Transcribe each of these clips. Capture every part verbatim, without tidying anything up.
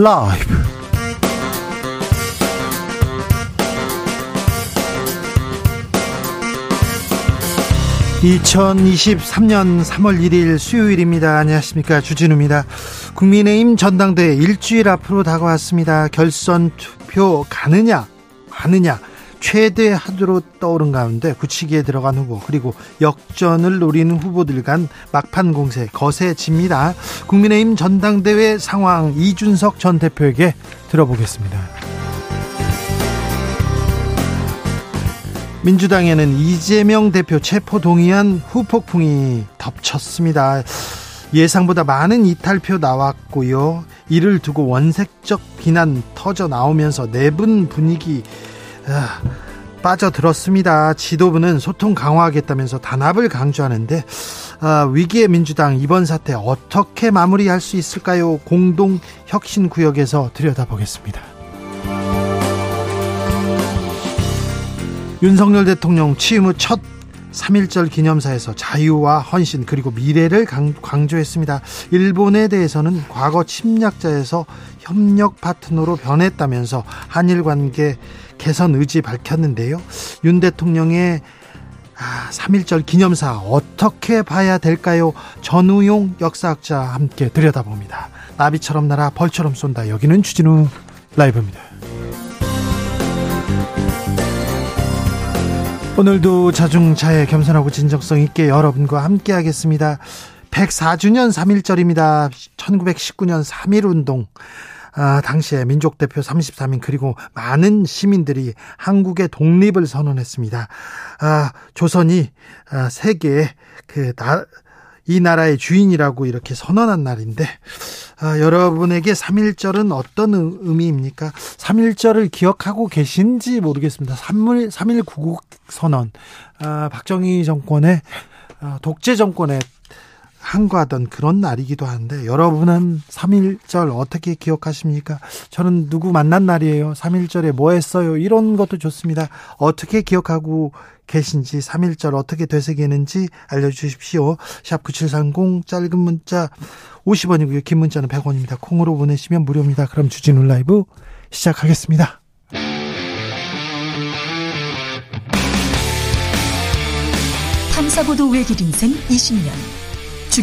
라이브. 이천이십삼년 삼월 일일 수요일입니다. 안녕하십니까, 주진우입니다. 국민의힘 전당대회 일주일 앞으로 다가왔습니다. 결선 투표 가느냐 마느냐 최대 화두로 떠오른 가운데 굳히기에 들어간 후보, 그리고 역전을 노리는 후보들 간 막판 공세 거세집니다. 국민의힘 전당대회 상황 이준석 전 대표에게 들어보겠습니다. 민주당에는 이재명 대표 체포동의안 후폭풍이 덮쳤습니다. 예상보다 많은 이탈표 나왔고요. 이를 두고 원색적 비난 터져 나오면서 내분 분위기 아, 빠져들었습니다. 지도부는 소통 강화하겠다면서 단합을 강조하는데, 아, 위기의 민주당 이번 사태 어떻게 마무리할 수 있을까요? 공동 혁신 구역에서 들여다보겠습니다. 윤석열 대통령 취임 후 첫 삼일절 기념사에서 자유와 헌신 그리고 미래를 강조했습니다. 일본에 대해서는 과거 침략자에서 협력 파트너로 변했다면서 한일 관계 개선 의지 밝혔는데요. 윤 대통령의 삼일절 기념사 어떻게 봐야 될까요? 전우용 역사학자 함께 들여다봅니다. 나비처럼 날아 벌처럼 쏜다. 여기는 주진우 라이브입니다. 오늘도 자중차에 겸손하고 진정성 있게 여러분과 함께 하겠습니다. 백사주년 삼일절입니다. 천구백십구년 삼일운동, 아, 당시에 민족대표 삼십삼인 그리고 많은 시민들이 한국의 독립을 선언했습니다. 아, 조선이 아, 세계의 그 나, 이 나라의 주인이라고 이렇게 선언한 날인데, 아, 여러분에게 삼일절은 어떤 의미입니까? 삼일절을 기억하고 계신지 모르겠습니다. 삼일, 삼일 구국선언, 아, 박정희 정권의 아, 독재 정권의 항거하던 그런 날이기도 한데, 여러분은 삼일절 어떻게 기억하십니까? 저는 누구 만난 날이에요, 삼일절에 뭐 했어요, 이런 것도 좋습니다. 어떻게 기억하고 계신지, 삼일절 어떻게 되새기는지 알려주십시오. 샵 구칠삼공, 짧은 문자 오십 원이고요 긴 문자는 백 원입니다 콩으로 보내시면 무료입니다. 그럼 주진우 라이브 시작하겠습니다. 탐사보도 외길 인생 이십년, 주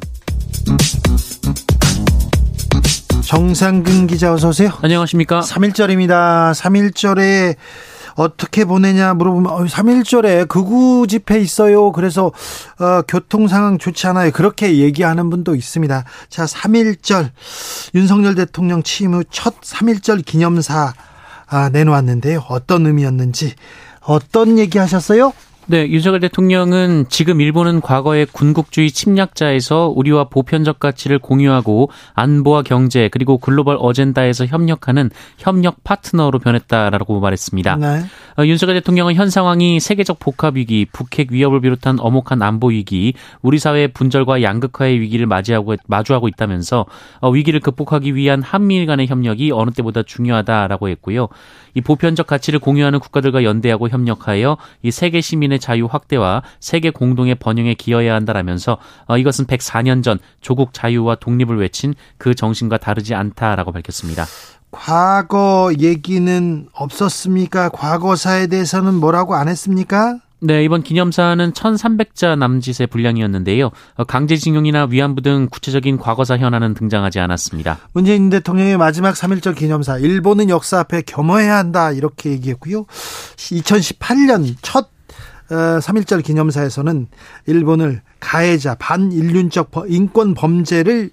정상근 기자, 어서 오세요. 안녕하십니까. 삼일절입니다. 삼일절에 어떻게 보내냐 물어보면, 삼일절에 극우 집회 있어요, 그래서 어, 교통 상황 좋지 않아요, 그렇게 얘기하는 분도 있습니다. 자, 삼일절, 윤석열 대통령 취임 후 첫 삼일절 기념사 아, 내놓았는데요. 어떤 의미였는지, 어떤 얘기 하셨어요? 네, 윤석열 대통령은 지금 일본은 과거의 군국주의 침략자에서 우리와 보편적 가치를 공유하고 안보와 경제 그리고 글로벌 어젠다에서 협력하는 협력 파트너로 변했다라고 말했습니다. 네. 어, 윤석열 대통령은 현 상황이 세계적 복합위기, 북핵 위협을 비롯한 엄혹한 안보위기, 우리 사회의 분절과 양극화의 위기를 맞이하고, 마주하고 있다면서 어, 위기를 극복하기 위한 한미일 간의 협력이 어느 때보다 중요하다라고 했고요. 이 보편적 가치를 공유하는 국가들과 연대하고 협력하여 이 세계 시민의 자유 확대와 세계 공동의 번영에 기여해야 한다라면서 어, 이것은 백사년 전 조국 자유와 독립을 외친 그 정신과 다르지 않다라고 밝혔습니다. 과거 얘기는 없었습니까? 과거사에 대해서는 뭐라고 안 했습니까? 네, 이번 기념사는 천삼백자 남짓의 분량이었는데요. 강제징용이나 위안부 등 구체적인 과거사 현안은 등장하지 않았습니다. 문재인 대통령의 마지막 삼일절 기념사, 일본은 역사 앞에 겸허해야 한다, 이렇게 얘기했고요. 이천십팔년 첫 삼일절 기념사에서는 일본을 가해자, 반인륜적 인권 범죄를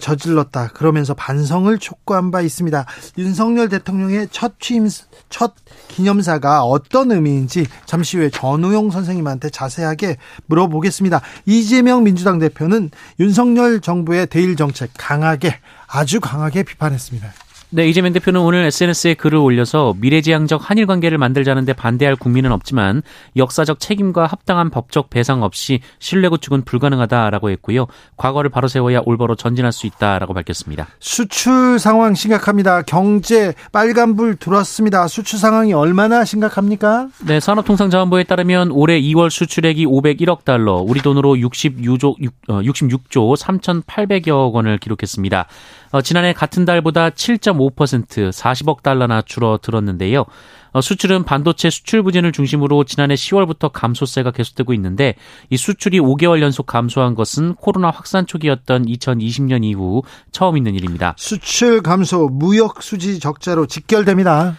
저질렀다, 그러면서 반성을 촉구한 바 있습니다. 윤석열 대통령의 첫 취임, 첫 기념사가 어떤 의미인지 잠시 후에 전우용 선생님한테 자세하게 물어보겠습니다. 이재명 민주당 대표는 윤석열 정부의 대일 정책 강하게, 아주 강하게 비판했습니다. 네, 이재명 대표는 오늘 에스엔에스에 글을 올려서 미래지향적 한일 관계를 만들자는 데 반대할 국민은 없지만 역사적 책임과 합당한 법적 배상 없이 신뢰 구축은 불가능하다라고 했고요. 과거를 바로 세워야 올바로 전진할 수 있다라고 밝혔습니다. 수출 상황 심각합니다. 경제 빨간불 들어왔습니다. 수출 상황이 얼마나 심각합니까? 네, 산업통상자원부에 따르면 올해 이월 수출액이 오백일억 달러, 우리 돈으로 육십육 조 삼천팔백여억 원을 기록했습니다. 어, 지난해 같은 달보다 칠 점 오 퍼센트 사십억 달러나 줄어들었는데요. 어, 수출은 반도체 수출 부진을 중심으로 지난해 시월부터 감소세가 계속되고 있는데, 이 수출이 오 개월 연속 감소한 것은 코로나 확산 초기였던 이천이십 년 이후 처음 있는 일입니다. 수출 감소, 무역 수지 적자로 직결됩니다.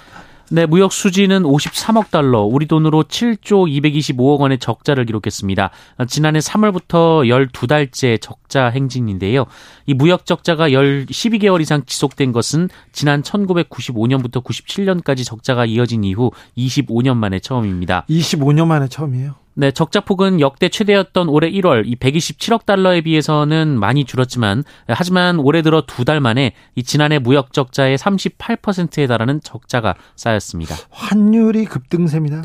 네, 무역 수지는 오십삼억 달러, 우리 돈으로 칠 조 이백이십오억 원의 적자를 기록했습니다. 지난해 삼월부터 열두 달째 적자 행진인데요. 이 무역 적자가 십이 개월 이상 지속된 것은 지난 천구백구십오 년부터 구십칠 년까지 적자가 이어진 이후 이십오 년 만에 처음입니다. 이십오 년 만에 처음이에요? 네, 적자폭은 역대 최대였던 올해 일월 이 백이십칠억 달러에 비해서는 많이 줄었지만, 하지만 올해 들어 두 달 만에 이 지난해 무역 적자의 삼십팔 퍼센트에 달하는 적자가 쌓였습니다. 환율이 급등세입니다.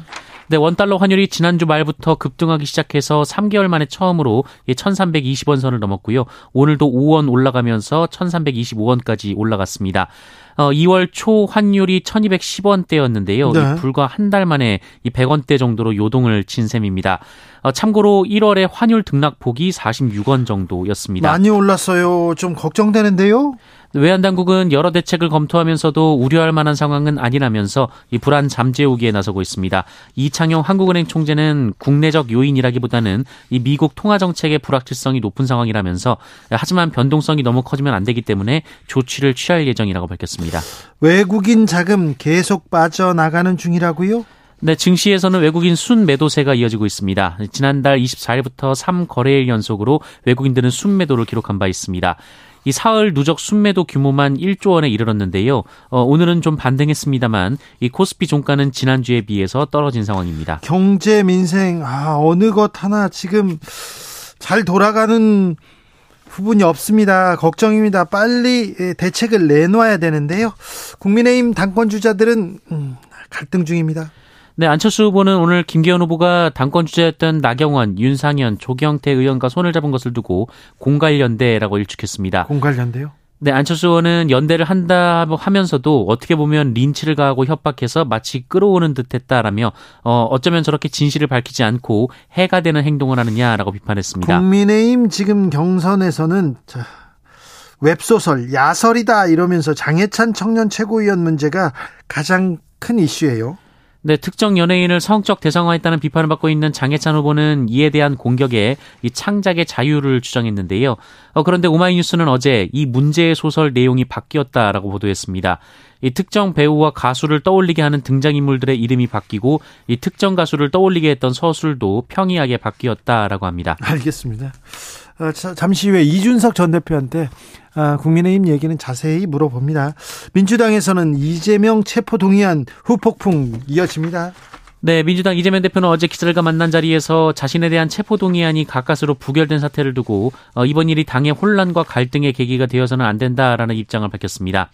네, 원달러 환율이 지난주 말부터 급등하기 시작해서 삼 개월 만에 처음으로 천삼백이십 원 선을 넘었고요. 오늘도 오 원 올라가면서 천삼백이십오 원까지 올라갔습니다. 어, 이월 초 환율이 천이백십 원대였는데요. 네. 불과 한 달 만에 이 백 원대 정도로 요동을 친 셈입니다. 어, 참고로 일월의 환율 등락폭이 사십육 원 정도였습니다. 많이 올랐어요. 좀 걱정되는데요. 외환 당국은 여러 대책을 검토하면서도 우려할 만한 상황은 아니라면서 이 불안 잠재우기에 나서고 있습니다. 이창용 한국은행 총재는 국내적 요인이라기보다는 이 미국 통화 정책의 불확실성이 높은 상황이라면서, 하지만 변동성이 너무 커지면 안 되기 때문에 조치를 취할 예정이라고 밝혔습니다. 외국인 자금 계속 빠져나가는 중이라고요? 네, 증시에서는 외국인 순매도세가 이어지고 있습니다. 지난달 이십사 일부터 삼 거래일 연속으로 외국인들은 순매도를 기록한 바 있습니다. 이 사흘 누적 순매도 규모만 일 조 원에 이르렀는데요. 어, 오늘은 좀 반등했습니다만 이 코스피 종가는 지난주에 비해서 떨어진 상황입니다. 경제 민생 아, 어느 것 하나 지금 잘 돌아가는 부분이 없습니다. 걱정입니다. 빨리 대책을 내놓아야 되는데요. 국민의힘 당권 주자들은 음, 갈등 중입니다. 네, 안철수 후보는 오늘 김기현 후보가 당권 주자였던 나경원, 윤상현, 조경태 의원과 손을 잡은 것을 두고 공갈연대라고 일축했습니다. 공갈연대요? 네, 안철수 의원은 연대를 한다 하면서도 어떻게 보면 린치를 가하고 협박해서 마치 끌어오는 듯했다라며, 어, 어쩌면 저렇게 진실을 밝히지 않고 해가 되는 행동을 하느냐라고 비판했습니다. 국민의힘 지금 경선에서는 자, 웹소설, 야설이다 이러면서 장혜찬 청년 최고위원 문제가 가장 큰 이슈예요. 네, 특정 연예인을 성적 대상화했다는 비판을 받고 있는 장혜찬 후보는 이에 대한 공격에 이 창작의 자유를 주장했는데요. 어, 그런데 오마이뉴스는 어제 이 문제의 소설 내용이 바뀌었다라고 보도했습니다. 이 특정 배우와 가수를 떠올리게 하는 등장인물들의 이름이 바뀌고 이 특정 가수를 떠올리게 했던 서술도 평이하게 바뀌었다라고 합니다. 알겠습니다. 어, 자, 잠시 후에 이준석 전 대표한테 아, 국민의힘 얘기는 자세히 물어봅니다. 민주당에서는 이재명 체포동의안 후폭풍 이어집니다. 네, 민주당 이재명 대표는 어제 기자들과 만난 자리에서 자신에 대한 체포동의안이 가까스로 부결된 사태를 두고 어, 이번 일이 당의 혼란과 갈등의 계기가 되어서는 안 된다라는 입장을 밝혔습니다.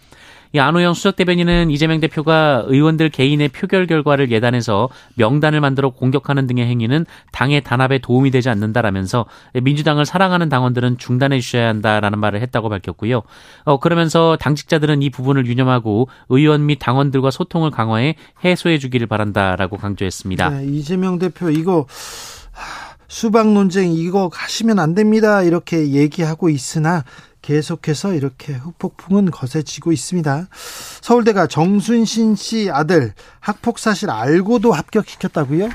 이 안호영 수석대변인은 이재명 대표가 의원들 개인의 표결 결과를 예단해서 명단을 만들어 공격하는 등의 행위는 당의 단합에 도움이 되지 않는다라면서 민주당을 사랑하는 당원들은 중단해 주셔야 한다라는 말을 했다고 밝혔고요. 어, 그러면서 당직자들은 이 부분을 유념하고 의원 및 당원들과 소통을 강화해 해소해 주기를 바란다라고 강조했습니다. 네, 이재명 대표 이거 수박 논쟁 이거 가시면 안 됩니다 이렇게 얘기하고 있으나 계속해서 이렇게 후폭풍은 거세지고 있습니다. 서울대가 정순신 씨 아들 학폭 사실 알고도 합격시켰다고요?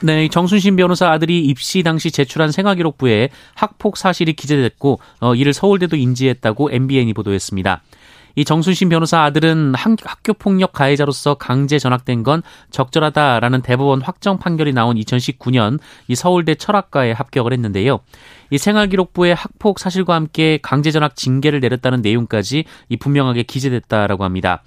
네, 정순신 변호사 아들이 입시 당시 제출한 생활기록부에 학폭 사실이 기재됐고 어, 이를 서울대도 인지했다고 엠비엔이 보도했습니다. 이 정순신 변호사 아들은 학교폭력 가해자로서 강제 전학된 건 적절하다라는 대법원 확정 판결이 나온 이천십구 년 이 서울대 철학과에 합격을 했는데요. 이 생활기록부에 학폭 사실과 함께 강제 전학 징계를 내렸다는 내용까지 이 분명하게 기재됐다라고 합니다.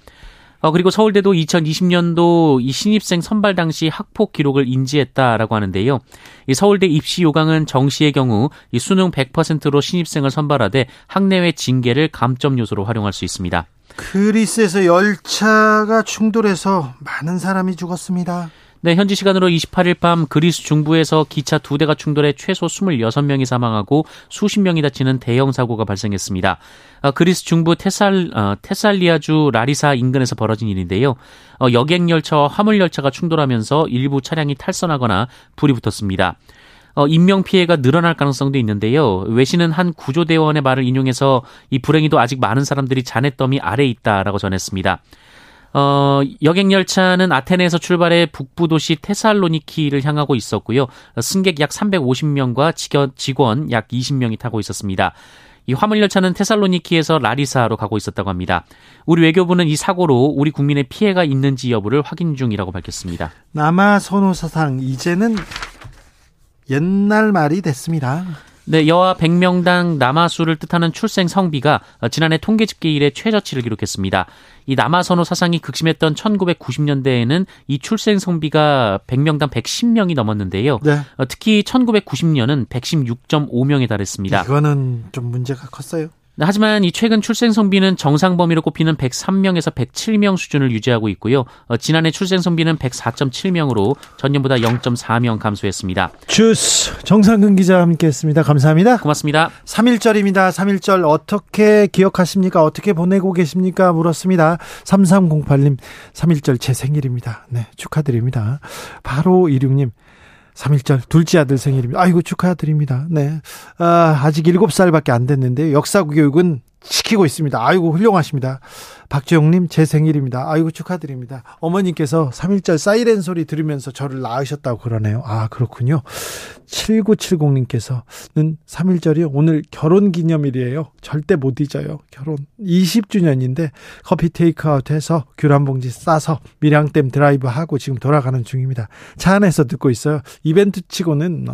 어, 그리고 서울대도 이천이십 년도 이 신입생 선발 당시 학폭 기록을 인지했다라고 하는데요. 이 서울대 입시 요강은 정 씨의 경우 이 수능 백 퍼센트로 신입생을 선발하되 학내외 징계를 감점 요소로 활용할 수 있습니다. 그리스에서 열차가 충돌해서 많은 사람이 죽었습니다. 네, 현지 시간으로 이십팔일 밤 그리스 중부에서 기차 두 대가 충돌해 최소 스물여섯 명이 사망하고 수십 명이 다치는 대형 사고가 발생했습니다. 아, 그리스 중부 테살, 아, 테살리아주 라리사 인근에서 벌어진 일인데요. 어, 여객열차와 화물열차가 충돌하면서 일부 차량이 탈선하거나 불이 붙었습니다. 어, 인명피해가 늘어날 가능성도 있는데요. 외신은 한 구조대원의 말을 인용해서 이 불행히도 아직 많은 사람들이 잔해더미 아래에 있다라고 전했습니다. 어, 여객열차는 아테네에서 출발해 북부도시 테살로니키를 향하고 있었고요. 승객 약 삼백오십 명과 직원, 직원 약 이십 명이 타고 있었습니다. 이 화물열차는 테살로니키에서 라리사로 가고 있었다고 합니다. 우리 외교부는 이 사고로 우리 국민의 피해가 있는지 여부를 확인 중이라고 밝혔습니다. 남아선호 사상 이제는 옛날 말이 됐습니다. 네, 여아 백 명당 남아수를 뜻하는 출생 성비가 지난해 통계 집계 이래 최저치를 기록했습니다. 이 남아선호 사상이 극심했던 천구백구십년대에는 이 출생 성비가 백 명당 백십 명이 넘었는데요. 네. 특히 천구백구십년은 백십육 점 오 명에 달했습니다. 이거는 좀 문제가 컸어요. 하지만 이 최근 출생 성비는 정상 범위로 꼽히는 백삼 명에서 백칠 명 수준을 유지하고 있고요. 지난해 출생 성비는 백사 점 칠 명으로 전년보다 영 점 사 명 감소했습니다. 주스 정상근 기자와 함께했습니다. 감사합니다. 고맙습니다. 삼일절입니다. 삼일절 어떻게 기억하십니까? 어떻게 보내고 계십니까? 물었습니다. 삼삼공팔님 삼일절 제 생일입니다. 네, 축하드립니다. 바로 이륙님. 삼일절 둘째 아들 생일입니다. 아이고 축하드립니다. 네, 아, 아직 일곱 살밖에 안 됐는데 역사교육은 시키고 있습니다. 아이고 훌륭하십니다. 박지영님 제 생일입니다. 아이고 축하드립니다. 어머님께서 삼일절 사이렌 소리 들으면서 저를 낳으셨다고 그러네요. 아 그렇군요. 칠구칠공님께서는 삼일절이 오늘 결혼기념일이에요. 절대 못 잊어요. 결혼 이십 주년인데 커피 테이크아웃해서 귤 한 봉지 싸서 밀양댐 드라이브하고 지금 돌아가는 중입니다. 차 안에서 듣고 있어요. 이벤트 치고는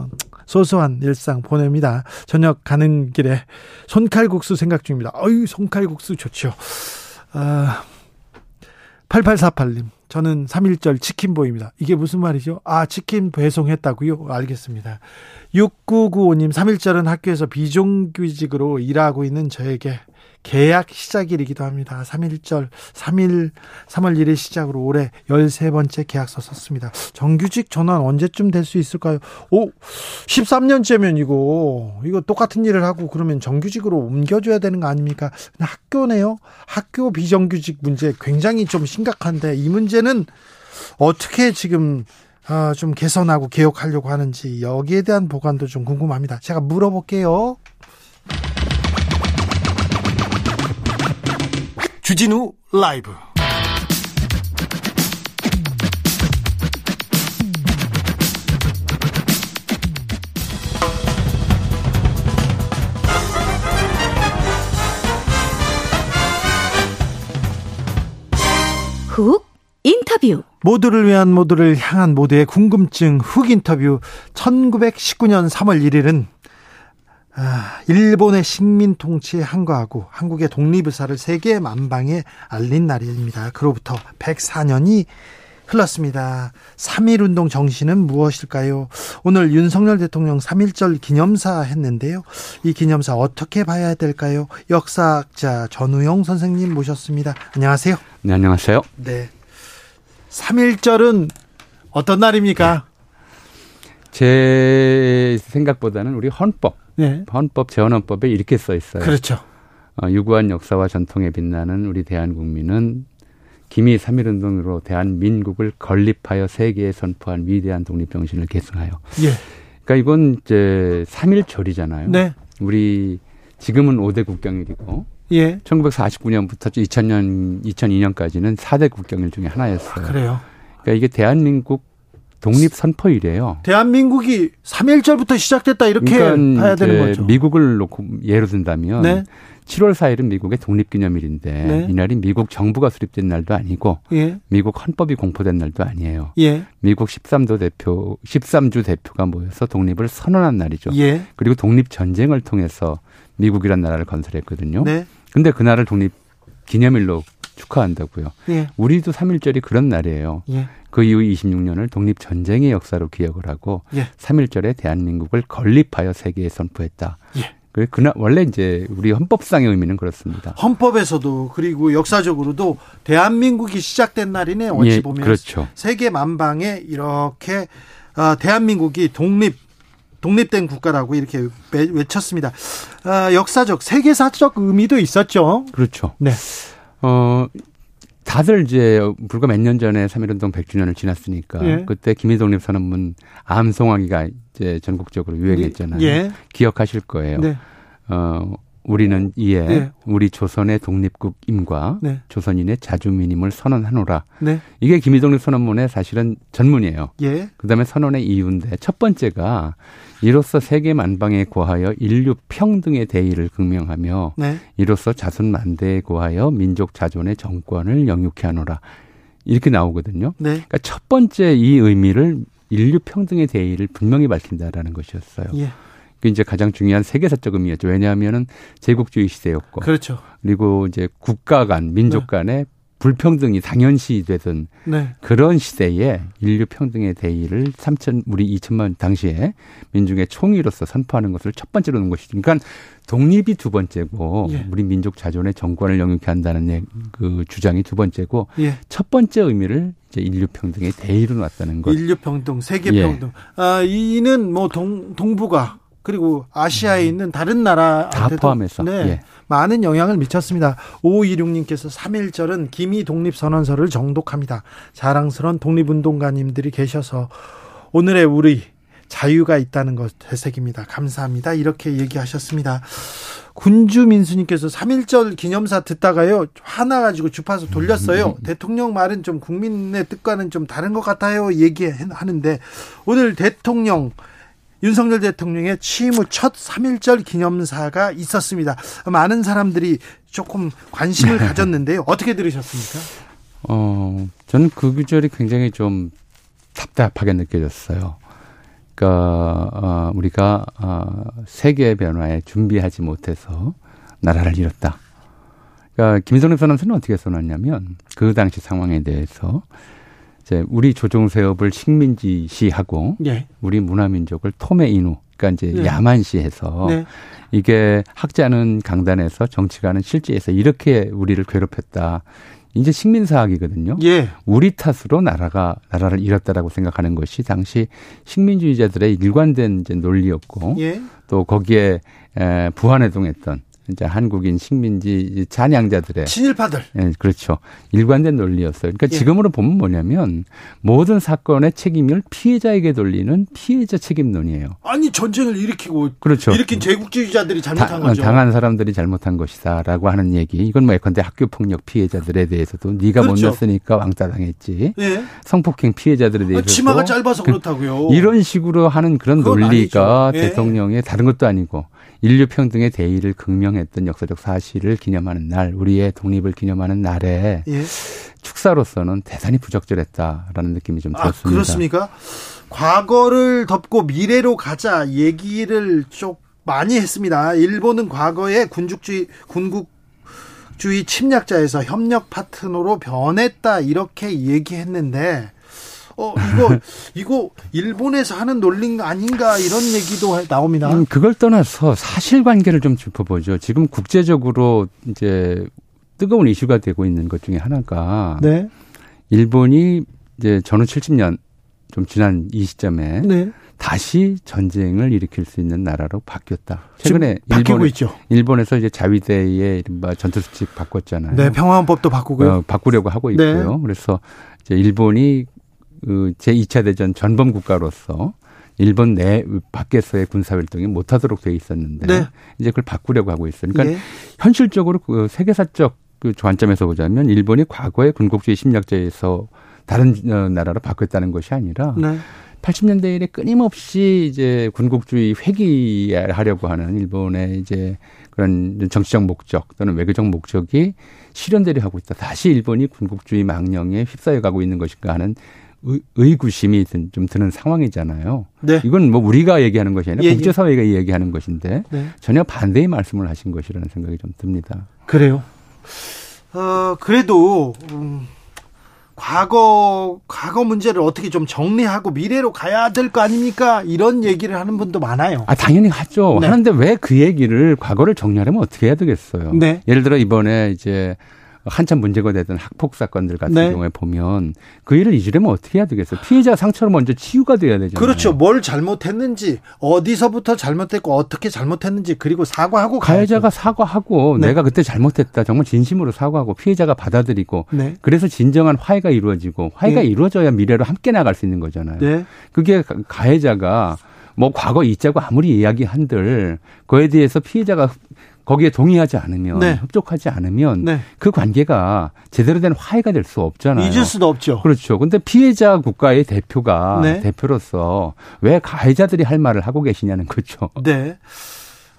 소소한 일상 보냅니다. 저녁 가는 길에 손칼국수 생각 중입니다. 어유 손칼국수 좋죠. 아, 팔팔사팔님 저는 삼일절 치킨보입니다. 이게 무슨 말이죠? 아, 치킨 배송했다고요? 알겠습니다. 육구구오님 삼일절은 학교에서 비정규직으로 일하고 있는 저에게 계약 시작일이기도 합니다. 삼일절 삼일 삼월 일일 시작으로 올해 열세 번째 계약서 썼습니다. 정규직 전환 언제쯤 될 수 있을까요? 오, 십삼 년째면 이거 이거 똑같은 일을 하고 그러면 정규직으로 옮겨줘야 되는 거 아닙니까? 학교네요. 학교 비정규직 문제 굉장히 좀 심각한데 이 문제는 어떻게 지금 어, 좀 개선하고 개혁하려고 하는지 여기에 대한 보관도 좀 궁금합니다. 제가 물어볼게요. 주진우 라이브 훅 인터뷰 모두를 위한 모두를 향한 모두의 궁금증 훅 인터뷰. 천구백십구년 삼월 일일은 아, 일본의 식민 통치에 항거하고 한국의 독립의사를 세계 만방에 알린 날입니다. 그로부터 백사 년이 흘렀습니다. 삼일운동 정신은 무엇일까요? 오늘 윤석열 대통령 삼일절 기념사 했는데요. 이 기념사 어떻게 봐야 될까요? 역사학자 전우용 선생님 모셨습니다. 안녕하세요. 네, 안녕하세요. 네. 삼일절은 어떤 날입니까? 제 생각보다는 우리 헌법. 네. 헌법, 제헌헌법에 이렇게 써 있어요. 그렇죠. 어, 유구한 역사와 전통에 빛나는 우리 대한국민은 기미 삼일운동으로 대한민국을 건립하여 세계에 선포한 위대한 독립정신을 계승하여. 예. 그러니까 이건 이제 삼일절이잖아요. 네. 우리 지금은 오대 국경일이고. 예. 천구백사십구년부터 이천년, 이천이년까지는 사대 국경일 중에 하나였어요. 아, 그래요. 그러니까 이게 대한민국 독립 선포일이에요. 대한민국이 삼일절부터 시작됐다 이렇게 그러니까 봐야 되는 거죠. 미국을 놓고 예로 든다면 네. 칠월 사일은 미국의 독립기념일인데 네. 이날이 미국 정부가 수립된 날도 아니고 예. 미국 헌법이 공포된 날도 아니에요. 예. 미국 십삼 도 대표, 십삼 주 대표가 모여서 독립을 선언한 날이죠. 예. 그리고 독립전쟁을 통해서 미국이란 나라를 건설했거든요. 그런데 네. 그날을 독립기념일로 축하한다고요. 예. 우리도 삼일절이 그런 날이에요. 예. 그 이후 이십육년을 독립전쟁의 역사로 기억을 하고 예. 삼일절에 대한민국을 건립하여 세계에 선포했다. 예. 그나 원래 이제 우리 헌법상의 의미는 그렇습니다. 헌법에서도 그리고 역사적으로도 대한민국이 시작된 날이네. 어찌 보면 예, 그렇죠. 세계 만방에 이렇게 대한민국이 독립 독립된 국가라고 이렇게 외쳤습니다. 역사적 세계사적 의미도 있었죠. 그렇죠. 네. 어. 다들 이제 불과 몇 년 전에 삼일운동 백 주년을 지났으니까 예. 그때 김일독립선언문 암송하기가 이제 전국적으로 유행했잖아요. 예. 기억하실 거예요. 네. 어, 우리는 이에 네. 우리 조선의 독립국임과 네. 조선인의 자주민임을 선언하노라. 네. 이게 김일독립선언문의 사실은 전문이에요. 예. 그다음에 선언의 이유인데 첫 번째가 이로써 세계 만방에 고하여 인류 평등의 대의를 극명하며 네. 이로써 자손 만대에 고하여 민족 자존의 정권을 영육케 하노라. 이렇게 나오거든요. 네. 그러니까 첫 번째 이 의미를 인류 평등의 대의를 분명히 밝힌다라는 것이었어요. 예. 그게 이제 가장 중요한 세계사적 의미였죠. 왜냐하면은 제국주의 시대였고. 그렇죠. 그리고 이제 국가 간, 민족 간의 네. 불평등이 당연시 되던 네. 그런 시대에 인류 평등의 대의를 삼천 우리 이천만 당시에 민중의 총의로서 선포하는 것을 첫 번째로 놓은 것이죠. 그러니까 독립이 두 번째고 예. 우리 민족 자존의 정권을 영유케 한다는 그 주장이 두 번째고 예. 첫 번째 의미를 이제 인류 평등의 대의로 놨다는 것. 인류 평등, 세계 평등. 예. 아, 이는 뭐 동 동북아 그리고 아시아에 있는 다른 나라 다 포함해서 네, 예. 많은 영향을 미쳤습니다. 오오이육 님께서 삼일절은 기미 독립선언서를 정독합니다. 자랑스러운 독립운동가님들이 계셔서 오늘의 우리 자유가 있다는 것 되새깁니다. 감사합니다. 이렇게 얘기하셨습니다. 군주민수님께서 삼일절 기념사 듣다가요 화나가지고 주파수 돌렸어요. 대통령 말은 좀 국민의 뜻과는 좀 다른 것 같아요 얘기하는데 오늘 대통령 윤석열 대통령의 취임 후 첫 삼일절 기념사가 있었습니다. 많은 사람들이 조금 관심을 가졌는데요. 어떻게 들으셨습니까? 어, 저는 그 구절이 굉장히 좀 답답하게 느껴졌어요. 그러니까 어, 우리가 어, 세계 변화에 준비하지 못해서 나라를 잃었다. 그러니까 김일독립 선언서는 어떻게 써놨냐면 그 당시 상황에 대해서 이제 우리 조종세업을 식민지시하고 예. 우리 문화민족을 토메인우 그러니까 이제 네. 야만시해서 네. 이게 학자는 강단에서 정치가는 실지에서 이렇게 우리를 괴롭혔다. 이제 식민사학이거든요. 예. 우리 탓으로 나라가 나라를 잃었다라고 생각하는 것이 당시 식민주의자들의 일관된 이제 논리였고 예. 또 거기에 부안해동했던 이제 한국인 식민지 잔양자들의 친일파들, 예, 그렇죠. 일관된 논리였어요. 그러니까 예. 지금으로 보면 뭐냐면 모든 사건의 책임을 피해자에게 돌리는 피해자 책임론이에요. 아니 전쟁을 일으키고, 그렇죠. 일으킨 제국주의자들이 잘못한 다, 거죠. 당한 사람들이 잘못한 것이다라고 하는 얘기. 이건 뭐 예컨대 학교 폭력 피해자들에 대해서도 네가 그렇죠. 못 냈으니까 왕따 당했지. 예. 성폭행 피해자들에 대해서 아, 치마가 짧아서 그, 그렇다고요. 이런 식으로 하는 그런 논리가 예. 대통령의 다른 것도 아니고 인류 평등의 대의를 극명 했던 역사적 사실을 기념하는 날, 우리의 독립을 기념하는 날에 예. 축사로서는 대단히 부적절했다라는 느낌이 좀 들었습니다. 아, 그렇습니까? 과거를 덮고 미래로 가자 얘기를 좀 많이 했습니다. 일본은 과거에 군국주의, 군국주의 침략자에서 협력 파트너로 변했다 이렇게 얘기했는데 어 이거 이거 일본에서 하는 논리 아닌가 이런 얘기도 나옵니다. 음, 그걸 떠나서 사실관계를 좀 짚어보죠. 지금 국제적으로 이제 뜨거운 이슈가 되고 있는 것 중에 하나가 네. 일본이 이제 전후 칠십 년 좀 지난 이 시점에 네. 다시 전쟁을 일으킬 수 있는 나라로 바뀌었다. 최근에 일본에, 있죠. 일본에서 이제 자위대의 이른바 전투수칙 바꿨잖아요. 네, 평화헌법도 바꾸고요. 어, 바꾸려고 하고 있고요. 네. 그래서 이제 일본이 그 제이 차 대전 전범 국가로서 일본 내 밖에서의 군사 활동이 못하도록 돼 있었는데 네. 이제 그걸 바꾸려고 하고 있어요. 그러니까 예. 현실적으로 그 세계사적 그 관점에서 보자면 일본이 과거의 군국주의 침략자에서 다른 나라로 바뀌었다는 것이 아니라 네. 팔십 년대 이래 끊임없이 이제 군국주의 회귀하려고 하는 일본의 이제 그런 정치적 목적 또는 외교적 목적이 실현되려 하고 있다. 다시 일본이 군국주의 망령에 휩싸여 가고 있는 것인가 하는. 의구심이 좀 드는 상황이잖아요. 네. 이건 뭐 우리가 얘기하는 것이 아니라 예, 국제사회가 예. 얘기하는 것인데 네. 전혀 반대의 말씀을 하신 것이라는 생각이 좀 듭니다. 그래요. 어, 그래도 음, 과거 과거 문제를 어떻게 좀 정리하고 미래로 가야 될 거 아닙니까? 이런 얘기를 하는 분도 많아요. 아 당연히 하죠. 네. 하는데 왜 그 얘기를 과거를 정리하려면 어떻게 해야 되겠어요? 네. 예를 들어 이번에 이제 한참 문제가 되던 학폭 사건들 같은 네. 경우에 보면 그 일을 잊으려면 어떻게 해야 되겠어요? 피해자 상처를 먼저 치유가 돼야 되잖아요. 그렇죠. 뭘 잘못했는지 어디서부터 잘못했고 어떻게 잘못했는지 그리고 사과하고 가해자가 가야죠. 사과하고 네. 내가 그때 잘못했다. 정말 진심으로 사과하고 피해자가 받아들이고 네. 그래서 진정한 화해가 이루어지고 화해가 네. 이루어져야 미래로 함께 나갈 수 있는 거잖아요. 네. 그게 가해자가 뭐 과거 잊자고 아무리 이야기한들 그에 대해서 피해자가 거기에 동의하지 않으면 네. 흡족하지 않으면 네. 그 관계가 제대로 된 화해가 될 수 없잖아요. 잊을 수도 없죠. 그렇죠. 그런데 피해자 국가의 대표가 네. 대표로서 왜 가해자들이 할 말을 하고 계시냐는 거죠. 네.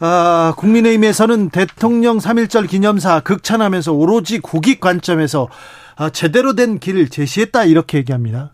아, 국민의힘에서는 대통령 삼일절 기념사 극찬하면서 오로지 국익 관점에서 아, 제대로 된 길을 제시했다 이렇게 얘기합니다.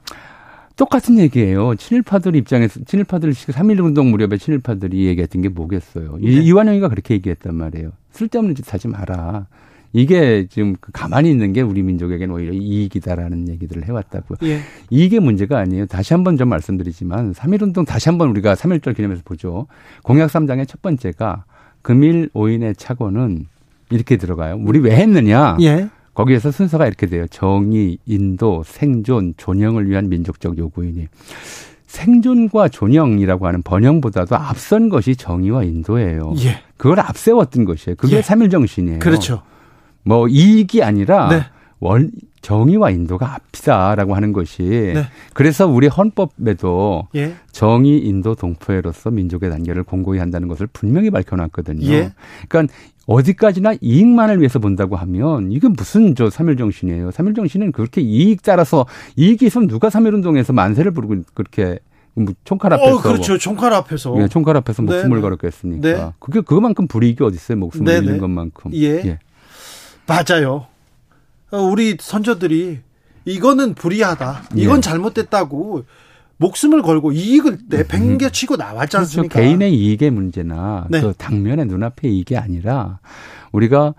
똑같은 얘기예요. 친일파들 입장에서 친일파들 삼일운동 무렵에 친일파들이 얘기했던 게 뭐겠어요. 네. 이완영이가 그렇게 얘기했단 말이에요. 쓸데없는 짓 하지 마라. 이게 지금 가만히 있는 게 우리 민족에게는 오히려 이익이다라는 얘기들을 해왔다고요. 예. 이게 문제가 아니에요. 다시 한번 좀 말씀드리지만 삼일운동 다시 한번 우리가 삼일절 기념해서 보죠. 공약 삼 장의 첫 번째가 금일 오인의 착오는 이렇게 들어가요. 우리 왜 했느냐. 예. 거기에서 순서가 이렇게 돼요. 정의, 인도, 생존, 존영을 위한 민족적 요구이니 생존과 존영이라고 하는 번영보다도 앞선 것이 정의와 인도예요. 예. 그걸 앞세웠던 것이에요. 그게 예. 삼일 정신이에요. 그렇죠. 뭐 이익이 아니라 네. 원, 정의와 인도가 앞이다라고 하는 것이 네. 그래서 우리 헌법에도 예. 정의, 인도, 동포애로서 민족의 단계를 공고히 한다는 것을 분명히 밝혀놨거든요. 예. 그러니까 어디까지나 이익만을 위해서 본다고 하면 이게 무슨 저 삼일 정신이에요. 삼일 정신은 그렇게 이익 따라서 이익이 있으면 누가 삼일운동에서 만세를 부르고 그렇게 총칼 앞에서. 어, 그렇죠. 총칼 앞에서. 네, 총칼 앞에서 목숨을 네. 걸었겠습니까. 네. 그게 그만큼 불이익이 어디 있어요. 목숨을 잃는 것만큼. 예. 예. 맞아요. 우리 선조들이 이거는 불이하다. 이건 예. 잘못됐다고. 목숨을 걸고 이익을 내팽개치고 나왔지 않습니까? 그렇죠. 개인의 이익의 문제나 네. 그 당면의 눈앞의 이익이 아니라 우리가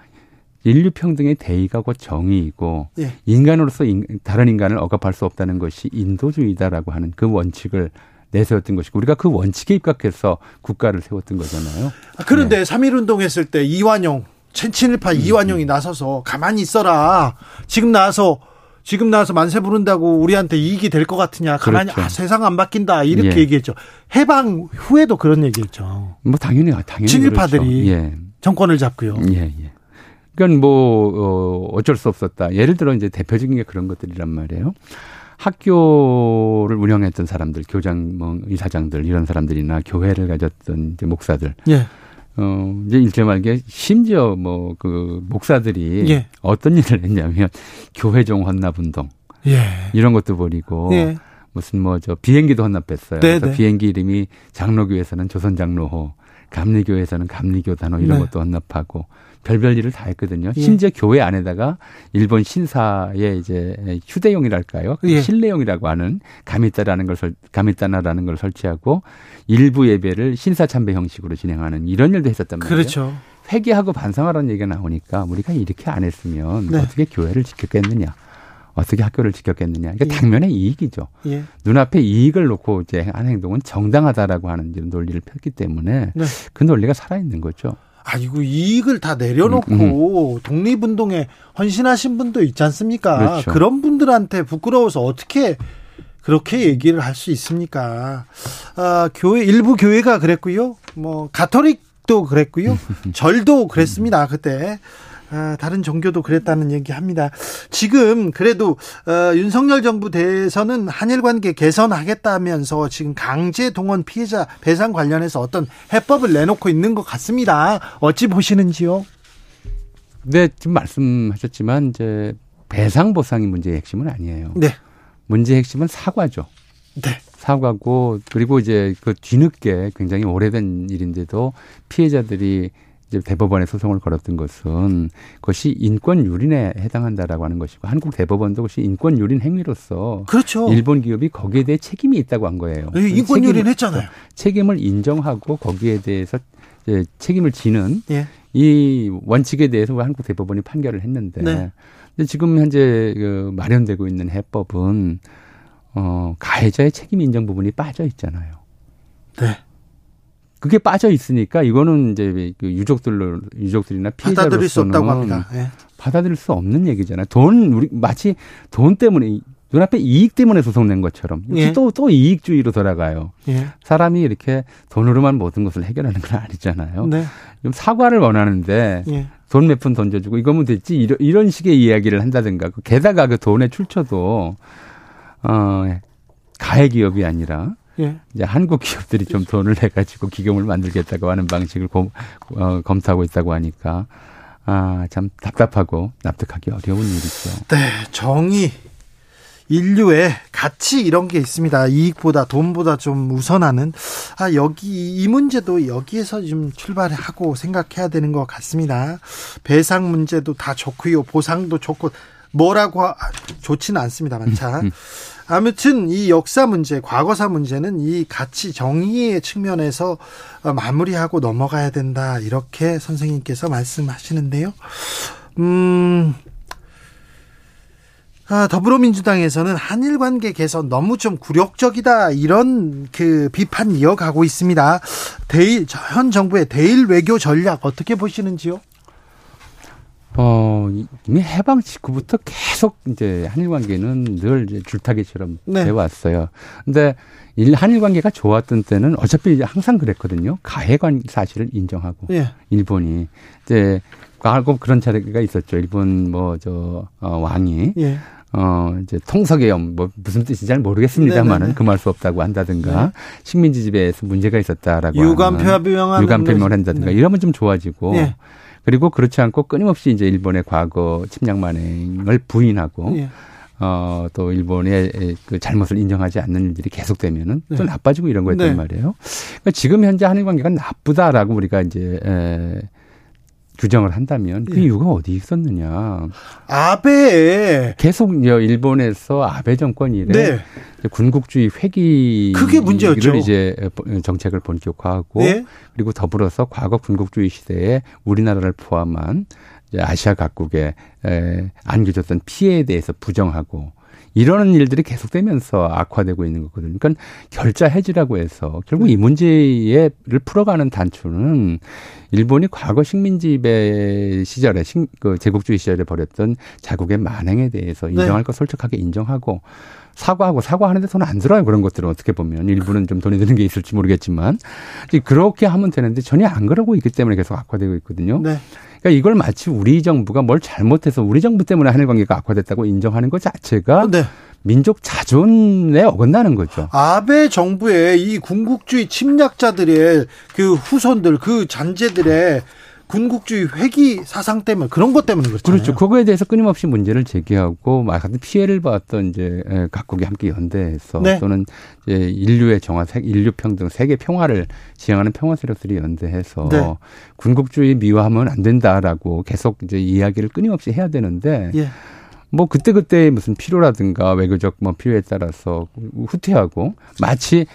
인류평등의 대의가고 정의이고 예. 인간으로서 인, 다른 인간을 억압할 수 없다는 것이 인도주의다라고 하는 그 원칙을 내세웠던 것이고 우리가 그 원칙에 입각해서 국가를 세웠던 거잖아요. 아, 그런데 네. 삼일운동 했을 때 이완용, 친일파 이완용이 음. 나서서 가만히 있어라. 지금 나와서 지금 나와서 만세 부른다고 우리한테 이익이 될 것 같으냐. 가만히 그렇죠. 아, 세상 안 바뀐다 이렇게 예. 얘기했죠. 해방 후에도 그런 얘기했죠. 뭐 당연히 당연히 친일파들이 그렇죠. 예. 정권을 잡고요. 예, 예. 그러니까 뭐 어, 어쩔 수 없었다. 예를 들어 이제 대표적인 게 그런 것들이란 말이에요. 학교를 운영했던 사람들, 교장, 뭐 이사장들 이런 사람들이나 교회를 가졌던 이제 목사들. 예. 어, 이제 일제 말기에 심지어 뭐 그 목사들이 예. 어떤 일을 했냐면 교회종 헌납운동 예. 이런 것도 벌이고 예. 무슨 뭐 저 비행기도 헌납했어요. 네네. 그래서 비행기 이름이 장로교에서는 조선장로호, 감리교에서는 감리교단호 이런 네. 것도 헌납하고 별별 일을 다 했거든요. 예. 심지어 교회 안에다가 일본 신사의 이제 휴대용이랄까요, 예. 실내용이라고 하는 가미따라는 걸 설, 가미따나라는 걸 설치하고 일부 예배를 신사 참배 형식으로 진행하는 이런 일도 했었단 말이에요. 그렇죠. 회개하고 반성하라는 얘기가 나오니까 우리가 이렇게 안 했으면 네. 어떻게 교회를 지켰겠느냐, 어떻게 학교를 지켰겠느냐. 그러니까 예. 당면의 이익이죠. 예. 눈앞에 이익을 놓고 이제 한 행동은 정당하다라고 하는 이런 논리를 폈기 때문에 네. 그 논리가 살아 있는 거죠. 아이고 이익을 다 내려놓고 음, 음. 독립운동에 헌신하신 분도 있지 않습니까? 그렇죠. 그런 분들한테 부끄러워서 어떻게 그렇게 얘기를 할 수 있습니까? 아, 교회 일부 교회가 그랬고요. 뭐 가톨릭도 그랬고요. 절도 그랬습니다. 그때 아, 다른 종교도 그랬다는 얘기합니다. 지금 그래도 어, 윤석열 정부 대해서는 한일 관계 개선하겠다면서 지금 강제 동원 피해자 배상 관련해서 어떤 해법을 내놓고 있는 것 같습니다. 어찌 보시는지요? 네, 지금 말씀하셨지만 이제 배상 보상이 문제의 핵심은 아니에요. 네, 문제의 핵심은 사과죠. 네. 사과고 그리고 이제 그 뒤늦게 굉장히 오래된 일인데도 피해자들이 대법원에 소송을 걸었던 것은 그것이 인권유린에 해당한다라고 하는 것이고 한국 대법원도 그것이 인권유린 행위로서 그렇죠. 일본 기업이 거기에 대해 책임이 있다고 한 거예요. 인권유린 했잖아요. 책임을 인정하고 거기에 대해서 책임을 지는 예. 이 원칙에 대해서 한국 대법원이 판결을 했는데 네. 근데 지금 현재 그 마련되고 있는 해법은 어, 가해자의 책임 인정 부분이 빠져 있잖아요. 네. 그게 빠져 있으니까 이거는 이제 유족들로 유족들이나 피해자로서는 받아들일 수 없다고 합니다. 네. 받아들일 수 없는 얘기잖아요. 돈 우리 마치 돈 때문에 눈앞에 이익 때문에 소송낸 것처럼 예. 또, 또 이익주의로 돌아가요. 예. 사람이 이렇게 돈으로만 모든 것을 해결하는 건 아니잖아요. 네. 좀 사과를 원하는데 예. 돈 몇 푼 던져주고 이거면 됐지 이런, 이런 식의 이야기를 한다든가. 게다가 그 돈의 출처도 어, 가해 기업이 아니라 예. 이제 한국 기업들이 좀 돈을 내가지고 기금을 만들겠다고 하는 방식을 고, 어, 검토하고 있다고 하니까 아, 참 답답하고 납득하기 어려운 일이죠. 네, 정의. 인류의 가치 이런 게 있습니다. 이익보다 돈보다 좀 우선하는 아 여기 이 문제도 여기에서 좀 출발하고 생각해야 되는 것 같습니다. 배상 문제도 다 좋고요. 보상도 좋고 뭐라고 하, 좋지는 않습니다만 자 아무튼 이 역사 문제, 과거사 문제는 이 가치 정의의 측면에서 마무리하고 넘어가야 된다. 이렇게 선생님께서 말씀하시는데요. 음... 아, 더불어민주당에서는 한일 관계 개선 너무 좀 굴욕적이다 이런 그 비판 이어가고 있습니다. 대일 현 정부의 대일 외교 전략 어떻게 보시는지요? 어 이미 해방 직후부터 계속 이제 한일 관계는 늘 이제 줄타기처럼 네. 돼 왔어요. 근데 일 한일 관계가 좋았던 때는 어차피 이제 항상 그랬거든요. 가해 관계 사실을 인정하고 네. 일본이 이제. 꼭 그런 차례가 있었죠. 일본 뭐 저 어, 왕이 예. 어 이제 통석의 염 뭐 무슨 뜻인지 잘 모르겠습니다만은 금할 수 없다고 한다든가 네. 식민지 지배에서 문제가 있었다라고 유감표명을 유감표명을 한다든가 네. 이러면 좀 좋아지고 예. 그리고 그렇지 않고 끊임없이 이제 일본의 과거 침략 만행을 부인하고 예. 어, 또 일본의 그 잘못을 인정하지 않는 일들이 계속되면은 네. 또 나빠지고 이런 거였단 네. 말이에요. 그러니까 지금 현재 한일 관계가 나쁘다라고 우리가 이제. 에, 규정을 한다면 그 예. 이유가 어디 있었느냐. 아베. 계속 일본에서 아베 정권 이래 네. 군국주의 회귀. 그게 문제였죠. 이제 정책을 본격화하고 예. 그리고 더불어서 과거 군국주의 시대에 우리나라를 포함한 아시아 각국에 안겨줬던 피해에 대해서 부정하고 이러는 일들이 계속되면서 악화되고 있는 거거든요. 그러니까 결자 해지라고 해서 결국 이 문제를 풀어가는 단초는 일본이 과거 식민지배 시절에 식, 그 제국주의 시절에 벌였던 자국의 만행에 대해서 인정할 네. 것 솔직하게 인정하고 사과하고 사과하는데 돈 안 들어요. 그런 것들은 어떻게 보면 일부는 좀 돈이 드는 게 있을지 모르겠지만 그렇게 하면 되는데 전혀 안 그러고 있기 때문에 계속 악화되고 있거든요. 네. 그러니까 이걸 마치 우리 정부가 뭘 잘못해서 우리 정부 때문에 한일 관계가 악화됐다고 인정하는 것 자체가 네. 민족 자존에 어긋나는 거죠. 아베 정부의 이 군국주의 침략자들의 그 후손들, 그 잔재들의 군국주의 회귀 사상 때문에 그런 것 때문에 그렇잖아요. 그렇죠. 그거에 대해서 끊임없이 문제를 제기하고 같은 피해를 받았던 이제 각국이 함께 연대해서 네. 또는 이제 인류의 정화, 인류 평등, 세계 평화를 지향하는 평화 세력들이 연대해서 네. 군국주의 미화하면 안 된다라고 계속 이제 이야기를 끊임없이 해야 되는데 예. 뭐 그때 그때 무슨 필요라든가 외교적 뭐 필요에 따라서 후퇴하고 마치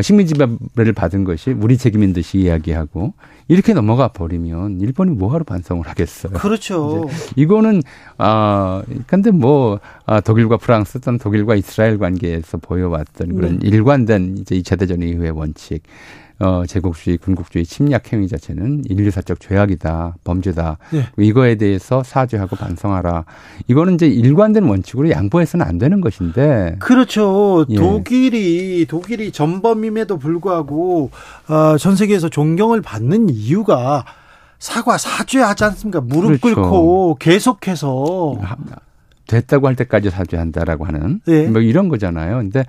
식민지배를 받은 것이 우리 책임인 듯이 이야기하고 이렇게 넘어가 버리면 일본이 뭐하러 반성을 하겠어요? 그렇죠. 이거는 아 근데 뭐 아, 독일과 프랑스 또는 독일과 이스라엘 관계에서 보여왔던 그런 네. 일관된 이제 이 차 대전 이후의 원칙. 어, 제국주의, 군국주의 침략 행위 자체는 인류사적 죄악이다, 범죄다. 예. 이거에 대해서 사죄하고 반성하라. 이거는 이제 일관된 원칙으로 양보해서는 안 되는 것인데. 그렇죠. 예. 독일이 독일이 전범임에도 불구하고 어, 전 세계에서 존경을 받는 이유가 사과, 사죄하지 않습니까? 무릎 그렇죠. 꿇고 계속해서 됐다고 할 때까지 사죄한다라고 하는 예. 뭐 이런 거잖아요. 근데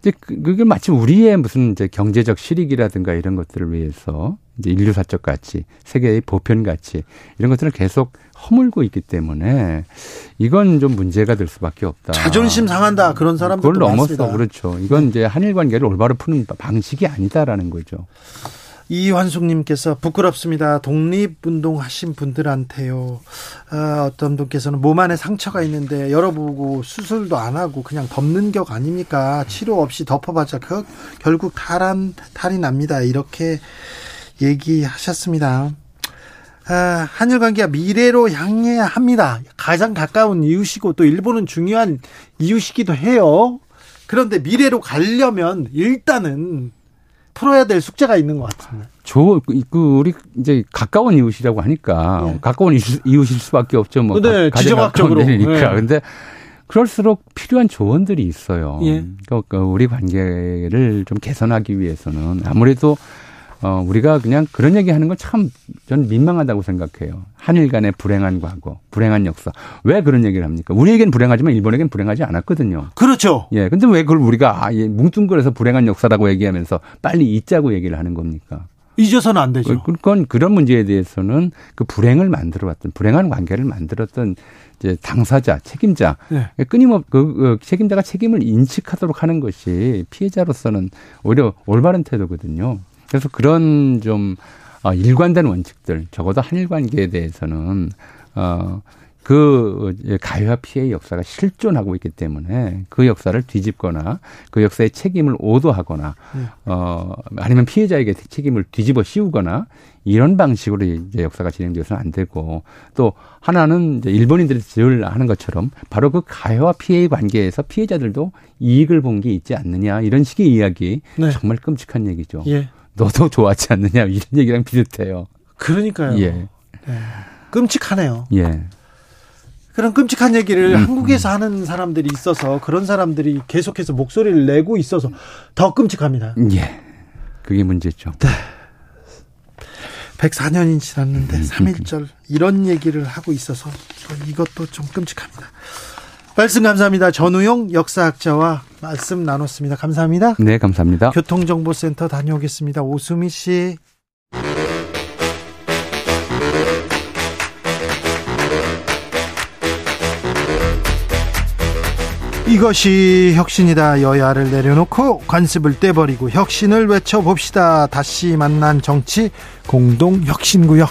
이제 그게 마치 우리의 무슨 이제 경제적 실익이라든가 이런 것들을 위해서 이제 인류사적 가치, 세계의 보편 가치 이런 것들을 계속 허물고 있기 때문에 이건 좀 문제가 될 수밖에 없다. 자존심 상한다 그런 사람들도 그걸 많습니다. 넘어서 그렇죠. 이건 이제 한일 관계를 올바로 푸는 방식이 아니다라는 거죠. 이환숙님께서 부끄럽습니다. 독립운동 하신 분들한테요. 아, 어떤 분께서는 몸 안에 상처가 있는데 열어보고 수술도 안 하고 그냥 덮는 격 아닙니까? 치료 없이 덮어봤자 그, 결국 탈한, 탈이 납니다. 이렇게 얘기하셨습니다. 한일 관계가 미래로 향해야 합니다. 가장 가까운 이웃이고 또 일본은 중요한 이웃이기도 해요. 그런데 미래로 가려면 일단은 풀어야 될 숙제가 있는 것 같습니다. 저, 그, 우리, 이제, 가까운 이웃이라고 하니까, 네. 가까운 이웃일 수밖에 없죠. 뭐, 네, 지정학적으로. 그러니까. 네. 근데, 그럴수록 필요한 조언들이 있어요. 예. 그러니까 우리 관계를 좀 개선하기 위해서는 아무래도, 어, 우리가 그냥 그런 얘기 하는 건 참, 저는 민망하다고 생각해요. 한일 간의 불행한 과거, 불행한 역사. 왜 그런 얘기를 합니까? 우리에겐 불행하지만 일본에겐 불행하지 않았거든요. 그렇죠. 예. 근데 왜 그걸 우리가, 아, 예, 뭉뚱그려서 불행한 역사라고 얘기하면서 빨리 잊자고 얘기를 하는 겁니까? 잊어서는 안 되죠. 그건 그런 문제에 대해서는 그 불행을 만들어왔던, 불행한 관계를 만들었던 이제 당사자, 책임자, 네. 끊임없, 그 책임자가 책임을 인식하도록 하는 것이 피해자로서는 오히려 올바른 태도거든요. 그래서 그런 좀 일관된 원칙들, 적어도 한일 관계에 대해서는 어, 그 가해와 피해의 역사가 실존하고 있기 때문에 그 역사를 뒤집거나 그 역사의 책임을 오도하거나 네. 어, 아니면 피해자에게 책임을 뒤집어 씌우거나 이런 방식으로 이제 역사가 진행되어서는 안 되고 또 하나는 이제 일본인들이 늘 하는 것처럼 바로 그 가해와 피해의 관계에서 피해자들도 이익을 본 게 있지 않느냐 이런 식의 이야기 네. 정말 끔찍한 얘기죠. 예. 너도 좋아하지 않느냐 이런 얘기랑 비슷해요. 그러니까요. 예. 네. 끔찍하네요. 예. 그런 끔찍한 얘기를 음, 한국에서 음. 하는 사람들이 있어서 그런 사람들이 계속해서 목소리를 내고 있어서 더 끔찍합니다. 예. 그게 문제죠. 네. 백사 년이 지났는데 음, 삼일절 이런 얘기를 하고 있어서 이것도 좀 끔찍합니다. 말씀 감사합니다. 전우용 역사학자와 말씀 나눴습니다. 감사합니다. 네, 감사합니다. 교통정보센터 다녀오겠습니다. 오수미 씨. 이것이 혁신이다. 여야를 내려놓고 관습을 떼버리고 혁신을 외쳐봅시다. 다시 만난 정치 공동혁신구역.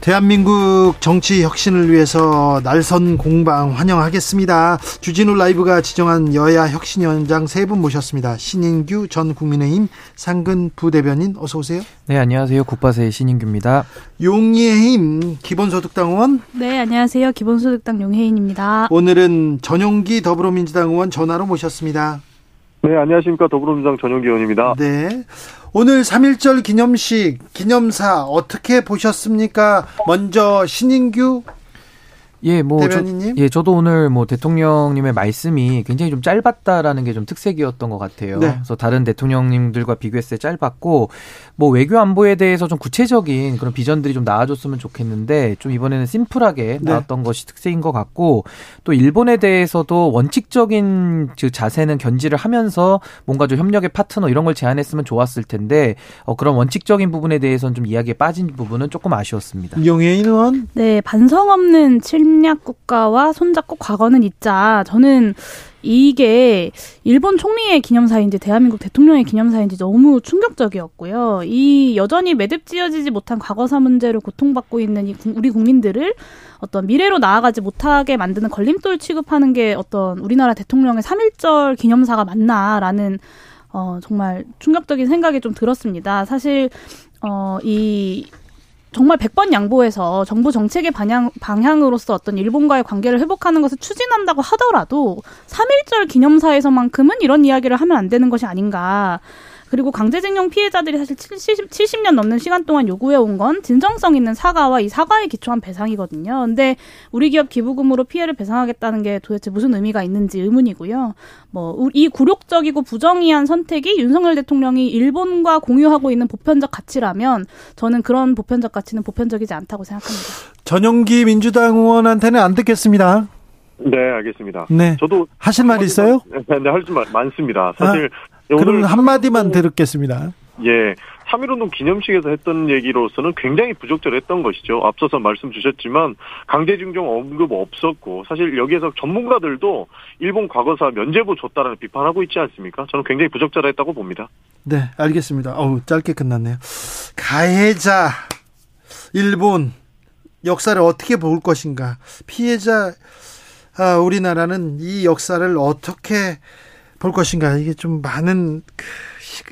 대한민국 정치 혁신을 위해서 날선 공방 환영하겠습니다. 주진우 라이브가 지정한 여야 혁신 현장 세 분 모셨습니다. 신인규 전 국민의힘 상근 부대변인 어서 오세요. 네, 안녕하세요. 국바세의 신인규입니다. 용혜인 기본소득당 의원. 네, 안녕하세요. 기본소득당 용혜인입니다. 오늘은 전용기 더불어민주당 의원 전화로 모셨습니다. 네, 안녕하십니까. 더불어민주당 전용기 의원입니다. 네. 오늘 삼일절 기념식, 기념사 어떻게 보셨습니까? 먼저 신인규 예, 뭐 대변인님. 저, 예, 저도 오늘 뭐 대통령님의 말씀이 굉장히 좀 짧았다라는 게 좀 특색이었던 것 같아요. 네. 그래서 다른 대통령님들과 비교했을 때 짧았고 뭐 외교 안보에 대해서 좀 구체적인 그런 비전들이 좀 나와줬으면 좋겠는데 좀 이번에는 심플하게 나왔던 네. 것이 특색인 것 같고 또 일본에 대해서도 원칙적인 그 자세는 견지를 하면서 뭔가 좀 협력의 파트너 이런 걸 제안했으면 좋았을 텐데 어, 그런 원칙적인 부분에 대해서는 좀 이야기에 빠진 부분은 조금 아쉬웠습니다. 용혜인 의원. 네, 반성 없는 침략 국가와 손잡고 과거는 잊자. 저는 이게 일본 총리의 기념사인지 대한민국 대통령의 기념사인지 너무 충격적이었고요. 이 여전히 매듭지어지지 못한 과거사 문제로 고통받고 있는 이 우리 국민들을 어떤 미래로 나아가지 못하게 만드는 걸림돌 취급하는 게 어떤 우리나라 대통령의 삼일절 기념사가 맞나라는 어, 정말 충격적인 생각이 좀 들었습니다. 사실 어, 이... 정말 백 번 양보해서 정부 정책의 방향, 방향으로서 어떤 일본과의 관계를 회복하는 것을 추진한다고 하더라도 삼일절 기념사에서만큼은 이런 이야기를 하면 안 되는 것이 아닌가. 그리고 강제징용 피해자들이 사실 칠십, 칠십 년 넘는 시간 동안 요구해온 건 진정성 있는 사과와 이 사과에 기초한 배상이거든요. 근데 우리 기업 기부금으로 피해를 배상하겠다는 게 도대체 무슨 의미가 있는지 의문이고요. 뭐, 이 굴욕적이고 부정의한 선택이 윤석열 대통령이 일본과 공유하고 있는 보편적 가치라면 저는 그런 보편적 가치는 보편적이지 않다고 생각합니다. 전용기 민주당 의원한테는 안 듣겠습니다. 네, 알겠습니다. 네. 저도. 하실 말 있어요? 네, 할 줄 많습니다. 사실. 아. 그럼 한마디만 들었겠습니다. 예. 삼일운동 기념식에서 했던 얘기로서는 굉장히 부적절했던 것이죠. 앞서서 말씀 주셨지만 강제징용 언급 없었고 사실 여기에서 전문가들도 일본 과거사 면제부 줬다라는 비판하고 있지 않습니까? 저는 굉장히 부적절했다고 봅니다. 네, 알겠습니다. 어우, 짧게 끝났네요. 가해자 일본 역사를 어떻게 볼 것인가? 피해자 아, 우리나라는 이 역사를 어떻게 볼 것인가 이게 좀 많은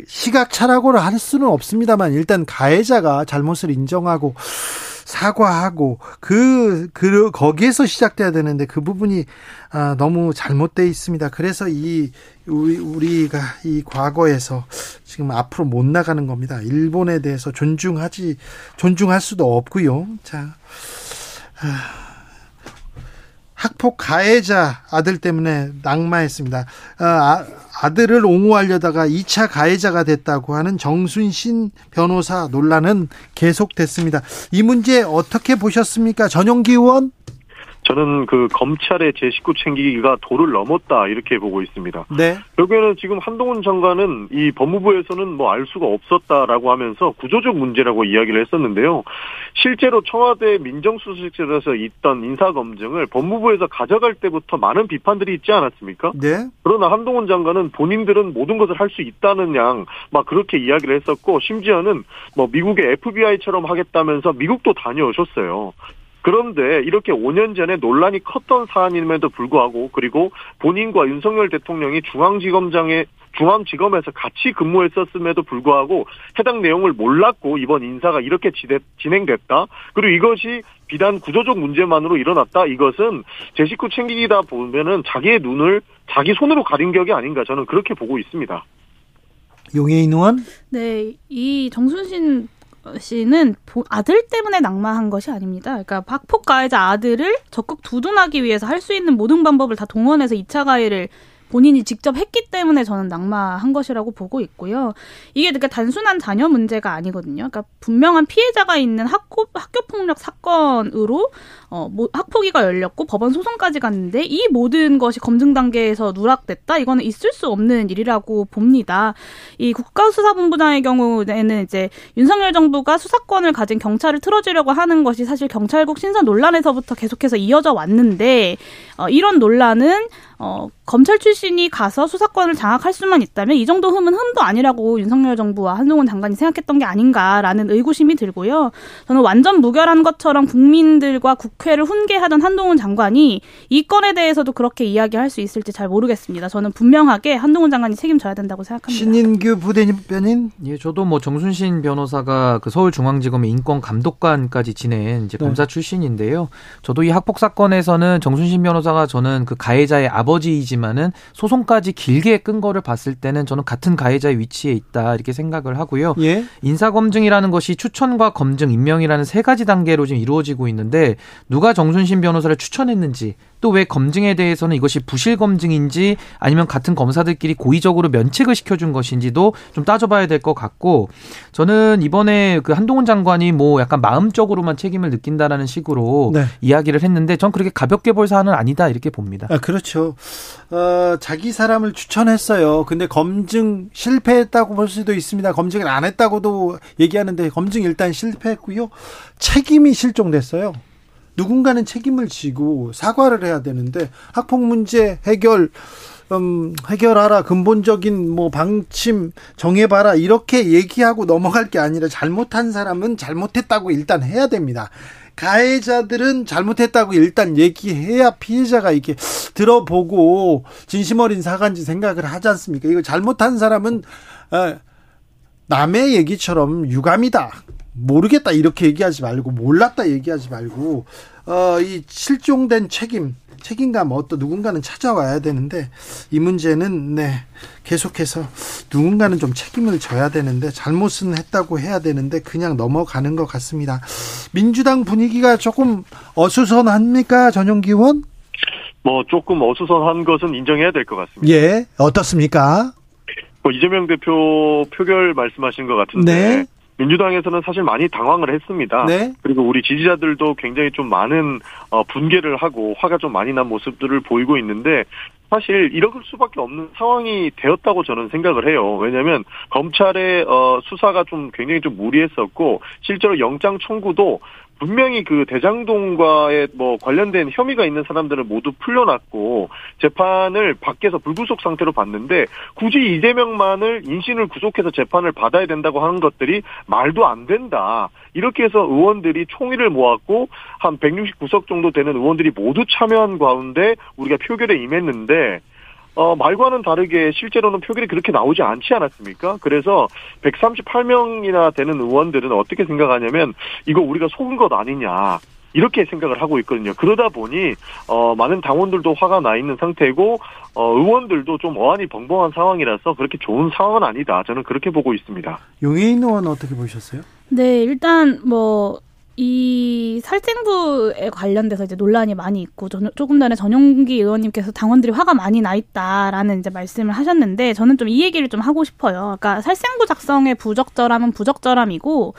시각차라고를 할 수는 없습니다만 일단 가해자가 잘못을 인정하고 사과하고 그, 그 거기에서 시작돼야 되는데 그 부분이 아, 너무 잘못돼 있습니다. 그래서 이 우리, 우리가 이 과거에서 지금 앞으로 못 나가는 겁니다. 일본에 대해서 존중하지 존중할 수도 없고요. 자, 아. 학폭 가해자 아들 때문에 낙마했습니다. 아, 아들을 옹호하려다가 이 차 가해자가 됐다고 하는 정순신 변호사 논란은 계속됐습니다. 이 문제 어떻게 보셨습니까? 전용기 의원? 저는 그 검찰의 제식구 챙기기가 도를 넘었다 이렇게 보고 있습니다. 네. 결국에는 지금 한동훈 장관은 이 법무부에서는 뭐 알 수가 없었다라고 하면서 구조적 문제라고 이야기를 했었는데요. 실제로 청와대 민정수석실에서 있던 인사검증을 법무부에서 가져갈 때부터 많은 비판들이 있지 않았습니까? 네. 그러나 한동훈 장관은 본인들은 모든 것을 할 수 있다는 양 막 그렇게 이야기를 했었고 심지어는 뭐 미국의 에프비아이처럼 하겠다면서 미국도 다녀오셨어요. 그런데 이렇게 오 년 전에 논란이 컸던 사안임에도 불구하고 그리고 본인과 윤석열 대통령이 중앙지검장에 중앙지검에서 같이 근무했었음에도 불구하고 해당 내용을 몰랐고 이번 인사가 이렇게 진행됐다. 그리고 이것이 비단 구조적 문제만으로 일어났다. 이것은 제 식구 챙기기다 보면은 자기의 눈을 자기 손으로 가린 격이 아닌가 저는 그렇게 보고 있습니다. 용혜인 의원? 네, 이 정순신 씨는 아들 때문에 낙마한 것이 아닙니다. 그러니까 학폭 가해자 아들을 적극 두둔하기 위해서 할 수 있는 모든 방법을 다 동원해서 이 차 가해를 본인이 직접 했기 때문에 저는 낙마한 것이라고 보고 있고요. 이게 그러니까 단순한 자녀 문제가 아니거든요. 그러니까 분명한 피해자가 있는 학교, 학교폭력 사건으로 어, 뭐, 학폭위가 열렸고 법원 소송까지 갔는데 이 모든 것이 검증 단계에서 누락됐다. 이거는 있을 수 없는 일이라고 봅니다. 이 국가수사본부장의 경우에는 이제 윤석열 정부가 수사권을 가진 경찰을 틀어주려고 하는 것이 사실 경찰국 신설 논란에서부터 계속해서 이어져 왔는데 어, 이런 논란은 어, 검찰 출신이 가서 수사권을 장악할 수만 있다면 이 정도 흠은 흠도 아니라고 윤석열 정부와 한동훈 장관이 생각했던 게 아닌가라는 의구심이 들고요. 저는 완전 무결한 것처럼 국민들과 국회를 훈계하던 한동훈 장관이 이 건에 대해서도 그렇게 이야기할 수 있을지 잘 모르겠습니다. 저는 분명하게 한동훈 장관이 책임져야 된다고 생각합니다. 신인규 부대변인? 예, 저도 뭐 정순신 변호사가 그 서울중앙지검의 인권감독관까지 지낸 이제 검사 네. 출신인데요. 저도 이 학폭 사건에서는 정순신 변호사가 저는 그 가해자의 아버지 아버지이지만은 소송까지 길게 끈 거를 봤을 때는 저는 같은 가해자의 위치에 있다 이렇게 생각을 하고요. 예? 인사검증이라는 것이 추천과 검증, 임명이라는 세 가지 단계로 지금 이루어지고 있는데 누가 정순신 변호사를 추천했는지 또 왜 검증에 대해서는 이것이 부실 검증인지 아니면 같은 검사들끼리 고의적으로 면책을 시켜준 것인지도 좀 따져봐야 될 것 같고 저는 이번에 그 한동훈 장관이 뭐 약간 마음적으로만 책임을 느낀다라는 식으로 네. 이야기를 했는데 전 그렇게 가볍게 볼 사안은 아니다 이렇게 봅니다. 아, 그렇죠. 어, 자기 사람을 추천했어요. 근데 검증 실패했다고 볼 수도 있습니다. 검증을 안 했다고도 얘기하는데 검증 일단 실패했고요. 책임이 실종됐어요. 누군가는 책임을 지고 사과를 해야 되는데 학폭 문제 해결 음, 해결하라 근본적인 뭐 방침 정해봐라 이렇게 얘기하고 넘어갈 게 아니라 잘못한 사람은 잘못했다고 일단 해야 됩니다. 가해자들은 잘못했다고 일단 얘기해야 피해자가 이렇게 들어보고 진심 어린 사과인지 생각을 하지 않습니까? 이거 잘못한 사람은 남의 얘기처럼 유감이다. 모르겠다 이렇게 얘기하지 말고 몰랐다 얘기하지 말고 어, 이 실종된 책임 책임감 어떤 누군가는 찾아와야 되는데 이 문제는 네 계속해서 누군가는 좀 책임을 져야 되는데 잘못은 했다고 해야 되는데 그냥 넘어가는 것 같습니다. 민주당 분위기가 조금 어수선합니까? 전용기 의원? 뭐 조금 어수선한 것은 인정해야 될 것 같습니다. 예, 어떻습니까? 뭐 이재명 대표 표결 말씀하신 것 같은데 네. 민주당에서는 사실 많이 당황을 했습니다. 네? 그리고 우리 지지자들도 굉장히 좀 많은 분개를 하고 화가 좀 많이 난 모습들을 보이고 있는데 사실 이럴 수밖에 없는 상황이 되었다고 저는 생각을 해요. 왜냐하면 검찰의 수사가 좀 굉장히 좀 무리했었고 실제로 영장 청구도 분명히 그 대장동과의 뭐 관련된 혐의가 있는 사람들을 모두 풀려났고 재판을 밖에서 불구속 상태로 봤는데 굳이 이재명만을 인신을 구속해서 재판을 받아야 된다고 하는 것들이 말도 안 된다. 이렇게 해서 의원들이 총의를 모았고 한 백육십구 석 정도 되는 의원들이 모두 참여한 가운데 우리가 표결에 임했는데 어, 말과는 다르게 실제로는 표결이 그렇게 나오지 않지 않았습니까? 그래서 백삼십팔 명이나 되는 의원들은 어떻게 생각하냐면 이거 우리가 속은 것 아니냐. 이렇게 생각을 하고 있거든요. 그러다 보니 어, 많은 당원들도 화가 나 있는 상태고 어, 의원들도 좀 어안이 벙벙한 상황이라서 그렇게 좋은 상황은 아니다. 저는 그렇게 보고 있습니다. 용혜인 의원 어떻게 보셨어요? 네, 일단 뭐 이 살생부에 관련돼서 이제 논란이 많이 있고 전, 조금 전에 전용기 의원님께서 당원들이 화가 많이 나 있다라는 이제 말씀을 하셨는데 저는 좀 이 얘기를 좀 하고 싶어요. 그러니까 살생부 작성의 부적절함은 부적절함이고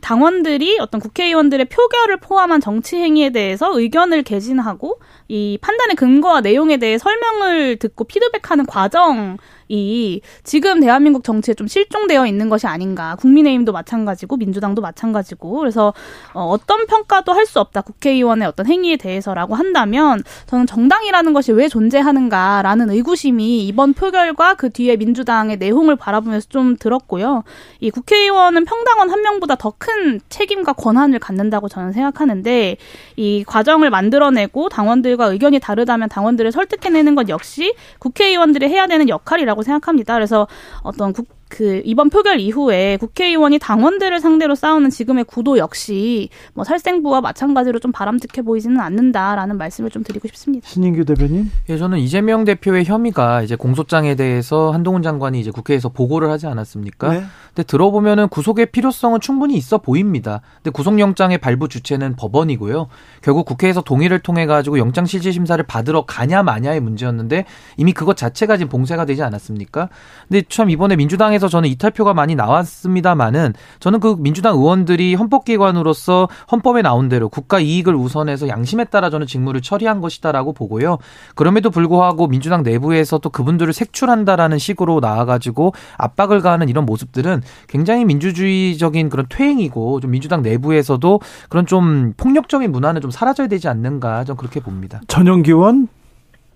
당원들이 어떤 국회의원들의 표결을 포함한 정치 행위에 대해서 의견을 개진하고 이 판단의 근거와 내용에 대해 설명을 듣고 피드백하는 과정. 이 지금 대한민국 정치에 좀 실종되어 있는 것이 아닌가. 국민의힘도 마찬가지고 민주당도 마찬가지고. 그래서 어떤 평가도 할 수 없다. 국회의원의 어떤 행위에 대해서라고 한다면 저는 정당이라는 것이 왜 존재하는가라는 의구심이 이번 표결과 그 뒤에 민주당의 내홍을 바라보면서 좀 들었고요. 이 국회의원은 평당원 한 명보다 더 큰 책임과 권한을 갖는다고 저는 생각하는데 이 과정을 만들어내고 당원들과 의견이 다르다면 당원들을 설득해내는 것 역시 국회의원들이 해야 되는 역할이라고 생각합니다. 그래서 어떤 국, 그 이번 표결 이후에 국회의원이 당원들을 상대로 싸우는 지금의 구도 역시 뭐 살생부와 마찬가지로 좀 바람직해 보이지는 않는다라는 말씀을 좀 드리고 싶습니다. 신인규 대변인. 예, 저는 이재명 대표의 혐의가 이제 공소장에 대해서 한동훈 장관이 이제 국회에서 보고를 하지 않았습니까? 네. 근데 들어보면은 구속의 필요성은 충분히 있어 보입니다. 근데 구속영장의 발부 주체는 법원이고요. 결국 국회에서 동의를 통해 가지고 영장실질심사를 받으러 가냐 마냐의 문제였는데 이미 그것 자체가 지금 봉쇄가 되지 않았습니까? 근데 참 이번에 민주당의 에서 저는 이탈표가 많이 나왔습니다만은 저는 그 민주당 의원들이 헌법기관으로서 헌법에 나온 대로 국가 이익을 우선해서 양심에 따라 저는 직무를 처리한 것이다라고 보고요. 그럼에도 불구하고 민주당 내부에서 또 그분들을 색출한다라는 식으로 나와가지고 압박을 가하는 이런 모습들은 굉장히 민주주의적인 그런 퇴행이고 좀 민주당 내부에서도 그런 좀 폭력적인 문화는 좀 사라져야 되지 않는가 저는 그렇게 봅니다. 전용기 의원.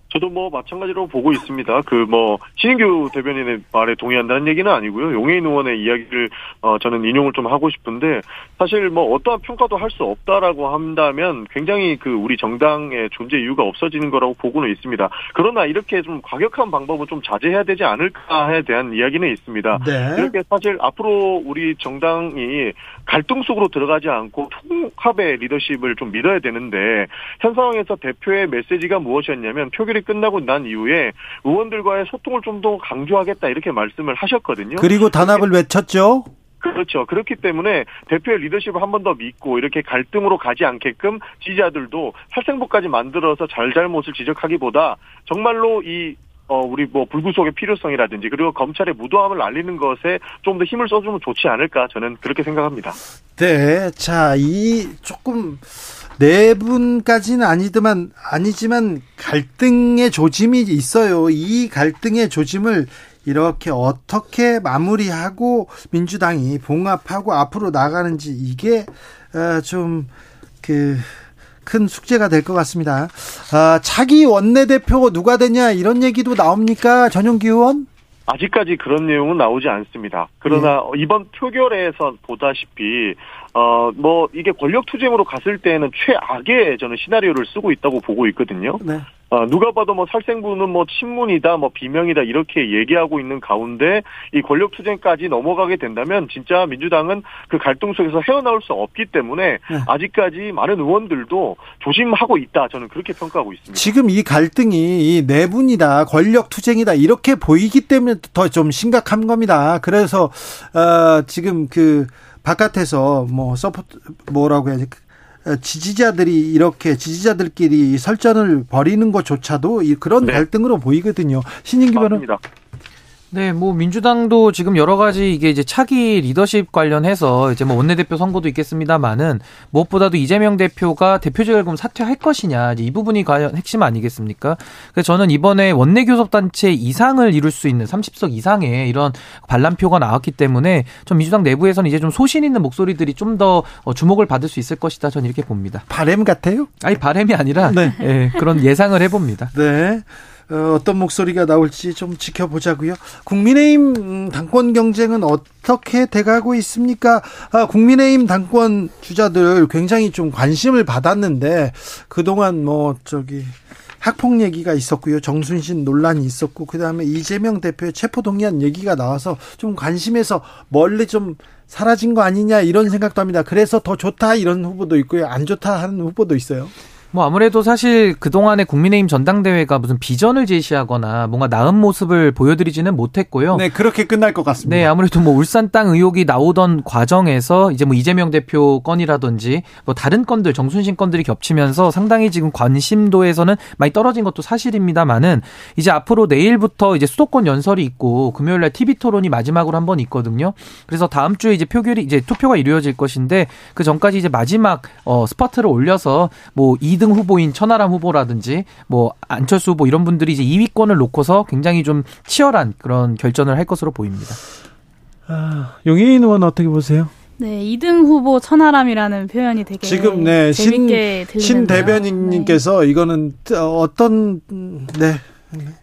저도 뭐 마찬가지로 보고 있습니다. 그 뭐 신인규 대변인의 말에 동의한다는 얘기는 아니고요. 용혜인 의원의 이야기를 어 저는 인용을 좀 하고 싶은데 사실 뭐 어떠한 평가도 할 수 없다라고 한다면 굉장히 그 우리 정당의 존재 이유가 없어지는 거라고 보고는 있습니다. 그러나 이렇게 좀 과격한 방법은 좀 자제해야 되지 않을까에 대한 이야기는 있습니다. 네. 이렇게 사실 앞으로 우리 정당이 갈등 속으로 들어가지 않고 통합의 리더십을 좀 믿어야 되는데 현 상황에서 대표의 메시지가 무엇이었냐면 표결이 끝나고 난 이후에 의원들과의 소통을 좀 더 강조하겠다 이렇게 말씀을 하셨거든요. 그리고 단합을 외쳤죠. 그렇죠. 그렇기 때문에 대표의 리더십을 한 번 더 믿고 이렇게 갈등으로 가지 않게끔 지지자들도 살생부까지 만들어서 잘잘못을 지적하기보다 정말로 이 어, 우리 뭐 불구속의 필요성이라든지 그리고 검찰의 무도함을 알리는 것에 좀 더 힘을 써주면 좋지 않을까 저는 그렇게 생각합니다. 네, 자, 이 조금 네 분까지는 아니지만 아니지만 갈등의 조짐이 있어요. 이 갈등의 조짐을 이렇게 어떻게 마무리하고 민주당이 봉합하고 앞으로 나가는지 이게 좀 그. 큰 숙제가 될 것 같습니다. 아, 차기 원내대표 누가 되냐 이런 얘기도 나옵니까? 전용기 의원? 아직까지 그런 내용은 나오지 않습니다. 그러나 예. 이번 표결에서 보다시피 어, 뭐 이게 권력투쟁으로 갔을 때에는 최악의 저는 시나리오를 쓰고 있다고 보고 있거든요. 네. 어, 누가 봐도 뭐 살생부는 뭐 친문이다, 뭐 비명이다 이렇게 얘기하고 있는 가운데 이 권력투쟁까지 넘어가게 된다면 진짜 민주당은 그 갈등 속에서 헤어나올 수 없기 때문에 네. 아직까지 많은 의원들도 조심하고 있다. 저는 그렇게 평가하고 있습니다. 지금 이 갈등이 이 내분이다, 권력투쟁이다 이렇게 보이기 때문에 더 좀 심각한 겁니다. 그래서 어, 지금 그 바깥에서 뭐 서포트 뭐라고 해야지. 지지자들이 이렇게 지지자들끼리 설전을 벌이는 것조차도 그런 네. 갈등으로 보이거든요. 신인규 변호사님. 네, 뭐, 민주당도 지금 여러 가지 이게 이제 차기 리더십 관련해서 이제 뭐 원내대표 선거도 있겠습니다만은 무엇보다도 이재명 대표가 대표직을 그럼 사퇴할 것이냐 이제 이 부분이 과연 핵심 아니겠습니까? 그래서 저는 이번에 원내교섭단체 이상을 이룰 수 있는 삼십 석 이상의 이런 반란표가 나왔기 때문에 좀 민주당 내부에서는 이제 좀 소신 있는 목소리들이 좀 더 주목을 받을 수 있을 것이다. 저는 이렇게 봅니다. 바람 같아요? 아니, 바람이 아니라 네. 예, 그런 예상을 해봅니다. 네. 어떤 목소리가 나올지 좀 지켜보자고요. 국민의힘 당권 경쟁은 어떻게 돼가고 있습니까? 아, 국민의힘 당권 주자들 굉장히 좀 관심을 받았는데 그동안 뭐 저기 학폭 얘기가 있었고요. 정순신 논란이 있었고, 그다음에 이재명 대표의 체포동의안 얘기가 나와서 좀 관심에서 멀리 좀 사라진 거 아니냐 이런 생각도 합니다. 그래서 더 좋다 이런 후보도 있고요. 안 좋다 하는 후보도 있어요. 뭐 아무래도 사실 그동안의 국민의힘 전당대회가 무슨 비전을 제시하거나 뭔가 나은 모습을 보여드리지는 못했고요. 네, 그렇게 끝날 것 같습니다. 네, 아무래도 뭐 울산 땅 의혹이 나오던 과정에서 이제 뭐 이재명 대표 건이라든지 뭐 다른 건들, 정순신 건들이 겹치면서 상당히 지금 관심도에서는 많이 떨어진 것도 사실입니다만은, 이제 앞으로 내일부터 이제 수도권 연설이 있고 금요일날 티비 토론이 마지막으로 한번 있거든요. 그래서 다음 주에 이제 표결이 이제 투표가 이루어질 것인데, 그 전까지 이제 마지막 어, 스퍼트를 올려서 뭐 이 등 후보인 천하람 후보라든지 뭐 안철수 후보 이런 분들이 이제 이 위권을 놓고서 굉장히 좀 치열한 그런 결전을 할 것으로 보입니다. 아, 용혜인 의원 어떻게 보세요? 네, 이 등 후보 천하람이라는 표현이 되게 지금 네, 재밌게 신, 신 대변인님께서 네. 이거는 어떤 네.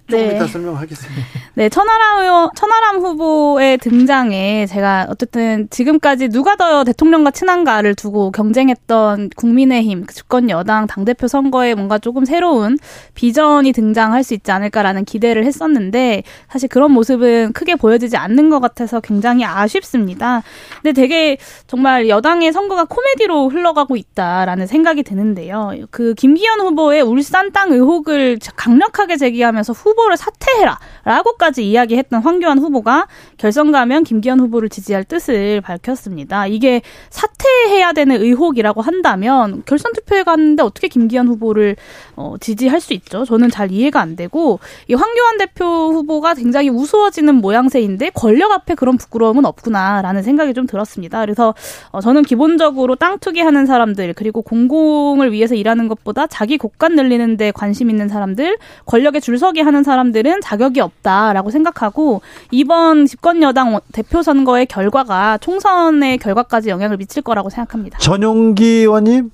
조금 네. 이따 설명하겠습니다. 네, 천하람 의원, 천하람 후보의 등장에 제가 어쨌든 지금까지 누가 더 대통령과 친한가를 두고 경쟁했던 국민의힘 집권 여당 당대표 선거에 뭔가 조금 새로운 비전이 등장할 수 있지 않을까라는 기대를 했었는데, 사실 그런 모습은 크게 보여지지 않는 것 같아서 굉장히 아쉽습니다. 근데 되게 정말 여당의 선거가 코미디로 흘러가고 있다라는 생각이 드는데요. 그 김기현 후보의 울산 땅 의혹을 강력하게 제기하면 후보를 사퇴해라 라고까지 이야기했던 황교안 후보가 결선 가면 김기현 후보를 지지할 뜻을 밝혔습니다. 이게 사퇴해야 되는 의혹이라고 한다면 결선 투표에 갔는데 어떻게 김기현 후보를 어, 지지할 수 있죠? 저는 잘 이해가 안 되고, 이 황교안 대표 후보가 굉장히 우스워지는 모양새인데 권력 앞에 그런 부끄러움은 없구나라는 생각이 좀 들었습니다. 그래서 어, 저는 기본적으로 땅 투기하는 사람들, 그리고 공공을 위해서 일하는 것보다 자기 곳간 늘리는 데 관심 있는 사람들, 권력에 줄 서 하는 사람들은 자격이 없다라고 생각하고, 이번 집권여당 대표 선거의 결과가 총선의 결과까지 영향을 미칠 거라고 생각합니다. 전용기 의원님.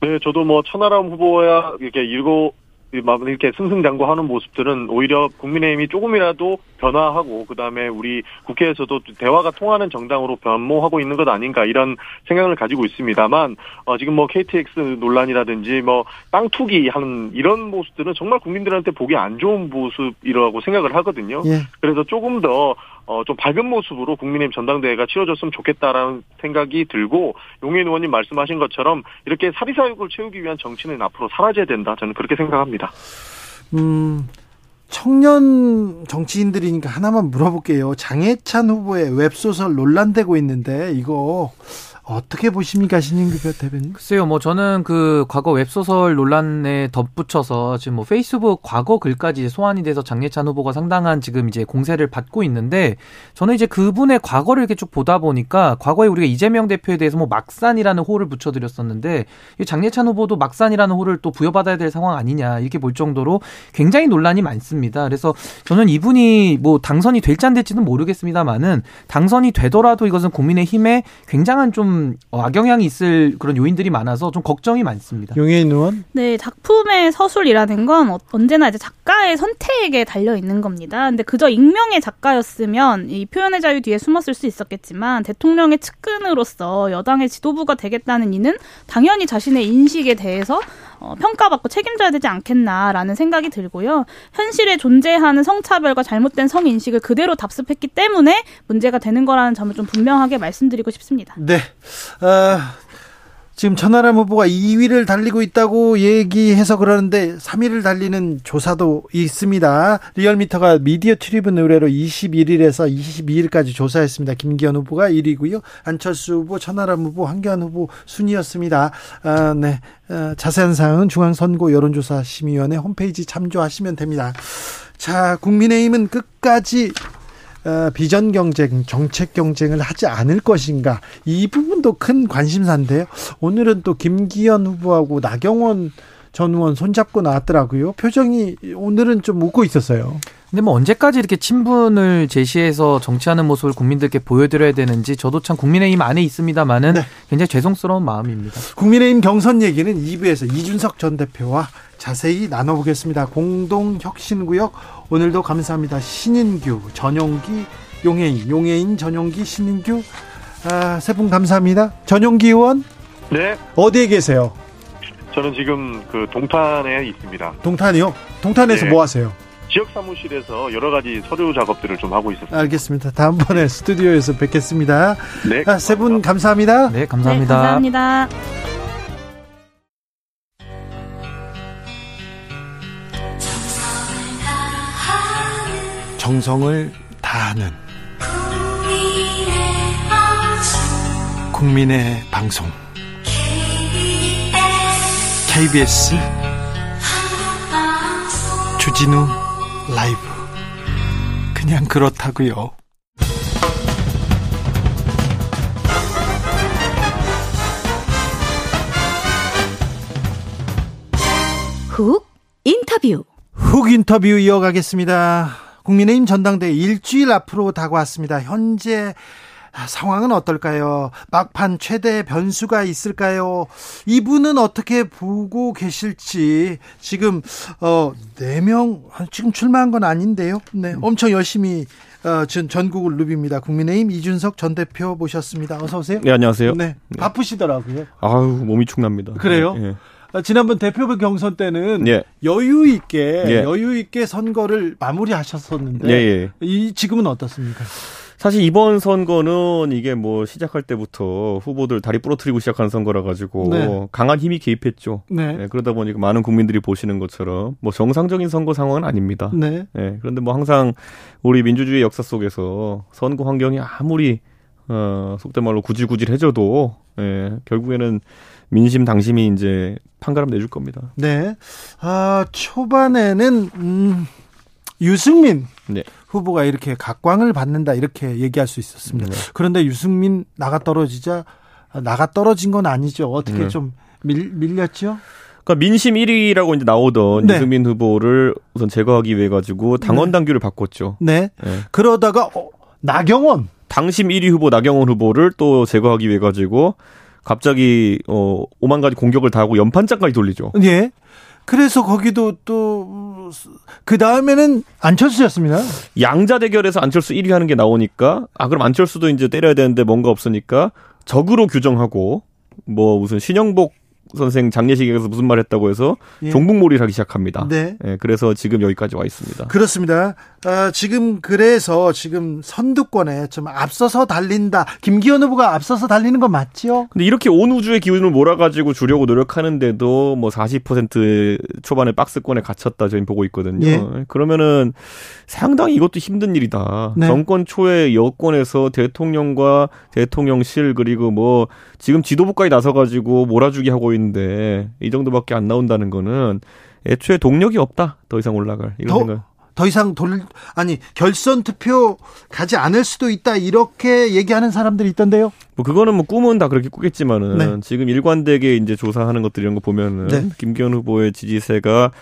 네, 저도 뭐 천하람 후보야 이렇게 일고 이렇게 승승장구하는 모습들은 오히려 국민의힘이 조금이라도 변화하고, 그다음에 우리 국회에서도 대화가 통하는 정당으로 변모하고 있는 것 아닌가 이런 생각을 가지고 있습니다만, 어, 지금 뭐 케이티엑스 논란이라든지 뭐 땅 투기하는 이런 모습들은 정말 국민들한테 보기 안 좋은 모습이라고 생각을 하거든요. 예. 그래서 조금 더 어, 좀 밝은 모습으로 국민의힘 전당대회가 치러졌으면 좋겠다라는 생각이 들고, 용혜인 의원님 말씀하신 것처럼 이렇게 사리사욕을 채우기 위한 정치는 앞으로 사라져야 된다, 저는 그렇게 생각합니다. 음, 청년 정치인들이니까 하나만 물어볼게요. 장혜찬 후보의 웹소설 논란되고 있는데 이거 어떻게 보십니까, 신인규 대변인? 글쎄요, 뭐 저는 그 과거 웹소설 논란에 덧붙여서 지금 뭐 페이스북 과거 글까지 소환이 돼서 장혜찬 후보가 상당한 지금 이제 공세를 받고 있는데, 저는 이제 그분의 과거를 이렇게 쭉 보다 보니까 과거에 우리가 이재명 대표에 대해서 뭐 막산이라는 호를 붙여드렸었는데, 이 장혜찬 후보도 막산이라는 호를 또 부여받아야 될 상황 아니냐 이렇게 볼 정도로 굉장히 논란이 많습니다. 그래서 저는 이분이 뭐 당선이 될지 안 될지는 모르겠습니다만은, 당선이 되더라도 이것은 국민의힘에 굉장한 좀 악영향이 있을 그런 요인들이 많아서 좀 걱정이 많습니다. 용혜인 의원? 네, 작품의 서술이라는 건 언제나 이제 작가의 선택에 달려 있는 겁니다. 근데 그저 익명의 작가였으면 이 표현의 자유 뒤에 숨었을 수 있었겠지만, 대통령의 측근으로서 여당의 지도부가 되겠다는 이는 당연히 자신의 인식에 대해서 어, 평가받고 책임져야 되지 않겠나라는 생각이 들고요. 현실에 존재하는 성차별과 잘못된 성인식을 그대로 답습했기 때문에 문제가 되는 거라는 점을 좀 분명하게 말씀드리고 싶습니다. 네. 어, 지금 천하람 후보가 이 위를 달리고 있다고 얘기해서 그러는데 삼 위를 달리는 조사도 있습니다. 리얼미터가 미디어 트리뷴 의뢰로 이십일일에서 이십이일까지 조사했습니다. 김기현 후보가 일 위고요. 안철수 후보, 천하람 후보, 황교안 후보 순이었습니다. 아, 네. 자세한 사항은 중앙선거 여론조사 심의위원회 홈페이지 참조하시면 됩니다. 자, 국민의힘은 끝까지 어, 비전 경쟁, 정책 경쟁을 하지 않을 것인가, 이 부분도 큰 관심사인데요. 오늘은 또 김기현 후보하고 나경원 전 의원 손잡고 나왔더라고요. 표정이 오늘은 좀 웃고 있었어요. 근데 뭐 언제까지 이렇게 친분을 제시해서 정치하는 모습을 국민들께 보여드려야 되는지, 저도 참 국민의힘 안에 있습니다만은 네. 굉장히 죄송스러운 마음입니다. 국민의힘 경선 얘기는 이 부에서 이준석 전 대표와 자세히 나눠보겠습니다. 공동혁신구역, 오늘도 감사합니다. 신인규, 전용기, 용혜인, 용혜인, 전용기, 신인규, 아, 세 분 감사합니다. 전용기 의원, 네, 어디에 계세요? 저는 지금 그 동탄에 있습니다. 동탄이요? 동탄에서 네. 뭐 하세요? 지역 사무실에서 여러 가지 서류 작업들을 좀 하고 있었습니다. 알겠습니다. 다음번에 스튜디오에서 뵙겠습니다. 네. 아, 세 분 감사합니다. 네, 감사합니다. 네, 감사합니다. 정성을 다하는 국민의 방송 케이비에스 주진우 라이브. 그냥 그렇다고요. 훅 인터뷰. 훅 인터뷰 이어가겠습니다. 국민의힘 전당대회 일주일 앞으로 다가왔습니다. 현재 상황은 어떨까요? 막판 최대 변수가 있을까요? 이분은 어떻게 보고 계실지. 지금 어, 네 명 지금 출마한 건 아닌데요. 네, 엄청 열심히 어, 전, 전국을 누빕니다. 국민의힘 이준석 전 대표 모셨습니다. 어서 오세요. 네, 안녕하세요. 네, 네. 바쁘시더라고요. 아유, 몸이 축납니다. 그래요? 네. 지난번 대표부 경선 때는 예. 여유 있게 예. 여유 있게 선거를 마무리하셨었는데 예예. 이 지금은 어떻습니까? 사실 이번 선거는 이게 뭐 시작할 때부터 후보들 다리 부러뜨리고 시작하는 선거라 가지고 네. 강한 힘이 개입했죠. 네. 네, 그러다 보니까 많은 국민들이 보시는 것처럼 뭐 정상적인 선거 상황은 아닙니다. 네. 네, 그런데 뭐 항상 우리 민주주의 역사 속에서 선거 환경이 아무리 어, 속된 말로 구질구질해져도 예, 결국에는 민심 당심이 이제 판가름 내줄 겁니다. 네. 아, 초반에는 음, 유승민 네. 후보가 이렇게 각광을 받는다 이렇게 얘기할 수 있었습니다. 네. 그런데 유승민 나가 떨어지자 나가 떨어진 건 아니죠. 어떻게 네. 좀 밀, 밀렸죠? 그러니까 민심 일 위라고 이제 나오던 네. 유승민 후보를 우선 제거하기 위해 가지고 당원 당규를 네. 바꿨죠. 네. 네. 그러다가 어, 나경원 당심 일 위 후보 나경원 후보를 또 제거하기 위해 가지고 갑자기 어 오만 가지 공격을 다하고 연판장까지 돌리죠. 예. 그래서 거기도 또 그 다음에는 안철수였습니다. 양자 대결에서 안철수 일 위 하는 게 나오니까 아 그럼 안철수도 이제 때려야 되는데 뭔가 없으니까 적으로 규정하고 뭐 무슨 신영복 선생 장례식에서 무슨 말 했다고 해서 예. 종북몰이를 하기 시작합니다. 네. 예, 그래서 지금 여기까지 와 있습니다. 그렇습니다. 어, 지금 그래서 지금 선두권에 좀 앞서서 달린다. 김기현 후보가 앞서서 달리는 건 맞죠? 근데 이렇게 온 우주의 기운을 몰아가지고 주려고 노력하는데도 뭐 사십 퍼센트 초반에 박스권에 갇혔다 저희 보고 있거든요. 예. 그러면은 상당히 이것도 힘든 일이다. 네. 정권 초에 여권에서 대통령과 대통령실 그리고 뭐 지금 지도부까지 나서가지고 몰아주기 하고 있는 인데 이 정도밖에 안 나온다는 거는 애초에 동력이 없다. 더 이상 올라갈 이런 더, 생각. 더 이상 돌 아니 결선 투표 가지 않을 수도 있다. 이렇게 얘기하는 사람들이 있던데요. 뭐 그거는 뭐 꿈은 다 그렇게 꾸겠지만은 네. 지금 일관되게 이제 조사하는 것들 이런 거 보면은 네. 김기현 후보의 지지세가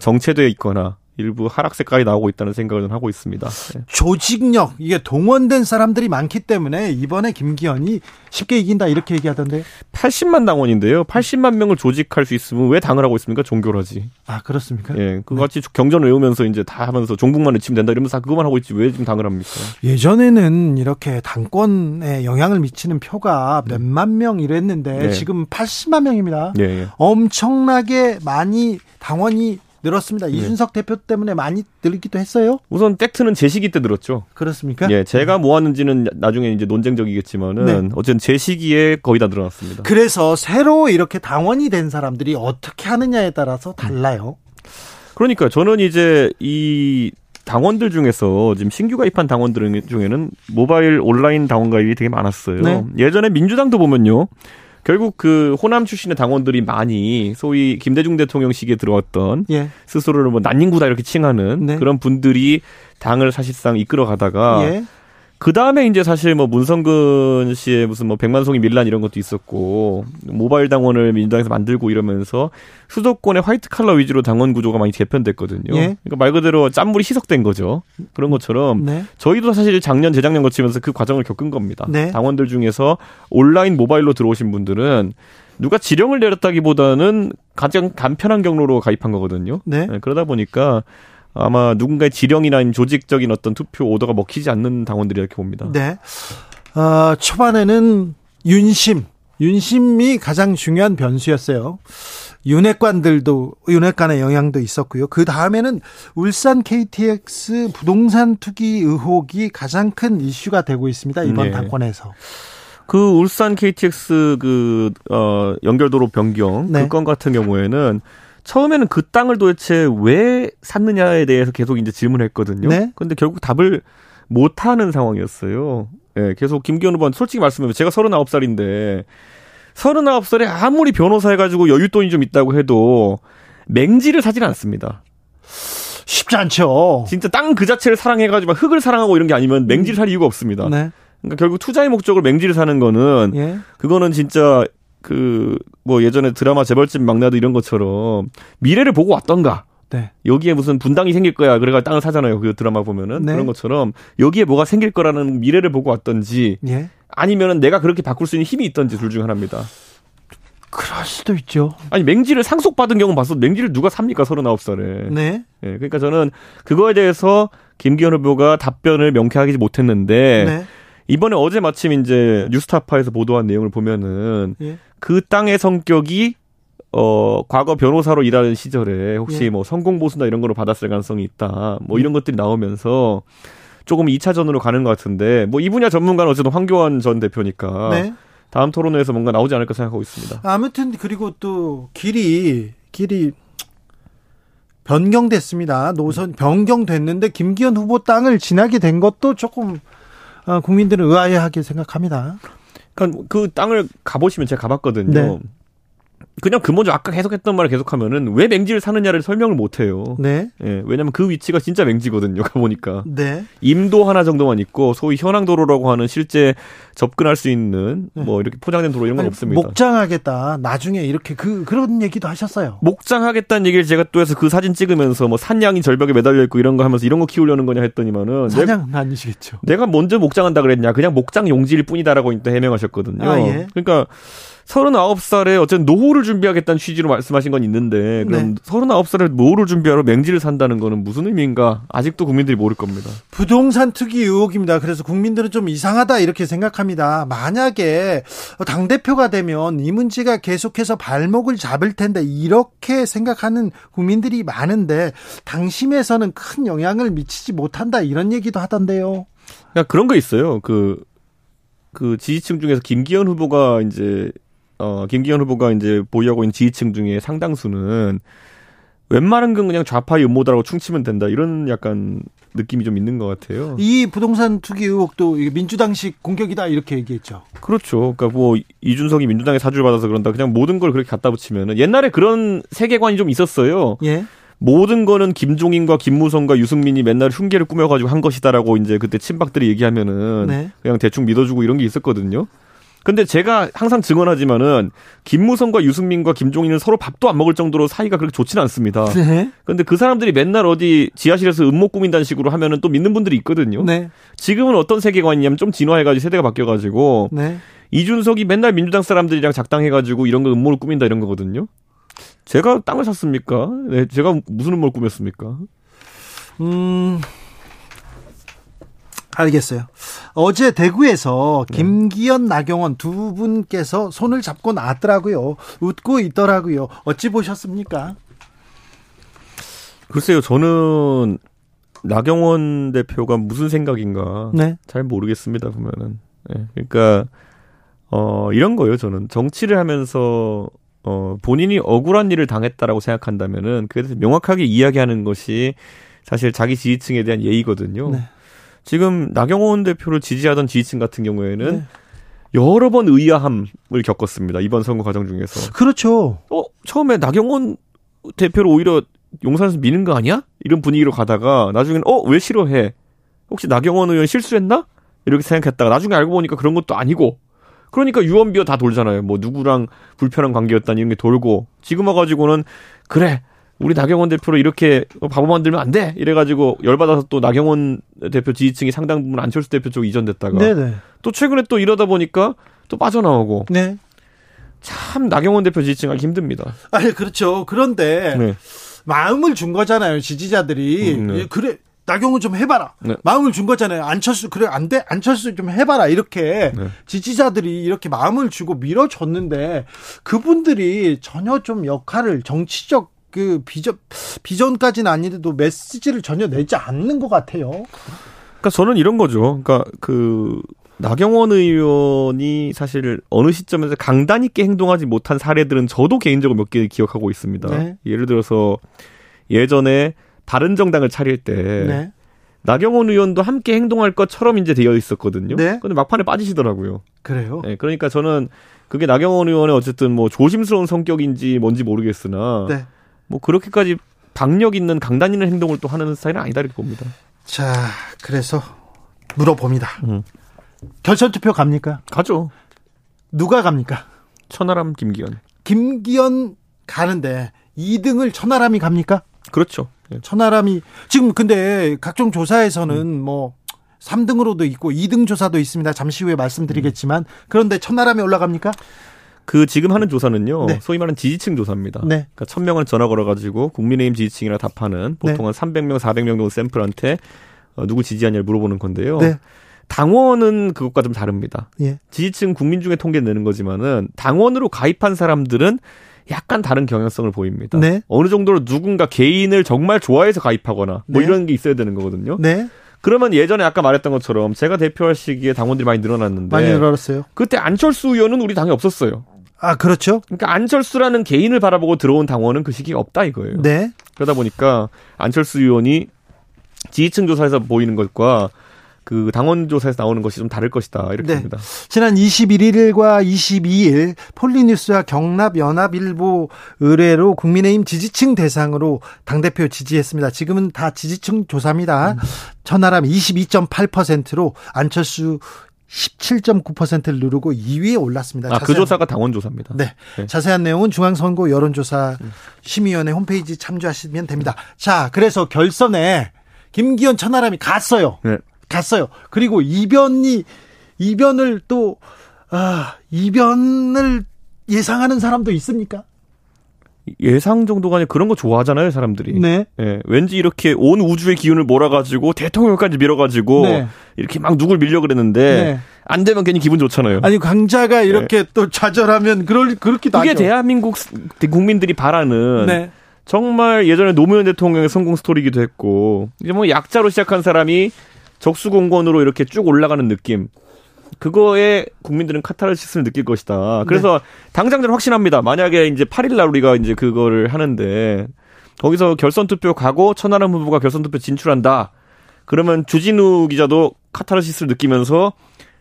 정체되어 있거나 일부 하락세까지 나오고 있다는 생각을 하고 있습니다. 네. 조직력 이게 동원된 사람들이 많기 때문에 이번에 김기현이 쉽게 이긴다 이렇게 얘기하던데요. 팔십만 당원인데요. 팔십만 명을 조직할 수 있으면 왜 당을 하고 있습니까? 종교라지. 아 그렇습니까? 예, 그같이 네. 경전 외우면서 이제 다 하면서 종북만 외치면 된다 이러면서 그것만 하고 있지 왜 지금 당을 합니까? 예전에는 이렇게 당권에 영향을 미치는 표가 몇만 명 이랬는데 네. 지금 팔십만 명입니다. 네, 네. 엄청나게 많이 당원이 늘었습니다. 네. 이준석 대표 때문에 많이 늘기도 했어요. 우선 팩트는 제 시기 때 늘었죠. 그렇습니까? 예, 제가 모았는지는 나중에 이제 논쟁적이겠지만은 네. 어쨌든 제 시기에 거의 다 늘어났습니다. 그래서 새로 이렇게 당원이 된 사람들이 어떻게 하느냐에 따라서 달라요. 그러니까 저는 이제 이 당원들 중에서 지금 신규 가입한 당원들 중에는 모바일 온라인 당원 가입이 되게 많았어요. 네. 예전에 민주당도 보면요. 결국 그 호남 출신의 당원들이 많이 소위 김대중 대통령식에 들어왔던 예. 스스로를 뭐 난닝구다 이렇게 칭하는 네. 그런 분들이 당을 사실상 이끌어가다가 예. 그 다음에 이제 사실 뭐 문성근 씨의 무슨 뭐 백만송이 밀란 이런 것도 있었고 모바일 당원을 민주당에서 만들고 이러면서 수도권의 화이트 칼라 위주로 당원 구조가 많이 개편됐거든요. 예. 그러니까 말 그대로 짠물이 희석된 거죠. 그런 것처럼 네. 저희도 사실 작년 재작년 거치면서 그 과정을 겪은 겁니다. 네. 당원들 중에서 온라인 모바일로 들어오신 분들은 누가 지령을 내렸다기보다는 가장 간편한 경로로 가입한 거거든요. 네. 네, 그러다 보니까 아마 누군가의 지령이나 아니면 조직적인 어떤 투표 오더가 먹히지 않는 당원들이 이렇게 봅니다. 네. 어, 초반에는 윤심, 윤심이 가장 중요한 변수였어요. 윤핵관들도, 윤핵관의 영향도 있었고요. 그 다음에는 울산 케이티엑스 부동산 투기 의혹이 가장 큰 이슈가 되고 있습니다. 이번 네. 당권에서. 그 울산 케이티엑스 그, 어, 연결도로 변경. 네. 그 건 같은 경우에는 처음에는 그 땅을 도대체 왜 샀느냐에 대해서 계속 이제 질문을 했거든요. 네. 근데 결국 답을 못 하는 상황이었어요. 예, 네, 계속 김기현 후보한테 솔직히 말씀드리면 제가 서른아홉 살인데 서른아홉 살에 아무리 변호사 해가지고 여윳돈이 좀 있다고 해도 맹지를 사진 않습니다. 쉽지 않죠. 진짜 땅 그 자체를 사랑해가지고 막 흙을 사랑하고 이런 게 아니면 맹지를 살 이유가 없습니다. 네. 그러니까 결국 투자의 목적으로 맹지를 사는 거는 예. 그거는 진짜 그 뭐 예전에 드라마 재벌집 막내도 이런 것처럼 미래를 보고 왔던가. 네. 여기에 무슨 분당이 생길 거야. 그래가 땅을 사잖아요. 그 드라마 보면은 네. 그런 것처럼 여기에 뭐가 생길 거라는 미래를 보고 왔던지 예. 아니면은 내가 그렇게 바꿀 수 있는 힘이 있던지 둘 중 하나입니다. 그럴 수도 있죠. 아니 맹지를 상속받은 경우 봤어. 맹지를 누가 삽니까? 서른아홉 살에. 네. 예. 네, 그러니까 저는 그거에 대해서 김기현 후보가 답변을 명쾌하게 못했는데 네. 이번에 어제 마침 이제 뉴스타파에서 보도한 내용을 보면은 예. 그 땅의 성격이 어, 과거 변호사로 일하는 시절에 혹시 예. 뭐 성공보수나 이런 걸로 받았을 가능성이 있다. 뭐 이런 것들이 나오면서 조금 이 차전으로 가는 것 같은데 뭐 이 분야 전문가는 어쨌든 황교안 전 대표니까 네. 다음 토론회에서 뭔가 나오지 않을까 생각하고 있습니다. 아무튼 그리고 또 길이, 길이 변경됐습니다. 노선 변경됐는데 김기현 후보 땅을 지나게 된 것도 조금 국민들은 의아해하게 생각합니다. 그러니까 그 땅을 가보시면 제가 가봤거든요. 네. 그냥 그 먼저 아까 계속했던 말을 계속하면은 왜 맹지를 사느냐를 설명을 못해요. 네. 예, 왜냐면 그 위치가 진짜 맹지거든요. 가보니까. 네. 임도 하나 정도만 있고 소위 현황도로라고 하는 실제 접근할 수 있는 네. 뭐 이렇게 포장된 도로 이런 건 아니, 없습니다. 목장하겠다. 나중에 이렇게 그 그런 얘기도 하셨어요. 목장하겠다는 얘기를 제가 또 해서 그 사진 찍으면서 뭐 산양이 절벽에 매달려 있고 이런 거 하면서 이런 거 키우려는 거냐 했더니만은 산양은 아니시겠죠. 내가 먼저 목장한다 그랬냐. 그냥 목장 용지일 뿐이다라고 일단 해명하셨거든요. 아, 예. 그러니까 서른아홉 살에 어쨌든 노후를 준비하겠다는 취지로 말씀하신 건 있는데 그럼 네. 서른아홉 살에 노후를 준비하러 맹지를 산다는 거는 무슨 의미인가 아직도 국민들이 모를 겁니다. 부동산 투기 의혹입니다. 그래서 국민들은 좀 이상하다 이렇게 생각합니다. 만약에 당대표가 되면 이 문제가 계속해서 발목을 잡을 텐데 이렇게 생각하는 국민들이 많은데 당심에서는 큰 영향을 미치지 못한다 이런 얘기도 하던데요. 그러니까 그런 거 있어요. 그, 그 지지층 중에서 김기현 후보가 이제 어, 김기현 후보가 이제 보유하고 있는 지지층 중에 상당수는 웬만한 건 그냥 좌파의 음모다라고 충치면 된다. 이런 약간 느낌이 좀 있는 것 같아요. 이 부동산 투기 의혹도 민주당식 공격이다. 이렇게 얘기했죠. 그렇죠. 그러니까 뭐 이준석이 민주당에 사주를 받아서 그런다. 그냥 모든 걸 그렇게 갖다 붙이면은 옛날에 그런 세계관이 좀 있었어요. 예. 모든 거는 김종인과 김무성과 유승민이 맨날 흉계를 꾸며가지고 한 것이다라고 이제 그때 친박들이 얘기하면은 네. 그냥 대충 믿어주고 이런 게 있었거든요. 근데 제가 항상 증언하지만은 김무성과 유승민과 김종인은 서로 밥도 안 먹을 정도로 사이가 그렇게 좋지는 않습니다. 네. 근데 그 사람들이 맨날 어디 지하실에서 음모 꾸민다는 식으로 하면은 또 믿는 분들이 있거든요. 네. 지금은 어떤 세계관이냐면 좀 진화해가지고 세대가 바뀌어가지고 네. 이준석이 맨날 민주당 사람들이랑 작당해가지고 이런 거 음모를 꾸민다 이런 거거든요. 제가 땅을 샀습니까? 네, 제가 무슨 음모를 꾸몄습니까? 음. 알겠어요. 어제 대구에서 김기현, 나경원 두 분께서 손을 잡고 나왔더라고요. 웃고 있더라고요. 어찌 보셨습니까? 글쎄요. 저는 나경원 대표가 무슨 생각인가 네. 잘 모르겠습니다. 보면은. 네. 그러니까 어, 이런 거예요. 저는 정치를 하면서 어, 본인이 억울한 일을 당했다라고 생각한다면은 그에 대해서 명확하게 이야기하는 것이 사실 자기 지지층에 대한 예의거든요. 네. 지금 나경원 대표를 지지하던 지지층 같은 경우에는 네. 여러 번 의아함을 겪었습니다. 이번 선거 과정 중에서. 그렇죠. 어, 처음에 나경원 대표를 오히려 용산에서 미는 거 아니야? 이런 분위기로 가다가 나중에는 어, 왜 싫어해? 혹시 나경원 의원 실수했나? 이렇게 생각했다가 나중에 알고 보니까 그런 것도 아니고. 그러니까 유언비어 다 돌잖아요. 뭐 누구랑 불편한 관계였다는 이런 게 돌고. 지금 와가지고는 그래. 우리 나경원 대표로 이렇게 바보 만들면 안 돼! 이래가지고 열받아서 또 나경원 대표 지지층이 상당 부분 안철수 대표 쪽으로 이전됐다가 네네. 또 최근에 또 이러다 보니까 또 빠져나오고 네. 참 나경원 대표 지지층 하기 힘듭니다. 아니, 그렇죠. 그런데 네. 마음을 준 거잖아요. 지지자들이. 음, 네. 그래, 나경원 좀 해봐라. 네. 마음을 준 거잖아요. 안철수 그래 안 돼? 안철수 좀 해봐라. 이렇게 네. 지지자들이 이렇게 마음을 주고 밀어줬는데 그분들이 전혀 좀 역할을 정치적 그 비전, 비전까지는 아닌데도 메시지를 전혀 내지 않는 것 같아요. 그러니까 저는 이런 거죠. 그러니까 그 나경원 의원이 사실 어느 시점에서 강단 있게 행동하지 못한 사례들은 저도 개인적으로 몇 개 기억하고 있습니다. 네. 예를 들어서 예전에 바른정당을 차릴 때 네. 나경원 의원도 함께 행동할 것처럼 이제 되어 있었거든요. 네. 근데 막판에 빠지시더라고요. 그래요? 네, 그러니까 저는 그게 나경원 의원의 어쨌든 뭐 조심스러운 성격인지 뭔지 모르겠으나 네. 뭐 그렇게까지 박력 있는 강단 있는 행동을 또 하는 스타일은 아니다 이렇게 봅니다. 자, 그래서 물어봅니다. 음. 결선 투표 갑니까? 가죠. 누가 갑니까? 천하람, 김기현. 김기현 가는데 이 등을 천하람이 갑니까? 그렇죠. 천하람이 지금 근데 각종 조사에서는 음. 뭐 삼 등으로도 있고 이 등 조사도 있습니다. 잠시 후에 말씀드리겠지만 그런데 천하람이 올라갑니까? 그 지금 하는 조사는요. 네. 소위 말하는 지지층 조사입니다. 네. 그러니까 천 명을 전화 걸어가지고 국민의힘 지지층이라 답하는 보통 한 삼백 명, 사백 명 정도 샘플한테 누구 지지하냐를 물어보는 건데요. 네. 당원은 그것과 좀 다릅니다. 예. 지지층 국민 중에 통계 내는 거지만은 당원으로 가입한 사람들은 약간 다른 경향성을 보입니다. 네. 어느 정도로 누군가 개인을 정말 좋아해서 가입하거나 뭐 네. 이런 게 있어야 되는 거거든요. 네. 그러면 예전에 아까 말했던 것처럼 제가 대표할 시기에 당원들이 많이 늘어났는데 많이 늘어났어요. 그때 안철수 의원은 우리 당에 없었어요. 아, 그렇죠. 그러니까 안철수라는 개인을 바라보고 들어온 당원은 그 시기에 없다 이거예요. 네. 그러다 보니까 안철수 의원이 지지층 조사에서 보이는 것과 그 당원 조사에서 나오는 것이 좀 다를 것이다 이렇게 네. 봅니다. 지난 이십일일과 이십이일 폴리뉴스와 경남연합일보 의뢰로 국민의힘 지지층 대상으로 당대표 지지했습니다. 지금은 다 지지층 조사입니다. 음. 천하람 이십이 점 팔 퍼센트로 안철수 십칠 점 구 퍼센트를 누르고 이 위에 올랐습니다. 아, 그 조사가 당원 조사입니다. 네. 네. 자세한 내용은 중앙선거 여론조사 심의위원회 홈페이지 참조하시면 됩니다. 자, 그래서 결선에 김기현 천하람이 갔어요. 네. 갔어요. 그리고 이변이 이변을 또 아, 이변을 예상하는 사람도 있습니까? 예상 정도가 아니라 그런 거 좋아하잖아요, 사람들이. 네. 예, 왠지 이렇게 온 우주의 기운을 몰아가지고 대통령까지 밀어가지고 네. 이렇게 막 누굴 밀려 그랬는데 네. 안 되면 괜히 기분 좋잖아요. 아니 강자가 이렇게 네. 또 좌절하면 그럴 그렇기도 하죠. 이게 대한민국 국민들이 바라는. 네. 정말 예전에 노무현 대통령의 성공 스토리이기도 했고 이제 뭐 약자로 시작한 사람이 적수공권으로 이렇게 쭉 올라가는 느낌. 그거에 국민들은 카타르시스를 느낄 것이다. 그래서 네. 당장 저는 확신합니다. 만약에 이제 팔일날 우리가 이제 그거를 하는데 거기서 결선 투표 가고 천하람 후보가 결선 투표 진출한다. 그러면 주진우 기자도 카타르시스를 느끼면서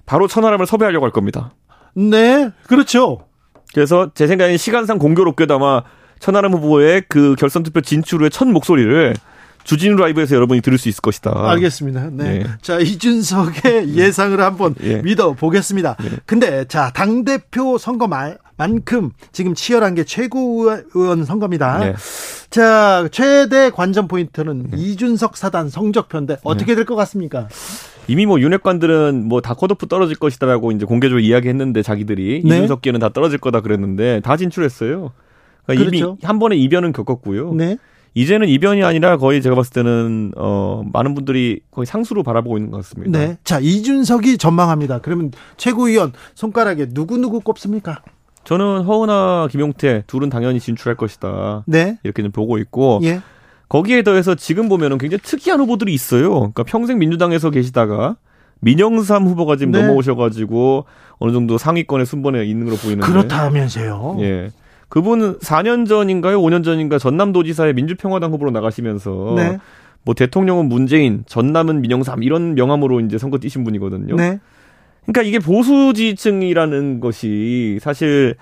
바로 천하람을 섭외하려고 할 겁니다. 네, 그렇죠. 그래서 제 생각엔 시간상 공교롭게도 아마 천하람 후보의 그 결선 투표 진출 후의 첫 목소리를 주진우 라이브에서 여러분이 들을 수 있을 것이다. 알겠습니다. 네. 예. 자, 이준석의 예상을 한번 예. 믿어보겠습니다. 예. 근데, 자, 당대표 선거만큼 지금 치열한 게 최고위원 선거입니다. 예. 자, 최대 관전 포인트는 예. 이준석 사단 성적표인데 어떻게 될 것 같습니까? 이미 뭐 윤핵관들은 뭐 다 컷오프 떨어질 것이다라고 이제 공개적으로 이야기했는데 자기들이. 네. 이준석계는 다 떨어질 거다 그랬는데 다 진출했어요. 그러니까 그렇죠. 이미 한 번에 이변은 겪었고요. 네. 이제는 이변이 아니라 거의 제가 봤을 때는 어, 많은 분들이 거의 상수로 바라보고 있는 것 같습니다. 네, 자 이준석이 전망합니다. 그러면 최고위원 손가락에 누구누구 꼽습니까? 저는 허은하, 김용태 둘은 당연히 진출할 것이다. 네, 이렇게 좀 보고 있고 예. 거기에 더해서 지금 보면은 굉장히 특이한 후보들이 있어요. 그러니까 평생 민주당에서 계시다가 민영삼 후보가 지금 네. 넘어오셔가지고 어느 정도 상위권에 순번에 있는 걸로 보이는데 그렇다면서요? 예. 그분은 사 년 전인가요? 오 년 전인가 전남도지사에 민주평화당 후보로 나가시면서 네. 뭐 대통령은 문재인, 전남은 민영삼 이런 명함으로 이제 선거 뛰신 분이거든요. 네. 그러니까 이게 보수 지지층이라는 것이 사실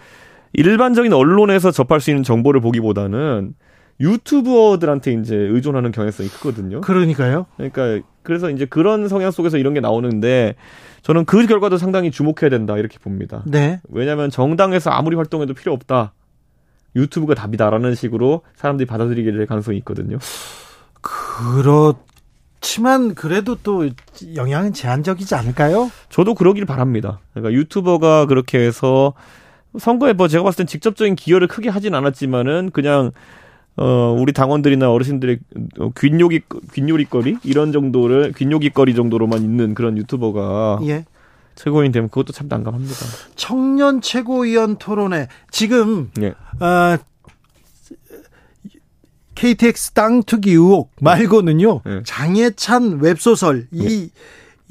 일반적인 언론에서 접할 수 있는 정보를 보기보다는 유튜버들한테 이제 의존하는 경향성이 크거든요. 그러니까요. 그러니까 그래서 이제 그런 성향 속에서 이런 게 나오는데 저는 그 결과도 상당히 주목해야 된다 이렇게 봅니다. 네. 왜냐하면 정당에서 아무리 활동해도 필요 없다. 유튜브가 답이다라는 식으로 사람들이 받아들이게 될 가능성이 있거든요. 그렇지만 그래도 또 영향은 제한적이지 않을까요? 저도 그러길 바랍니다. 그러니까 유튜버가 그렇게 해서 선거에 뭐 제가 봤을 땐 직접적인 기여를 크게 하진 않았지만은 그냥 어, 우리 당원들이나 어르신들의 균요기, 균요리거리? 이런 정도를, 균요기거리 정도로만 있는 그런 유튜버가. 예. 최고위원 되면 그것도 참 난감합니다. 청년 최고위원 토론회. 지금, 예. 어, 케이티엑스 땅 투기 의혹 말고는요, 예. 장혜찬 웹소설, 이,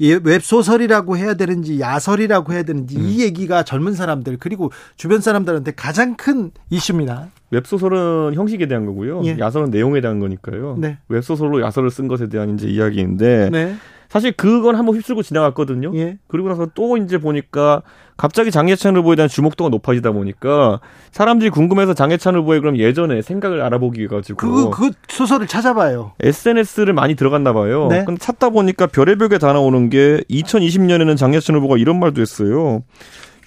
예. 웹소설이라고 해야 되는지, 야설이라고 해야 되는지, 음. 이 얘기가 젊은 사람들, 그리고 주변 사람들한테 가장 큰 이슈입니다. 웹소설은 형식에 대한 거고요. 예. 야설은 내용에 대한 거니까요. 네. 웹소설로 야설을 쓴 것에 대한 이제 이야기인데 네. 사실 그건 한번 휩쓸고 지나갔거든요. 예. 그리고 나서 또 이제 보니까 갑자기 장혜찬 후보에 대한 주목도가 높아지다 보니까 사람들이 궁금해서 장혜찬 후보의 그럼 예전에 생각을 알아보기 가지고 그, 그 소설을 찾아봐요. 에스엔에스를 많이 들어갔나 봐요. 네. 근데 찾다 보니까 별의별 게 다 나오는 게 이천이십 년에는 장혜찬 후보가 이런 말도 했어요.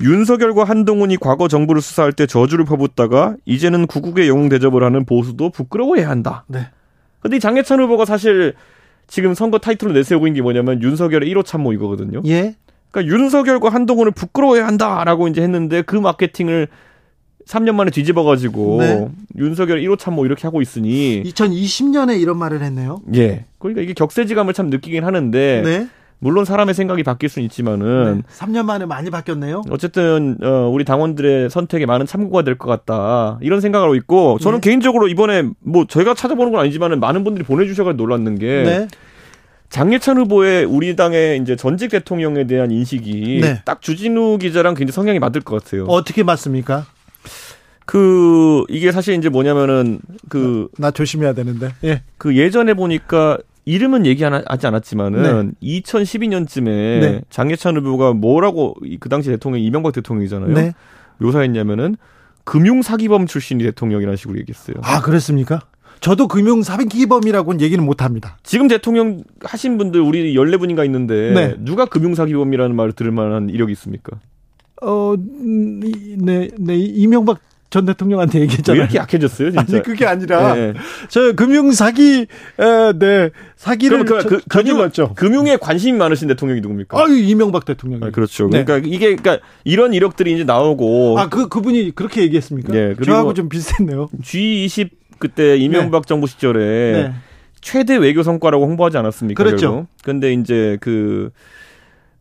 윤석열과 한동훈이 과거 정부를 수사할 때 저주를 퍼붓다가 이제는 구국의 영웅 대접을 하는 보수도 부끄러워해야 한다. 네. 근데 이 장혜찬 후보가 사실 지금 선거 타이틀로 내세우고 있는 게 뭐냐면 윤석열의 일 호 참모 이거거든요. 예. 그러니까 윤석열과 한동훈을 부끄러워해야 한다라고 이제 했는데 그 마케팅을 삼 년 만에 뒤집어가지고 네. 윤석열의 일 호 참모 이렇게 하고 있으니 이천이십 년에 이런 말을 했네요. 예. 그러니까 이게 격세지감을 참 느끼긴 하는데. 네. 물론 사람의 생각이 바뀔 수는 있지만은. 네, 삼 년 만에 많이 바뀌었네요. 어쨌든, 어, 우리 당원들의 선택에 많은 참고가 될 것 같다. 이런 생각으로 있고, 저는 네. 개인적으로 이번에 뭐 저희가 찾아보는 건 아니지만은 많은 분들이 보내주셔서 놀랐는 게. 네. 장혜찬 후보의 우리 당의 이제 전직 대통령에 대한 인식이. 네. 딱 주진우 기자랑 굉장히 성향이 맞을 것 같아요. 어떻게 맞습니까? 그, 이게 사실 이제 뭐냐면은 그. 나, 나 조심해야 되는데. 예. 그 예전에 보니까 이름은 얘기하지 않았지만은 네. 이천십이 년쯤에 네. 장혜찬 후보가 뭐라고 그 당시 대통령이 이명박 대통령이잖아요. 네. 묘사했냐면은 금융 사기범 출신이 대통령이라는 식으로 얘기했어요. 아, 그렇습니까? 저도 금융 사기범이라고는 얘기는 못 합니다. 지금 대통령 하신 분들 우리 열네 분인가 있는데 네. 누가 금융 사기범이라는 말을 들을 만한 이력이 있습니까? 어, 네, 네, 이명박 전 대통령한테 얘기했잖아요. 왜 이렇게 약해졌어요, 진짜? 아니 그게 아니라 네. 저 금융 사기, 에, 네 사기를 그, 그, 금융 금융에 관심이 많으신 대통령이 누굽니까? 아, 이명박 대통령이. 아, 그렇죠. 네. 그러니까 이게 그러니까 이런 이력들이 이제 나오고. 아, 그 그분이 그렇게 얘기했습니까? 네. 저하고 좀 비슷했네요. 지 이십 그때 이명박 네. 정부 시절에 네. 최대 외교 성과라고 홍보하지 않았습니까? 그렇죠. 그런데 이제 그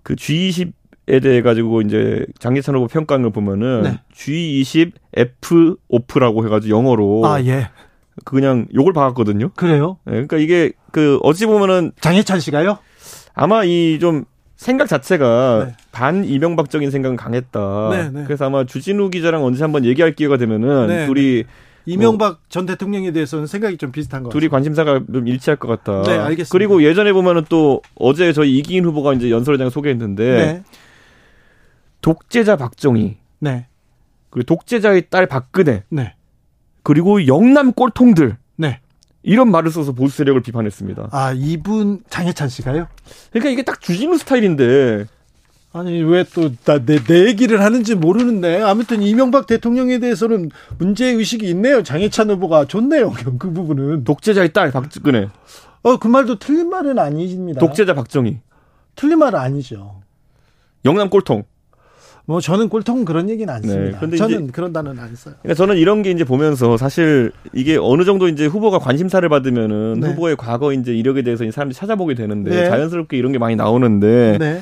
그 지 이십 에 대해 가지고 이제 장기찬 후보 평가를 보면은 네. 지 이십 F 오프라고 해가지고 영어로 아 예 그냥 욕을 박았거든요. 그래요? 네, 그러니까 이게 그 어찌 보면은 장혜찬 씨가요? 아마 이 좀 생각 자체가 네. 반 이명박적인 생각은 강했다. 네, 네. 그래서 아마 주진우 기자랑 언제 한번 얘기할 기회가 되면은 네, 둘이 네. 이명박 뭐, 전 대통령에 대해서는 생각이 좀 비슷한 것 같아요. 둘이 관심사가 좀 일치할 것 같다. 네, 알겠습니다. 그리고 예전에 보면은 또 어제 저희 이기인 후보가 이제 연설장에 소개했는데. 네. 독재자 박정희, 네. 그리고 독재자의 딸 박근혜, 네. 그리고 영남 꼴통들, 네. 이런 말을 써서 보수 세력을 비판했습니다. 아, 이분 장혜찬 씨가요? 그러니까 이게 딱 주진우 스타일인데 아니 왜 또 나 내 내 얘기를 하는지 모르는데 아무튼 이명박 대통령에 대해서는 문제 의식이 있네요. 장혜찬 후보가 좋네요. 그 부분은 독재자의 딸 박근혜. 어, 그 말도 틀린 말은 아닙니다. 독재자 박정희. 틀린 말은 아니죠. 영남 꼴통. 뭐 저는 꼴통 그런 얘기는 안 씁니다. 네, 저는 이제, 그런 단어는 안 써요. 그러니까 저는 이런 게 이제 보면서 사실 이게 어느 정도 이제 후보가 관심사를 받으면은 네. 후보의 과거 이제 이력에 대해서 이제 사람들이 찾아보게 되는데 네. 자연스럽게 이런 게 많이 나오는데 네.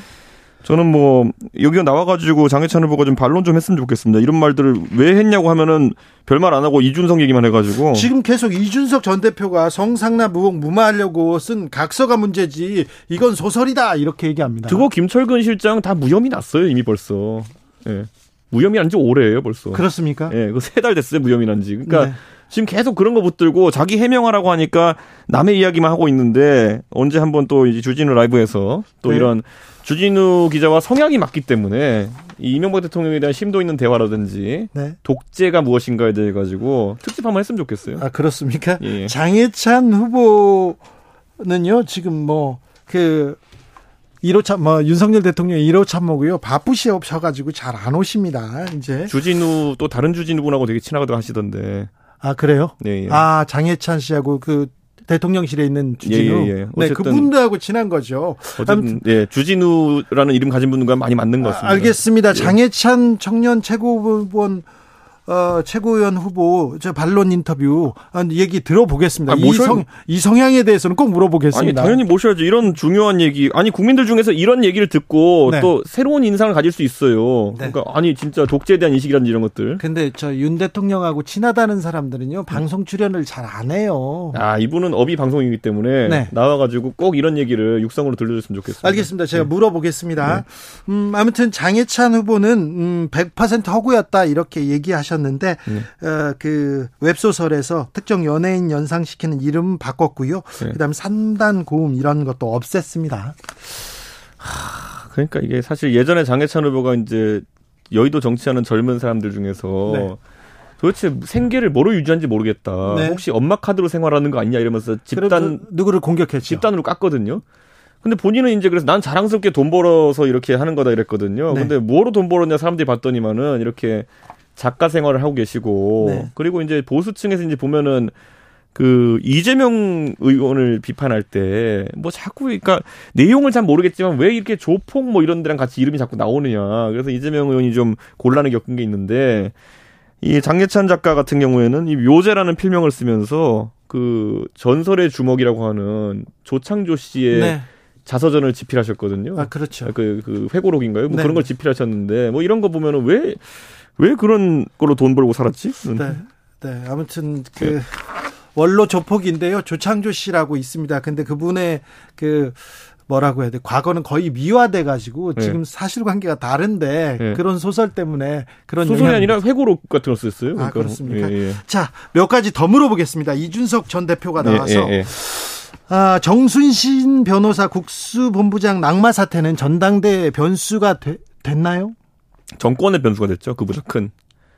저는 뭐 여기가 나와가지고 장혜찬 후보가 좀 반론 좀 했으면 좋겠습니다. 이런 말들을 왜 했냐고 하면은 별말 안 하고 이준석 얘기만 해가지고 지금 계속 이준석 전 대표가 성상납 의혹 무마하려고 쓴 각서가 문제지 이건 소설이다 이렇게 얘기합니다. 그거 김철근 실장 다 무혐의 났어요 이미 벌써. 예, 무혐의 난 지 오래예요 벌써. 그렇습니까? 예, 그 세 달 됐어요 무혐의 난 지. 그러니까 네. 지금 계속 그런 거 붙들고 자기 해명하라고 하니까 남의 이야기만 하고 있는데 언제 한번 또 이제 주진우 라이브에서 또 네. 이런 주진우 기자와 성향이 맞기 때문에 이 이명박 대통령에 대한 심도 있는 대화라든지 네. 독재가 무엇인가에 대해 가지고 특집 한번 했으면 좋겠어요. 아, 그렇습니까? 예. 장혜찬 후보는요 지금 뭐 그 일 호 참, 뭐, 윤석열 대통령 일 호 참모고요. 바쁘셔가지고 잘 안 오십니다, 이제. 주진우, 또 다른 주진우 분하고 되게 친하다고 하시던데. 아, 그래요? 예, 예. 아, 장혜찬 씨하고 그 대통령실에 있는 주진우. 예, 예, 예. 네, 그분들하고 친한 거죠. 어쨌든, 예, 주진우라는 이름 가진 분과 많이 맞는 것 같습니다. 아, 알겠습니다. 장혜찬 청년 최고위원 어, 최고위원 후보 저 반론 인터뷰 얘기 들어보겠습니다. 아니, 이, 성, 이 성향에 대해서는 꼭 물어보겠습니다. 아니, 당연히 모셔야죠. 이런 중요한 얘기. 아니 국민들 중에서 이런 얘기를 듣고 네. 또 새로운 인상을 가질 수 있어요. 네. 그러니까 아니 진짜 독재에 대한 인식이라든지 이런 것들. 근데 저 윤 대통령하고 친하다는 사람들은요. 방송 출연을 잘 안 해요. 아 이분은 업이 방송이기 때문에 네. 나와가지고 꼭 이런 얘기를 육성으로 들려줬으면 좋겠습니다. 알겠습니다. 제가 네. 물어보겠습니다. 네. 음, 아무튼 장혜찬 후보는 음, 백 퍼센트 허구였다 이렇게 얘기하셨는데 네. 어, 그 웹소설에서 특정 연예인 연상시키는 이름 바꿨고요. 네. 그다음에 삼단 고음 이런 것도 없앴습니다. 하, 그러니까 이게 사실 예전에 장혜찬 후보가 이제 여의도 정치하는 젊은 사람들 중에서 네. 도대체 생계를 뭐로 유지하는지 모르겠다. 네. 혹시 엄마 카드로 생활하는 거 아니냐 이러면서 집단 누구를 공격했죠. 집단으로 깠거든요. 근데 본인은 이제 그래서 난 자랑스럽게 돈 벌어서 이렇게 하는 거다 이랬거든요. 네. 근데 뭐로 돈 벌었냐 사람들이 봤더니만은 이렇게 작가 생활을 하고 계시고 네. 그리고 이제 보수층에서 이제 보면은 그 이재명 의원을 비판할 때 뭐 자꾸 그러니까 내용을 잘 모르겠지만 왜 이렇게 조폭 뭐 이런 데랑 같이 이름이 자꾸 나오느냐. 그래서 이재명 의원이 좀 곤란을 겪은 게 있는데 이 장혜찬 작가 같은 경우에는 이 묘재라는 필명을 쓰면서 그 전설의 주먹이라고 하는 조창조 씨의 네. 자서전을 집필하셨거든요. 아, 그렇죠. 그, 그 회고록인가요? 뭐 네. 그런 걸 집필하셨는데 뭐 이런 거 보면은 왜, 왜 그런 걸로 돈 벌고 살았지? 네. 네. 아무튼 그 네. 원로 조폭인데요. 조창조 씨라고 있습니다. 근데 그분의 그 뭐라고 해야 돼? 과거는 거의 미화돼 가지고 네. 지금 사실관계가 다른데 네. 그런 소설 때문에 그런 소설이 아니라 회고록 같은 걸 썼어요. 그러니까. 아, 그렇습니까? 예, 예. 자, 몇 가지 더 물어보겠습니다. 이준석 전 대표가 나와서 예, 예, 예. 아, 정순신 변호사 국수본부장 낙마 사태는 전당대회 변수가 되, 됐나요? 정권의 변수가 됐죠. 그보다 큰.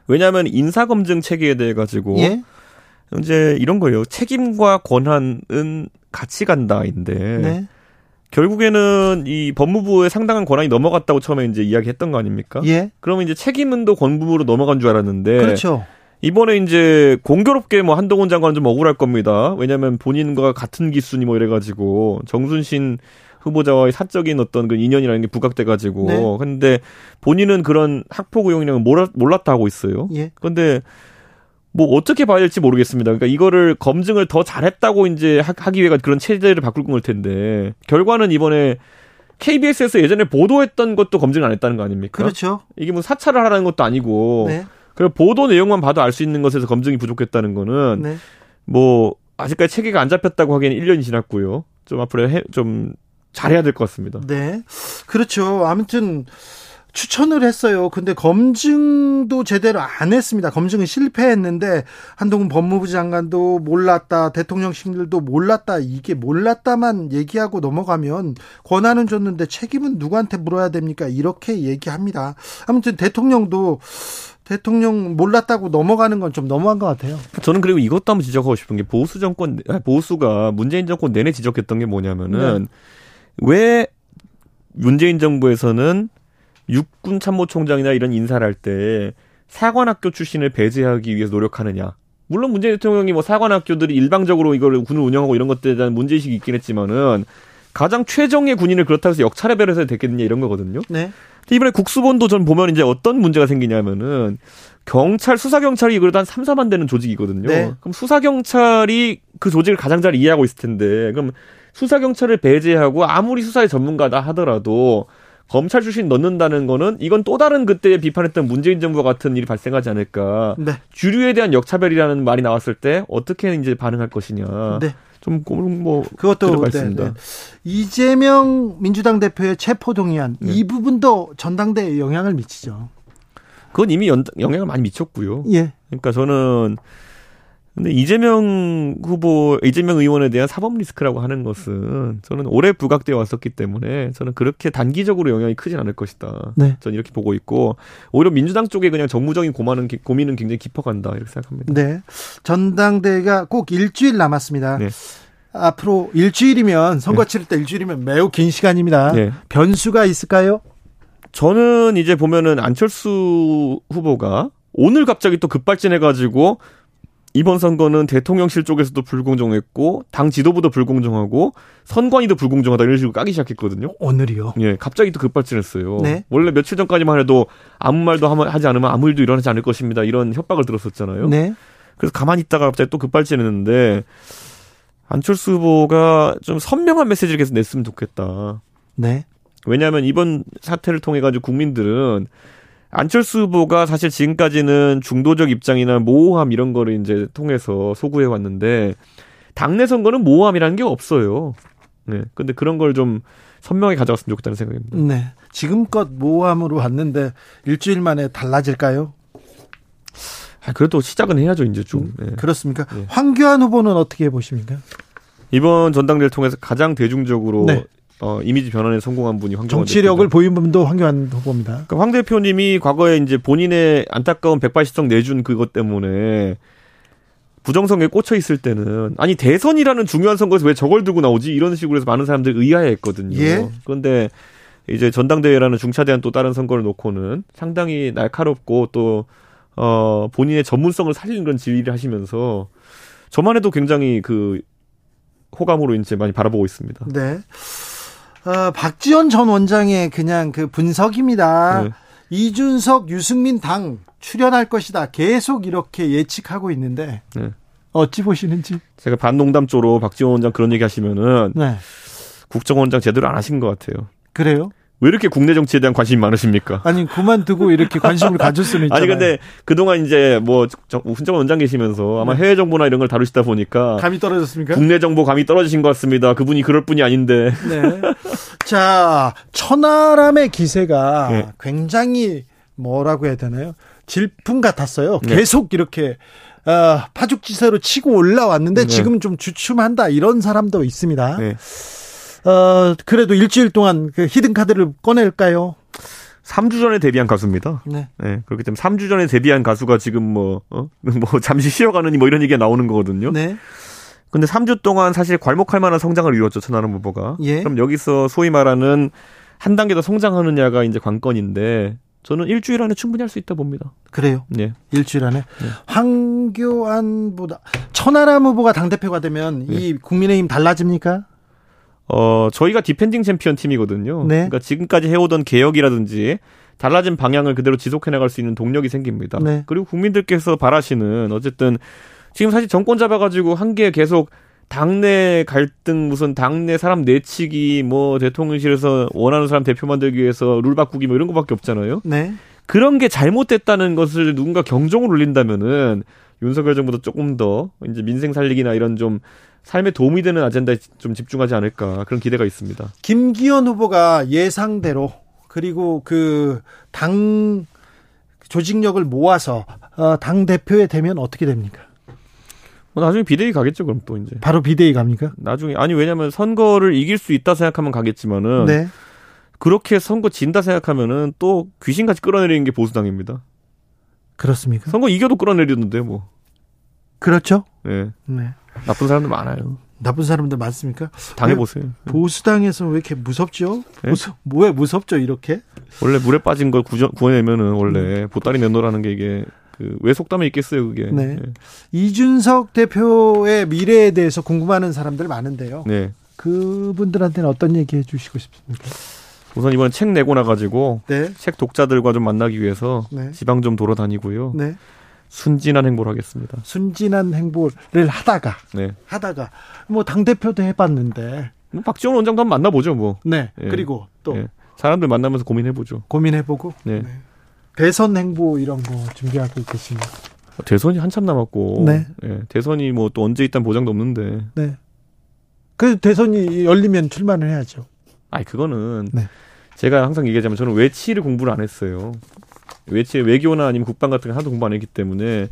왜냐하면 인사검증 체계에 대해 가지고 예? 이제 이런 거예요. 책임과 권한은 같이 간다인데. 네. 결국에는 이 법무부에 상당한 권한이 넘어갔다고 처음에 이제 이야기했던 거 아닙니까? 예. 그러면 이제 책임은 또 권부로 넘어간 줄 알았는데. 그렇죠. 이번에 이제 공교롭게 뭐 한동훈 장관은 좀 억울할 겁니다. 왜냐면 본인과 같은 기순이 뭐 이래가지고 정순신 후보자와의 사적인 어떤 그 인연이라는 게 부각돼가지고. 네. 근데 본인은 그런 학폭 의혹이랑 몰랐다 하고 있어요. 예. 그런데 뭐 어떻게 봐야 될지 모르겠습니다. 그러니까 이거를 검증을 더 잘했다고 이제 하기 위해서 그런 체제를 바꿀 걸 텐데 결과는 이번에 케이비에스에서 예전에 보도했던 것도 검증을 안 했다는 거 아닙니까? 그렇죠. 이게 뭐 사찰을 하라는 것도 아니고. 네. 그래서 보도 내용만 봐도 알 수 있는 것에서 검증이 부족했다는 거는 네. 뭐 아직까지 체계가 안 잡혔다고 하기에는 일 년이 지났고요. 좀 앞으로 해, 좀 잘해야 될 것 같습니다. 네, 그렇죠. 아무튼 추천을 했어요. 근데 검증도 제대로 안 했습니다. 검증은 실패했는데 한동훈 법무부 장관도 몰랐다. 대통령실도 몰랐다. 이게 몰랐다만 얘기하고 넘어가면 권한은 줬는데 책임은 누구한테 물어야 됩니까? 이렇게 얘기합니다. 아무튼 대통령도 대통령 몰랐다고 넘어가는 건 좀 너무한 것 같아요. 저는 그리고 이것도 한번 지적하고 싶은 게 보수 정권, 보수가 문재인 정권 내내 지적했던 게 뭐냐면은 네. 왜 문재인 정부에서는 육군 참모총장이나 이런 인사를 할 때 사관학교 출신을 배제하기 위해서 노력하느냐. 물론 문재인 대통령이 뭐 사관학교들이 일방적으로 이걸 군을 운영하고 이런 것들에 대한 문제의식이 있긴 했지만은 가장 최정예 군인을 그렇다고 해서 역차례별로 해서 됐겠느냐 이런 거거든요. 네. 이번에 국수본도 전 보면 이제 어떤 문제가 생기냐면은 경찰, 수사경찰이 그래도 한 삼, 사만 되는 조직이거든요. 네. 그럼 수사경찰이 그 조직을 가장 잘 이해하고 있을 텐데 그럼 수사경찰을 배제하고 아무리 수사의 전문가다 하더라도 검찰 출신 넣는다는 거는 이건 또 다른 그때 비판했던 문재인 정부와 같은 일이 발생하지 않을까. 네. 주류에 대한 역차별이라는 말이 나왔을 때 어떻게 이제 반응할 것이냐. 네. 좀 뭐 그것도 있습니다. 네, 네. 이재명 민주당 대표의 체포동의안 네. 이 부분도 전당대회에 영향을 미치죠. 그건 이미 연, 영향을 많이 미쳤고요. 예. 그러니까 저는 근데 이재명 후보 이재명 의원에 대한 사법 리스크라고 하는 것은 저는 오래 부각되어 왔었기 때문에 저는 그렇게 단기적으로 영향이 크진 않을 것이다. 네. 저는 이렇게 보고 있고 오히려 민주당 쪽에 그냥 정무적인 고민은, 고민은 굉장히 깊어간다 이렇게 생각합니다. 네, 전당대회가 꼭 일주일 남았습니다. 네. 앞으로 일주일이면 선거 네. 치를 때 일주일이면 매우 긴 시간입니다. 네. 변수가 있을까요? 저는 이제 보면은 안철수 후보가 오늘 갑자기 또 급발진해가지고 이번 선거는 대통령실 쪽에서도 불공정했고 당 지도부도 불공정하고 선관위도 불공정하다 이런 식으로 까기 시작했거든요. 오늘이요? 예, 갑자기 또 급발진했어요. 네? 원래 며칠 전까지만 해도 아무 말도 하지 않으면 아무 일도 일어나지 않을 것입니다. 이런 협박을 들었었잖아요. 네. 그래서 가만히 있다가 갑자기 또 급발진했는데 안철수 후보가 좀 선명한 메시지를 계속 냈으면 좋겠다. 네. 왜냐하면 이번 사태를 통해 가지고 국민들은 안철수 후보가 사실 지금까지는 중도적 입장이나 모호함 이런 거를 이제 통해서 소구해 왔는데 당내 선거는 모호함이라는 게 없어요. 네. 근데 그런 걸 좀 선명히 가져왔으면 좋겠다는 생각입니다. 네. 지금껏 모호함으로 왔는데 일주일 만에 달라질까요? 아, 그래도 시작은 해야죠, 이제 좀. 네. 그렇습니까? 네. 황교안 후보는 어떻게 보십니까? 이번 전당대회를 통해서 가장 대중적으로 네. 어, 이미지 변환에 성공한 분이 황교안 대표. 정치력을 보인 분도 황교안 후보입니다. 그러니까 황 대표님이 과거에 이제 본인의 안타까운 백팔십 석 내준 그것 때문에 부정선거에 꽂혀 있을 때는 아니 대선이라는 중요한 선거에서 왜 저걸 들고 나오지 이런 식으로 해서 많은 사람들이 의아해했거든요. 예? 그런데 이제 전당대회라는 중차대한 또 다른 선거를 놓고는 상당히 날카롭고 또 어, 본인의 전문성을 살리는 그런 질의를 하시면서 저만 해도 굉장히 그 호감으로 이제 많이 바라보고 있습니다. 네. 어, 박지원 전 원장의 그냥 그 분석입니다. 네. 이준석, 유승민 당 출연할 것이다. 계속 이렇게 예측하고 있는데 네. 어찌 보시는지. 제가 반농담조로 박지원 원장 그런 얘기 하시면은 네. 국정원장 제대로 안 하신 것 같아요. 그래요? 왜 이렇게 국내 정치에 대한 관심이 많으십니까? 아니 그만두고 이렇게 관심을 가질 수는 있잖아요. 아니 근데 그동안 이제 뭐 훈장 원장 계시면서 아마 네. 해외 정보나 이런 걸 다루시다 보니까 감이 떨어졌습니까? 국내 정보 감이 떨어지신 것 같습니다. 그분이 그럴 분이 아닌데. 네. 자, 천하람의 기세가 네. 굉장히 뭐라고 해야 되나요? 질풍 같았어요. 네. 계속 이렇게 어, 파죽지세로 치고 올라왔는데 네. 지금 좀 주춤한다 이런 사람도 있습니다. 네. 어, 그래도 일주일 동안 그 히든카드를 꺼낼까요? 삼 주 전에 데뷔한 가수입니다. 네. 네. 그렇기 때문에 삼 주 전에 데뷔한 가수가 지금 뭐, 어? 뭐, 잠시 쉬어가느니 뭐 이런 얘기가 나오는 거거든요. 네. 근데 삼 주 동안 사실 괄목할 만한 성장을 이뤘죠, 천하람 후보가. 예. 그럼 여기서 소위 말하는 한 단계 더 성장하느냐가 이제 관건인데 저는 일주일 안에 충분히 할 수 있다 봅니다. 그래요? 네. 일주일 안에? 네. 황교안보다, 천하람 후보가 당대표가 되면 네. 이 국민의힘 달라집니까? 어, 저희가 디펜딩 챔피언 팀이거든요. 네. 그러니까 지금까지 해오던 개혁이라든지 달라진 방향을 그대로 지속해 나갈 수 있는 동력이 생깁니다. 네. 그리고 국민들께서 바라시는 어쨌든 지금 사실 정권 잡아가지고 한 게 계속 당내 갈등 무슨 당내 사람 내치기 뭐 대통령실에서 원하는 사람 대표 만들기 위해서 룰 바꾸기 뭐 이런 것밖에 없잖아요. 네. 그런 게 잘못됐다는 것을 누군가 경종을 울린다면은 윤석열 정부도 조금 더 이제 민생 살리기나 이런 좀 삶에 도움이 되는 아젠다에 좀 집중하지 않을까 그런 기대가 있습니다. 김기현 후보가 예상대로 그리고 그 당 조직력을 모아서 당 대표에 되면 어떻게 됩니까? 뭐 나중에 비대위 가겠죠. 그럼 또 이제 바로 비대위 갑니까? 나중에 아니 왜냐하면 선거를 이길 수 있다 생각하면 가겠지만은 네. 그렇게 선거 진다 생각하면은 또 귀신같이 끌어내리는 게 보수당입니다. 그렇습니까? 선거 이겨도 끌어내리는데 뭐. 그렇죠? 네. 네. 나쁜 사람들 많아요. 나쁜 사람들 많습니까? 당해보세요. 보수당에서 왜 이렇게 무섭죠? 네? 무서, 왜 무섭죠, 이렇게? 원래 물에 빠진 걸 구조, 구해내면은 원래 보따리 내놓으라는 게 이게 그 왜 속담에 있겠어요, 그게. 네. 네. 이준석 대표의 미래에 대해서 궁금하는 사람들 많은데요. 네. 그분들한테는 어떤 얘기 해주시고 싶습니까? 우선 이번에 책 내고 나가지고 네. 책 독자들과 좀 만나기 위해서 네. 지방 좀 돌아다니고요. 네. 순진한 행보를 하겠습니다. 순진한 행보를 하다가 네. 하다가 뭐 당대표도 해봤는데 뭐 박지원 원장도 한번 만나보죠 뭐. 네. 예. 그리고 또 예. 사람들 만나면서 고민해보죠. 고민해보고. 네. 네. 대선 행보 이런 거 준비하고 계십니다. 대선이 한참 남았고. 네. 예. 대선이 뭐 또 언제 있단 보장도 없는데. 네. 그 대선이 열리면 출마를 해야죠. 아니 그거는 네. 제가 항상 얘기하자면 저는 외치를 공부를 안 했어요. 외치 외교나 아니면 국방 같은 거 하나도 공부 안 했기 때문에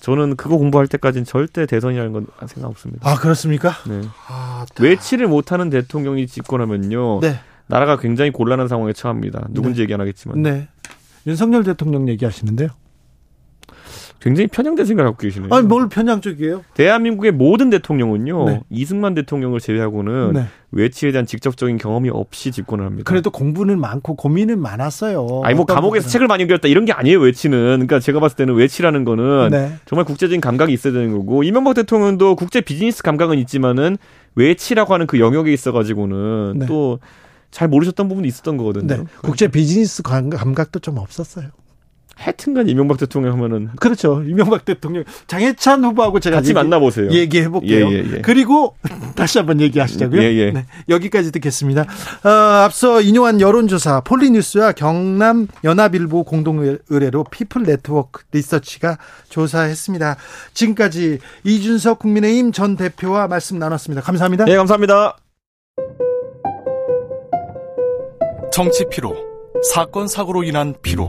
저는 그거 공부할 때까지는 절대 대선이라는 건 생각 없습니다. 아 그렇습니까? 네. 아, 다... 외치를 못하는 대통령이 집권하면요, 네. 나라가 굉장히 곤란한 상황에 처합니다. 누군지 네. 얘기 안 하겠지만. 네. 윤석열 대통령 얘기하시는데요. 굉장히 편향된 생각을 갖고 계시네요. 아니, 뭘 편향적이에요? 대한민국의 모든 대통령은요. 네. 이승만 대통령을 제외하고는 네. 외치에 대한 직접적인 경험이 없이 집권을 합니다. 그래도 공부는 많고 고민은 많았어요. 아니 뭐 감옥에서 것들은. 책을 많이 읽었다 이런 게 아니에요. 외치는. 그러니까 제가 봤을 때는 외치라는 거는 네. 정말 국제적인 감각이 있어야 되는 거고 이명박 대통령도 국제 비즈니스 감각은 있지만은 외치라고 하는 그 영역에 있어가지고는 네. 또 잘 모르셨던 부분도 있었던 거거든요. 네. 국제 비즈니스 감각도 좀 없었어요. 하여튼간 이명박 대통령 하면은 그렇죠. 이명박 대통령 장혜찬 후보하고 제가 같이 만나보세요. 얘기해 볼게요. 예, 예, 예. 그리고 다시 한번 얘기하시자고요. 예, 예. 네, 여기까지 듣겠습니다. 어, 앞서 인용한 여론조사 폴리뉴스와 경남 연합일보 공동 의뢰로 피플 네트워크 리서치가 조사했습니다. 지금까지 이준석 국민의힘 전 대표와 말씀 나눴습니다. 감사합니다. 네, 감사합니다. 정치 피로, 사건 사고로 인한 피로.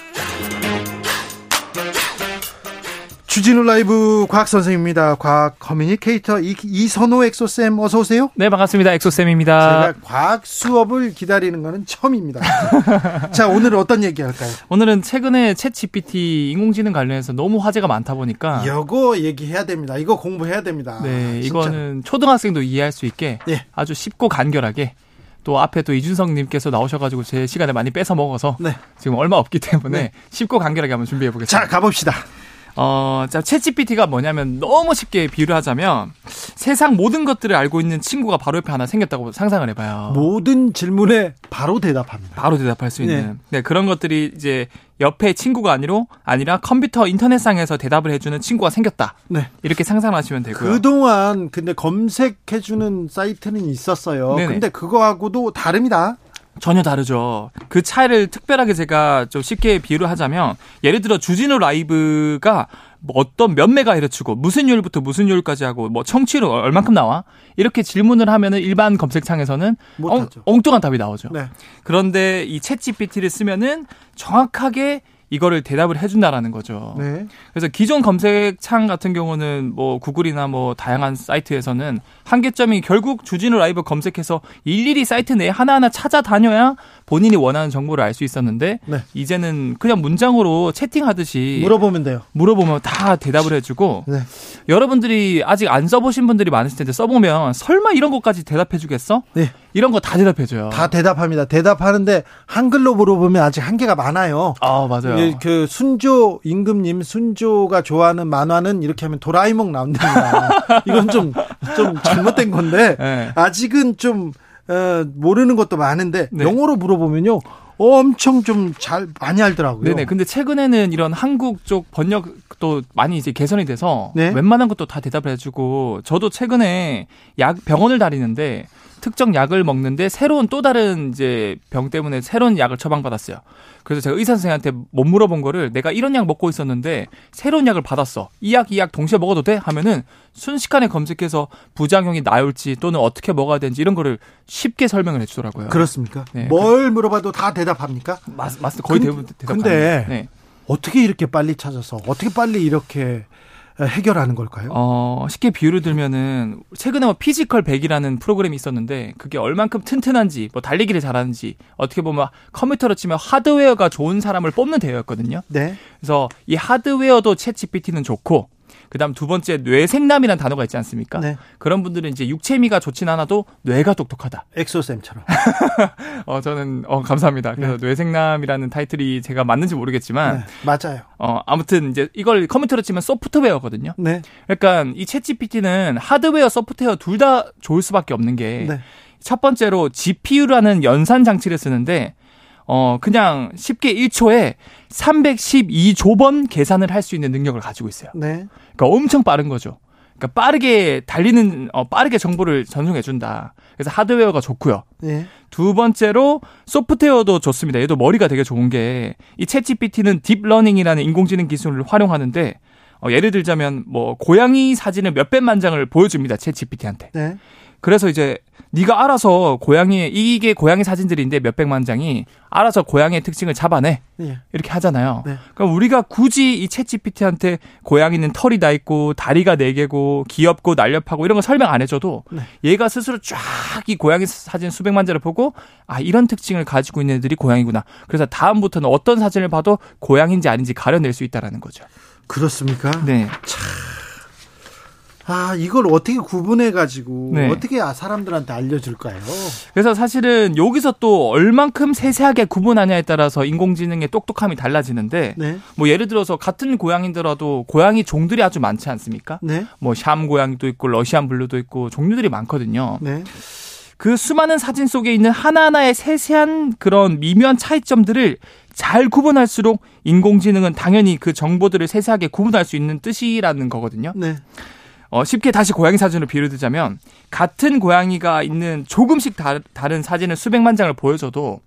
주진우 라이브 과학 선생입니다. 과학 커뮤니케이터 이, 이선호 엑소쌤 어서 오세요. 네, 반갑습니다. 엑소쌤입니다. 제가 과학 수업을 기다리는 거는 처음입니다. 자, 오늘 어떤 얘기 할까요? 오늘은 최근에 챗지피티 인공지능 관련해서 너무 화제가 많다 보니까 이거 얘기해야 됩니다. 이거 공부해야 됩니다. 네, 진짜. 이거는 초등학생도 이해할 수 있게 예. 아주 쉽고 간결하게 또 앞에 또 이준석님께서 나오셔가지고 제 시간을 많이 뺏어 먹어서 네. 지금 얼마 없기 때문에 네. 쉽고 간결하게 한번 준비해보겠습니다. 자, 가봅시다. 어, 자, 챗지피티가 뭐냐면 너무 쉽게 비유를 하자면 세상 모든 것들을 알고 있는 친구가 바로 옆에 하나 생겼다고 상상을 해봐요. 모든 질문에 바로 대답합니다. 바로 대답할 수 있는. 네, 네 그런 것들이 이제 옆에 친구가 아니로 아니라 컴퓨터 인터넷상에서 대답을 해주는 친구가 생겼다. 네. 이렇게 상상하시면 되고요. 그동안 근데 검색해주는 사이트는 있었어요. 네네. 근데 그거하고도 다릅니다. 전혀 다르죠. 그 차이를 특별하게 제가 좀 쉽게 비유를 하자면 예를 들어 주진우 라이브가 어떤 몇 메가헤르츠고 무슨 요일부터 무슨 요일까지 하고 뭐 청취율 얼만큼 나와? 이렇게 질문을 하면은 일반 검색창에서는 엉, 엉뚱한 답이 나오죠. 네. 그런데 이 챗지피티를 쓰면은 정확하게 이거를 대답을 해준다라는 거죠. 네. 그래서 기존 검색창 같은 경우는 뭐 구글이나 뭐 다양한 사이트에서는 한계점이 결국 주진우 라이브 검색해서 일일이 사이트 내에 하나하나 찾아다녀야 본인이 원하는 정보를 알 수 있었는데 네. 이제는 그냥 문장으로 채팅하듯이 물어보면 돼요. 물어보면 다 대답을 해주고 네. 여러분들이 아직 안 써보신 분들이 많으실 텐데 써보면 설마 이런 것까지 대답해주겠어? 네. 이런 거 다 대답해줘요. 다 대답합니다. 대답하는데 한글로 물어보면 아직 한계가 많아요. 아 맞아요. 그 순조 임금님 순조가 좋아하는 만화는 이렇게 하면 도라에몽 나온답니다. 이건 좀, 좀 잘못된 건데 네. 아직은 좀 어, 모르는 것도 많은데 네. 영어로 물어보면요. 엄청 좀 잘 많이 알더라고요. 네네. 근데 최근에는 이런 한국 쪽 번역도 많이 이제 개선이 돼서 네? 웬만한 것도 다 대답을 해주고 저도 최근에 약 병원을 다니는데 특정 약을 먹는데 새로운 또 다른 이제 병 때문에 새로운 약을 처방받았어요. 그래서 제가 의사 선생님한테 못 물어본 거를 내가 이런 약 먹고 있었는데 새로운 약을 받았어. 이 약, 이 약 동시에 먹어도 돼? 하면은 순식간에 검색해서 부작용이 나올지 또는 어떻게 먹어야 되는지 이런 거를 쉽게 설명을 해주더라고요. 그렇습니까? 네, 뭘 물어봐도 다 대답합니까? 맞, 맞습니다. 거의 대부분 대답합니다. 근데 네. 어떻게 이렇게 빨리 찾아서 어떻게 빨리 이렇게 해결하는 걸까요? 어, 쉽게 비유를 들면은 최근에 뭐 피지컬 백이라는 프로그램이 있었는데 그게 얼만큼 튼튼한지 뭐 달리기를 잘하는지 어떻게 보면 컴퓨터로 치면 하드웨어가 좋은 사람을 뽑는 대회였거든요. 네. 그래서 이 하드웨어도 챗지피티는 좋고 그다음 두 번째 뇌생남이라는 단어가 있지 않습니까? 네. 그런 분들은 이제 육체미가 좋진 않아도 뇌가 똑똑하다. 엑소쌤처럼. 어 저는 어 감사합니다. 그래서 네. 뇌생남이라는 타이틀이 제가 맞는지 모르겠지만 네, 맞아요. 어 아무튼 이제 이걸 컴퓨터로 치면 소프트웨어거든요. 네. 그러니까 이 챗지피티는 하드웨어, 소프트웨어 둘 다 좋을 수밖에 없는 게 첫 네. 번째로 지피유라는 연산 장치를 쓰는데 어 그냥 쉽게 일 초에 삼백십이 조 번 계산을 할 수 있는 능력을 가지고 있어요. 네. 그러니까 엄청 빠른 거죠. 그러니까 빠르게 달리는 어, 빠르게 정보를 전송해 준다. 그래서 하드웨어가 좋고요. 네. 두 번째로 소프트웨어도 좋습니다. 얘도 머리가 되게 좋은 게 이 챗지피티는 딥러닝이라는 인공지능 기술을 활용하는데 어, 예를 들자면 뭐 고양이 사진을 몇백만 장을 보여줍니다. 챗 지피티한테. 네. 그래서 이제 네가 알아서 고양이, 이게 고양이 사진들인데 몇백만 장이 알아서 고양이의 특징을 잡아내. 네. 이렇게 하잖아요. 네. 그러니까 우리가 굳이 이 챗 지피티한테 고양이는 털이 다 있고 다리가 네 개고 귀엽고 날렵하고 이런 거 설명 안 해줘도 네. 얘가 스스로 쫙 이 고양이 사진 수백만 장을 보고 아 이런 특징을 가지고 있는 애들이 고양이구나. 그래서 다음부터는 어떤 사진을 봐도 고양이인지 아닌지 가려낼 수 있다라는 거죠. 그렇습니까? 네. 참. 아, 이걸 어떻게 구분해가지고, 네. 어떻게 사람들한테 알려줄까요? 그래서 사실은 여기서 또 얼만큼 세세하게 구분하냐에 따라서 인공지능의 똑똑함이 달라지는데, 네. 뭐 예를 들어서 같은 고양이더라도 고양이 종들이 아주 많지 않습니까? 네. 뭐 샴 고양이도 있고, 러시안 블루도 있고, 종류들이 많거든요. 네. 그 수많은 사진 속에 있는 하나하나의 세세한 그런 미묘한 차이점들을 잘 구분할수록 인공지능은 당연히 그 정보들을 세세하게 구분할 수 있는 뜻이라는 거거든요. 네. 어, 쉽게 다시 고양이 사진으로 비유를 드자면 같은 고양이가 있는 조금씩 다, 다른 사진을 수백만 장을 보여줘도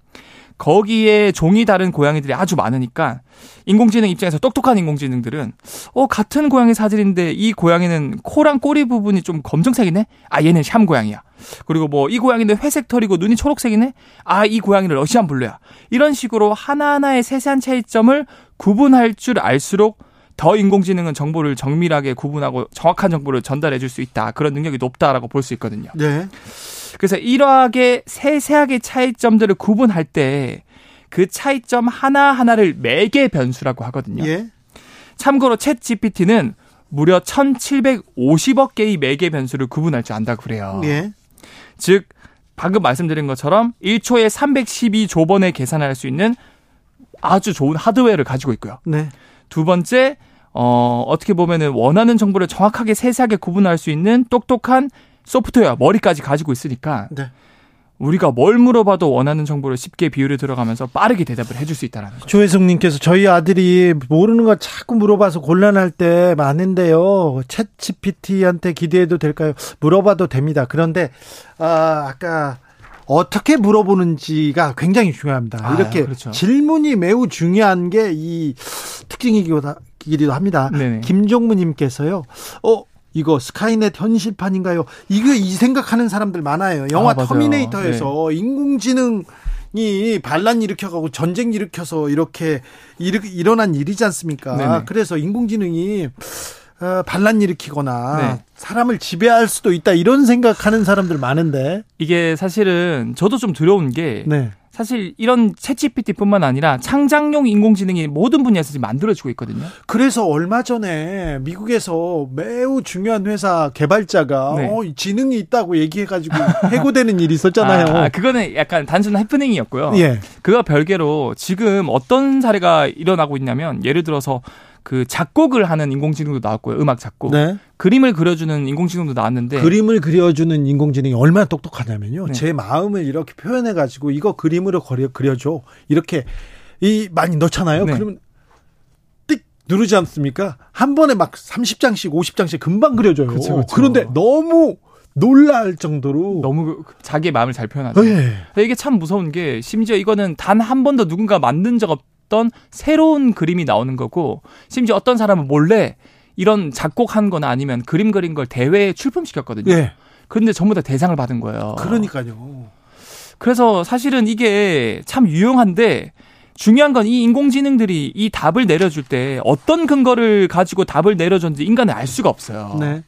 거기에 종이 다른 고양이들이 아주 많으니까 인공지능 입장에서 똑똑한 인공지능들은 어 같은 고양이 사진인데 이 고양이는 코랑 꼬리 부분이 좀 검정색이네? 아 얘는 샴 고양이야. 그리고 뭐 이 고양이는 회색 털이고 눈이 초록색이네? 아 이 고양이는 러시안 블루야. 이런 식으로 하나하나의 세세한 차이점을 구분할 줄 알수록 더 인공지능은 정보를 정밀하게 구분하고 정확한 정보를 전달해 줄 수 있다. 그런 능력이 높다라고 볼 수 있거든요. 네. 그래서 이러하게 세세하게 차이점들을 구분할 때 그 차이점 하나하나를 매개 변수라고 하거든요. 예. 참고로 챗 지피티는 무려 천칠백오십억 개의 매개 변수를 구분할 줄 안다고 그래요. 예. 즉 방금 말씀드린 것처럼 일 초에 삼백십이 조 번의 계산을 할 수 있는 아주 좋은 하드웨어를 가지고 있고요. 네. 두 번째, 어, 어떻게 보면은 원하는 정보를 정확하게 세세하게 구분할 수 있는 똑똑한 소프트웨어, 머리까지 가지고 있으니까 네. 우리가 뭘 물어봐도 원하는 정보를 쉽게 비율에 들어가면서 빠르게 대답을 해줄 수 있다는 거죠. 조혜숙님께서 저희 아들이 모르는 거 자꾸 물어봐서 곤란할 때 많은데요. 챗 지피티한테 기대해도 될까요? 물어봐도 됩니다. 그런데 아, 아까... 어떻게 물어보는지가 굉장히 중요합니다. 아, 이렇게 그렇죠. 질문이 매우 중요한 게 이 특징이기도 합니다. 네네. 김종무님께서요. 어, 이거 스카이넷 현실판인가요? 이거 이 생각하는 사람들 많아요. 영화 아, 터미네이터에서 네. 인공지능이 반란 일으켜가고 전쟁 일으켜서 이렇게 일, 일어난 일이지 않습니까? 네네. 그래서 인공지능이 반란 일으키거나 네. 사람을 지배할 수도 있다 이런 생각하는 사람들 많은데 이게 사실은 저도 좀 두려운 게 네. 사실 이런 챗지피티뿐만 아니라 창작용 인공지능이 모든 분야에서 지금 만들어지고 있거든요. 그래서 얼마 전에 미국에서 매우 중요한 회사 개발자가 네. 어, 지능이 있다고 얘기해가지고 해고되는 일이 있었잖아요. 아, 아, 그거는 약간 단순한 해프닝이었고요. 예. 그와 별개로 지금 어떤 사례가 일어나고 있냐면 예를 들어서 그 작곡을 하는 인공지능도 나왔고요. 음악 작곡. 네. 그림을 그려주는 인공지능도 나왔는데. 그림을 그려주는 인공지능이 얼마나 똑똑하냐면요. 네. 제 마음을 이렇게 표현해가지고 이거 그림으로 그려, 그려줘. 이렇게 이 많이 넣잖아요. 네. 그러면 띡 누르지 않습니까? 한 번에 막 삼십 장씩 오십 장씩 금방 그려줘요. 그쵸, 그쵸. 그런데 너무 놀랄 정도로 너무 자기의 마음을 잘 표현하죠. 네. 이게 참 무서운 게 심지어 이거는 단 한 번도 누군가 만든 적 없 어떤 새로운 그림이 나오는 거고 심지어 어떤 사람은 몰래 이런 작곡한 거나 아니면 그림 그린 걸 대회에 출품시켰거든요. 예. 그런데 전부 다 대상을 받은 거예요. 그러니까요. 그래서 사실은 이게 참 유용한데 중요한 건 이 인공지능들이 이 답을 내려줄 때 어떤 근거를 가지고 답을 내려줬는지 인간은 알 수가 없어요. 네.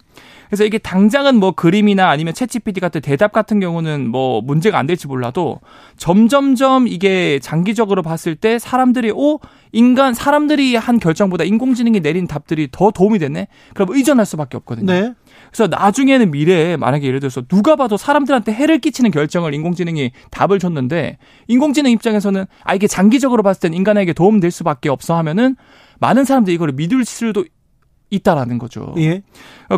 그래서 이게 당장은 뭐 그림이나 아니면 챗지피티 같은 대답 같은 경우는 뭐 문제가 안 될지 몰라도 점점점 이게 장기적으로 봤을 때 사람들이 오 인간 사람들이 한 결정보다 인공지능이 내린 답들이 더 도움이 되네. 그럼 의존할 수밖에 없거든요. 네. 그래서 나중에는 미래에 만약에 예를 들어서 누가 봐도 사람들한테 해를 끼치는 결정을 인공지능이 답을 줬는데 인공지능 입장에서는 아 이게 장기적으로 봤을 땐 인간에게 도움 될 수밖에 없어 하면은 많은 사람들이 이걸 믿을 수도 있다라는 거죠. 예.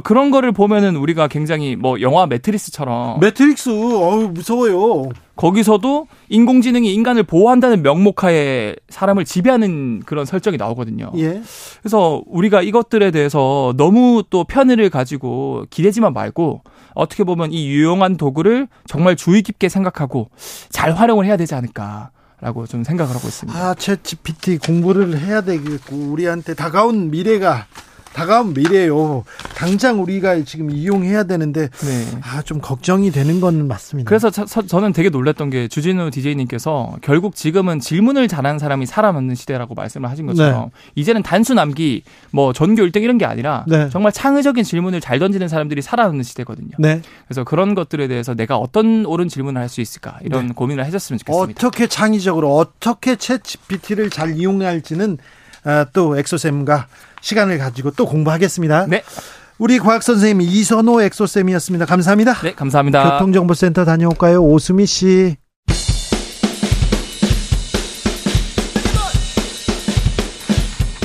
그런 거를 보면은 우리가 굉장히 뭐 영화 매트릭스처럼 매트릭스 어우 무서워요. 거기서도 인공지능이 인간을 보호한다는 명목하에 사람을 지배하는 그런 설정이 나오거든요. 예. 그래서 우리가 이것들에 대해서 너무 또 편의를 가지고 기대지만 말고 어떻게 보면 이 유용한 도구를 정말 주의 깊게 생각하고 잘 활용을 해야 되지 않을까. 라고 좀 생각을 하고 있습니다. 아, 챗지피티 공부를 해야 되겠고 우리한테 다가온 미래가 다가온 미래요. 당장 우리가 지금 이용해야 되는데 네. 아, 좀 걱정이 되는 건 맞습니다. 그래서 저, 저는 되게 놀랐던 게 주진우 디제이님께서 결국 지금은 질문을 잘하는 사람이 살아남는 시대라고 말씀을 하신 것처럼 네. 이제는 단순 암기, 뭐 전교 일 등 이런 게 아니라 네. 정말 창의적인 질문을 잘 던지는 사람들이 살아남는 시대거든요. 네. 그래서 그런 것들에 대해서 내가 어떤 옳은 질문을 할 수 있을까 이런 네. 고민을 하셨으면 좋겠습니다. 어떻게 창의적으로 어떻게 챗지피티를 잘 이용할지는 아, 또 엑소쌤과 시간을 가지고 또 공부하겠습니다. 네. 우리 과학선생님 이선호 엑소쌤이었습니다. 감사합니다. 네, 감사합니다. 교통정보센터 다녀올까요? 오수미 씨.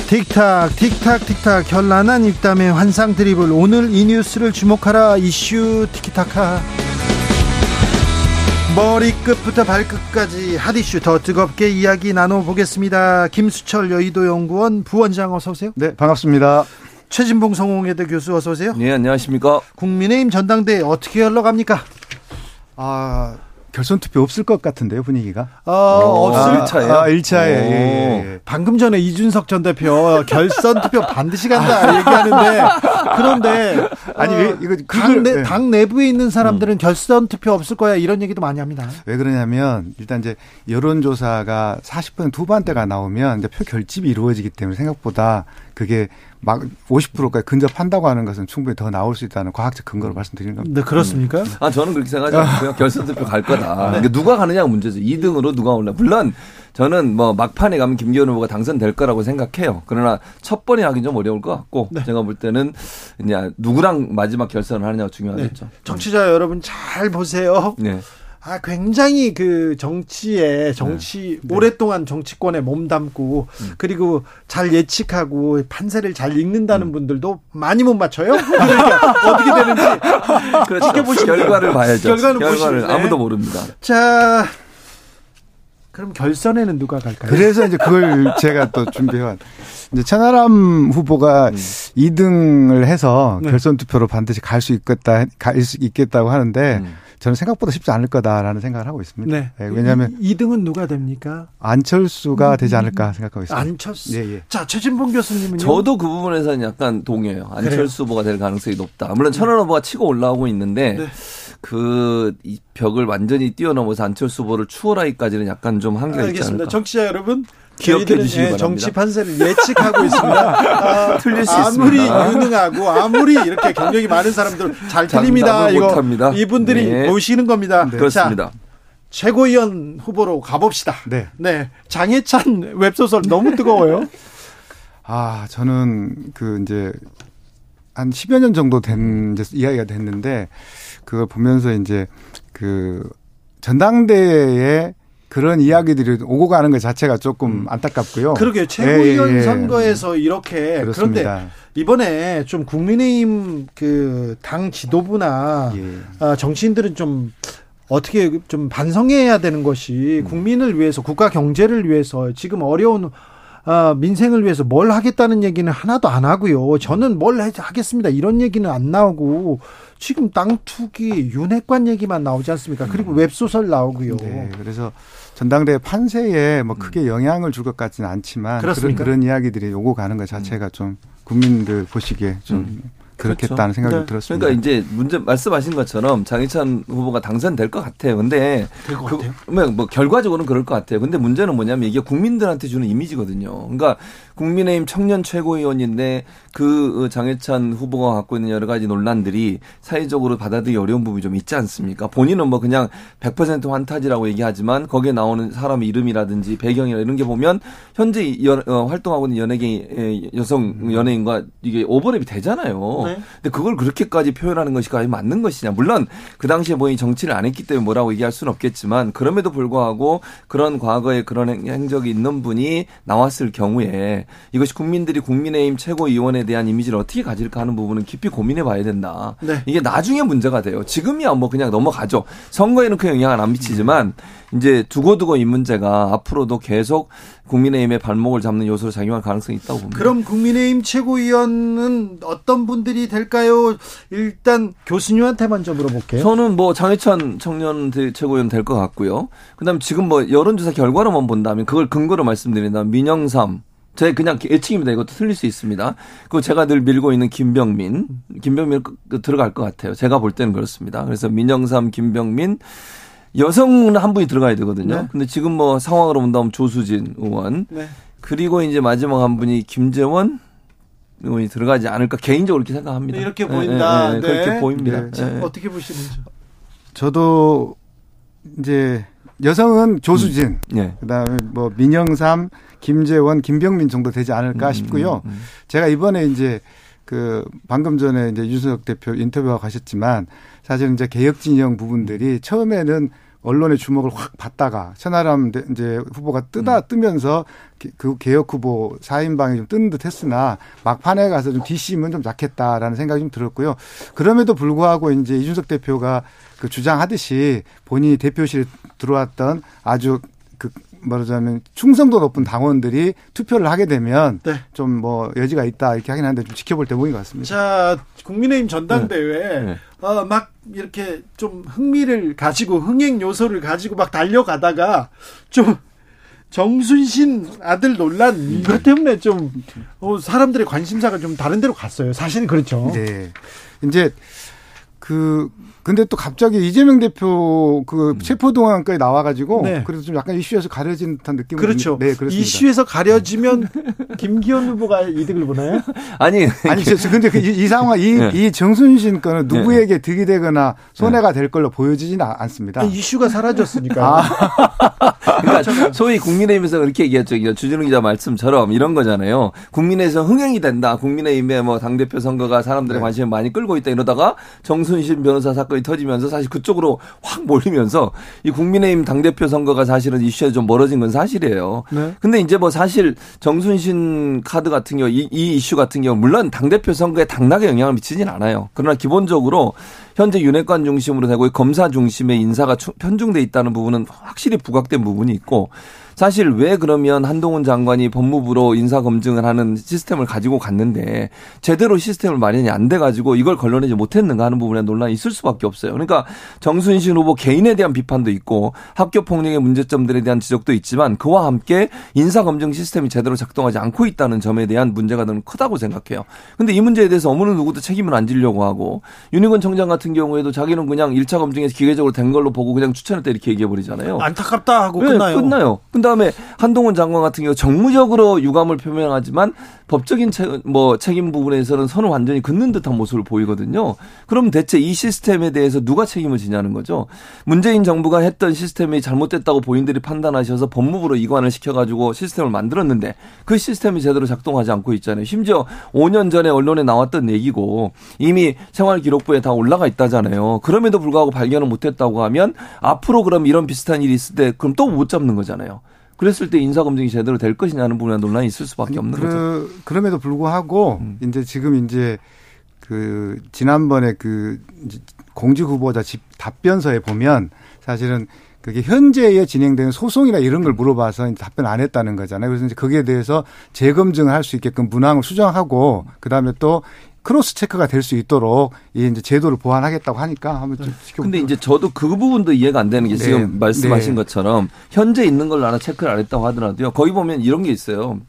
틱탁 틱탁 틱탁 현란한 입담의 환상 드리블. 오늘 이 뉴스를 주목하라. 이슈 티키타카. 머리끝부터 발끝까지 핫이슈 더 뜨겁게 이야기 나눠보겠습니다. 김수철 여의도연구원 부원장 어서 오세요. 네, 반갑습니다. 최진봉 성공회대 교수 어서 오세요. 네, 안녕하십니까. 국민의힘 전당대회 어떻게 흘러갑니까? 아... 결선 투표 없을 것 같은데요, 분위기가. 아, 없을 아, 차예요. 아, 일 차에. 예, 예, 예. 방금 전에 이준석 전 대표 결선 투표 반드시 간다 얘기하는데 그런데 아니, 왜 이거 당, 내, 네. 당 내부에 있는 사람들은 음. 결선 투표 없을 거야 이런 얘기도 많이 합니다. 왜 그러냐면 일단 이제 여론 조사가 사십 퍼센트 후반대가 나오면 이제 표 결집이 이루어지기 때문에 생각보다 그게 막 오십 퍼센트까지 근접한다고 하는 것은 충분히 더 나올 수 있다는 과학적 근거로 말씀드리는 겁니다. 네, 그렇습니까? 음. 아, 저는 그렇게 생각하지 않고요. 결선 투표 갈 거다. 네. 그러니까 누가 가느냐가 문제죠. 이 등으로 누가 올라. 물론 저는 뭐 막판에 가면 김기현 후보가 당선될 거라고 생각해요. 그러나 첫 번에 하긴 좀 어려울 것 같고 네. 제가 볼 때는 이제 누구랑 마지막 결선을 하느냐가 중요하겠죠. 네. 청취자 여러분 잘 보세요. 네. 아, 굉장히 그 정치에 정치 네. 오랫동안 정치권에 몸담고 음. 그리고 잘 예측하고 판세를 잘 읽는다는 음. 분들도 많이 못 맞춰요. 그러니까 어떻게 되는지 그렇죠. 지켜보시면 결과를 봐야죠. 결과는 결과를 아무도 모릅니다. 자, 그럼 결선에는 누가 갈까요? 그래서 이제 그걸 제가 또 준비해왔. 이제 천하람 후보가 음. 이 등을 해서 네. 결선 투표로 반드시 갈 수 있겠다, 갈 수 있겠다고 하는데. 음. 저는 생각보다 쉽지 않을 거다라는 생각을 하고 있습니다. 네. 네, 왜냐하면 이 등은 누가 됩니까? 안철수가 음, 되지 않을까 생각하고 있습니다. 안철수. 예, 예. 자, 최진봉 교수님은요? 저도 그 부분에서는 약간 동의해요. 안철수 그래요. 후보가 될 가능성이 높다. 물론 천원 후보가 치고 올라오고 있는데 네. 그 이 벽을 완전히 뛰어넘어서 안철수 후보를 추월하기까지는 약간 좀 한계가 있지 않을까. 알겠습니다. 정치자 여러분. 기억해 주시기 바랍니다. 정치 판세를 예측하고 있습니다. 아, 틀릴 수 아무리 있습니다. 아무리 유능하고 아무리 이렇게 경력이 많은 사람들 잘 틀립니다. 이거 이분들이 네. 보시는 겁니다. 네. 그렇습니다. 자, 최고위원 후보로 가봅시다. 네, 네. 장혜찬 웹소설 너무 뜨거워요. 아, 저는 그 이제 한 십여 년 정도 된 이제 이야기가 됐는데 그걸 보면서 이제 그 전당대회에 그런 이야기들이 오고 가는 것 자체가 조금 안타깝고요. 그러게요. 최고위원 예, 예. 선거에서 이렇게. 그렇습니다. 그런데 이번에 좀 국민의힘 그 당 지도부나 예. 정치인들은 좀 어떻게 좀 반성해야 되는 것이 국민을 위해서 국가 경제를 위해서 지금 어려운 민생을 위해서 뭘 하겠다는 얘기는 하나도 안 하고요. 저는 뭘 하겠습니다. 이런 얘기는 안 나오고. 지금 땅 투기, 윤핵관 얘기만 나오지 않습니까? 그리고 웹소설 나오고요. 네, 그래서 전당대회 판세에 뭐 크게 영향을 줄 것 같지는 않지만 그런, 그런 이야기들이 오고 가는 것 자체가 좀 국민들 보시기에 좀 음. 그렇겠다는 그렇죠. 생각이 네. 들었습니다. 그러니까 이제 문제 말씀하신 것처럼 장희찬 후보가 당선될 것 같아요. 근데 될 것 그, 같아요. 뭐 결과적으로는 그럴 것 같아요. 근데 문제는 뭐냐면 이게 국민들한테 주는 이미지거든요. 그러니까 국민의힘 청년 최고위원인데 그 장혜찬 후보가 갖고 있는 여러 가지 논란들이 사회적으로 받아들이기 어려운 부분이 좀 있지 않습니까? 본인은 뭐 그냥 백 퍼센트 환타지라고 얘기하지만 거기에 나오는 사람 이름이라든지 배경이나 이런 게 보면 현재 연, 어, 활동하고 있는 연예계 여성 연예인과 이게 오버랩이 되잖아요. 네. 근데 그걸 그렇게까지 표현하는 것이 과연 맞는 것이냐? 물론 그 당시에 본인이 정치를 안 했기 때문에 뭐라고 얘기할 수는 없겠지만 그럼에도 불구하고 그런 과거에 그런 행적이 있는 분이 나왔을 경우에 이것이 국민들이 국민의힘 최고위원에 대한 이미지를 어떻게 가질까 하는 부분은 깊이 고민해봐야 된다. 네. 이게 나중에 문제가 돼요. 지금이야 뭐 그냥 넘어가죠. 선거에는 그 영향을 안 미치지만 이제 두고두고 이 문제가 앞으로도 계속 국민의힘의 발목을 잡는 요소로 작용할 가능성이 있다고 봅니다. 그럼 국민의힘 최고위원은 어떤 분들이 될까요? 일단 교수님한테 먼저 물어볼게요. 저는 뭐 장혜찬 청년 최고위원 될 것 같고요. 그다음에 지금 뭐 여론조사 결과로만 본다면 그걸 근거로 말씀드린다면 민영삼 제 그냥 예측입니다. 이것도 틀릴 수 있습니다. 그리고 제가 늘 밀고 있는 김병민. 김병민 들어갈 것 같아요. 제가 볼 때는 그렇습니다. 그래서 민영삼, 김병민. 여성은 한 분이 들어가야 되거든요. 네. 근데 지금 뭐 상황으로 본다면 조수진 의원. 네. 그리고 이제 마지막 한 분이 김재원 의원이 들어가지 않을까 개인적으로 이렇게 생각합니다. 이렇게 보인다. 네, 네, 네. 네. 그렇게 보입니다. 네. 네. 어떻게 보시는지. 저도 이제 여성은 조수진, 음. 네. 그다음에 뭐 민영삼, 김재원, 김병민 정도 되지 않을까 음, 싶고요. 음, 음. 제가 이번에 이제 그 방금 전에 이제 이준석 대표 인터뷰하고 가셨지만 사실은 이제 개혁 진영 부분들이 처음에는 언론의 주목을 확 받다가 천하람 이제 후보가 뜨다 뜨면서 그 개혁 후보 사인방이 좀 뜨는 듯 했으나 막판에 가서 좀 뒷심은 좀 약했다라는 생각이 좀 들었고요. 그럼에도 불구하고 이제 이준석 대표가 그 주장하듯이 본인이 대표실에 들어왔던 아주 그 말하자면 충성도 높은 당원들이 투표를 하게 되면 네. 좀 뭐 여지가 있다 이렇게 하긴 하는데 좀 지켜볼 대목인 것 같습니다. 자, 국민의힘 전당대회. 네. 네. 어, 막 이렇게 좀 흥미를 가지고 흥행 요소를 가지고 막 달려가다가 좀 정순신 아들 논란 이것 때문에 좀 어, 사람들의 관심사가 좀 다른 데로 갔어요. 사실은 그렇죠. 네. 이제 그 근데 또 갑자기 이재명 대표 그 음. 체포동의안까지 나와가지고 네. 그래서 좀 약간 이슈에서 가려진 듯한 느낌이 그렇죠. 네, 그렇습니다. 이슈에서 가려지면 김기현 후보가 이득을 보나요? 아니 아니 근데 그 이 상황 이, 네. 이 정순신 거는 누구에게 득이 되거나 손해가 될 걸로 보여지진 않습니다. 이슈가 사라졌으니까. 아. 그러니까 소위 국민의힘에서 그렇게 얘기했죠. 주진우 기자 말씀처럼 이런 거잖아요. 국민에서 흥행이 된다. 국민의힘의 뭐 당대표 선거가 사람들의 네. 관심을 많이 끌고 있다. 이러다가 정순신 변호사 사건이 터지면서 사실 그쪽으로 확 몰리면서 이 국민의힘 당대표 선거가 사실은 이슈에 좀 멀어진 건 사실이에요. 네. 근데 이제 뭐 사실 정순신 카드 같은 경우 이, 이 이슈 같은 경우 물론 당대표 선거에 당락에 영향을 미치진 않아요. 그러나 기본적으로 현재 윤핵관 중심으로 되고 검사 중심의 인사가 편중돼 있다는 부분은 확실히 부각된 부분이 있고 사실 왜 그러면 한동훈 장관이 법무부로 인사검증을 하는 시스템을 가지고 갔는데 제대로 시스템을 마련이 안 돼가지고 이걸 걸러내지 못했는가 하는 부분에 논란이 있을 수밖에 없어요. 그러니까 정순신 후보 개인에 대한 비판도 있고 학교폭력의 문제점들에 대한 지적도 있지만 그와 함께 인사검증 시스템이 제대로 작동하지 않고 있다는 점에 대한 문제가 너무 크다고 생각해요. 근데 이 문제에 대해서 어느 누구도 책임을 안 지려고 하고 윤희근 청장 같은 경우에도 자기는 그냥 일 차 검증에서 기계적으로 된 걸로 보고 그냥 추천했다 이렇게 얘기해버리잖아요. 안타깝다 하고 네, 끝나요. 끝나요. 그다음에 한동훈 장관 같은 경우 정무적으로 유감을 표명하지만 법적인 책, 뭐 책임 부분에서는 선을 완전히 긋는 듯한 모습을 보이거든요. 그럼 대체 이 시스템에 대해서 누가 책임을 지냐는 거죠. 문재인 정부가 했던 시스템이 잘못됐다고 본인들이 판단하셔서 법무부로 이관을 시켜가지고 시스템을 만들었는데 그 시스템이 제대로 작동하지 않고 있잖아요. 심지어 오 년 전에 언론에 나왔던 얘기고 이미 생활기록부에 다 올라가 있다잖아요. 그럼에도 불구하고 발견을 못했다고 하면 앞으로 그럼 이런 비슷한 일이 있을 때 그럼 또 못 잡는 거잖아요. 그랬을 때 인사검증이 제대로 될 것이냐는 부분에 논란이 있을 수밖에 아니, 없는 그, 거죠. 그럼에도 불구하고 음. 이제 지금 이제 그 지난번에 그 공직 후보자 집 답변서에 보면 사실은 그게 현재에 진행되는 소송이나 이런 걸 물어봐서 이제 답변 안 했다는 거잖아요. 그래서 이제 거기에 대해서 재검증을 할 수 있게끔 문항을 수정하고 그다음에 또 크로스 체크가 될 수 있도록 이 이제 제도를 보완하겠다고 하니까 한번 좀 지켜보죠. 근데 이제 저도 그 부분도 이해가 안 되는 게 네. 지금 말씀하신 네. 것처럼 현재 있는 걸 하나 체크를 안 했다고 하더라도요. 거기 보면 이런 게 있어요.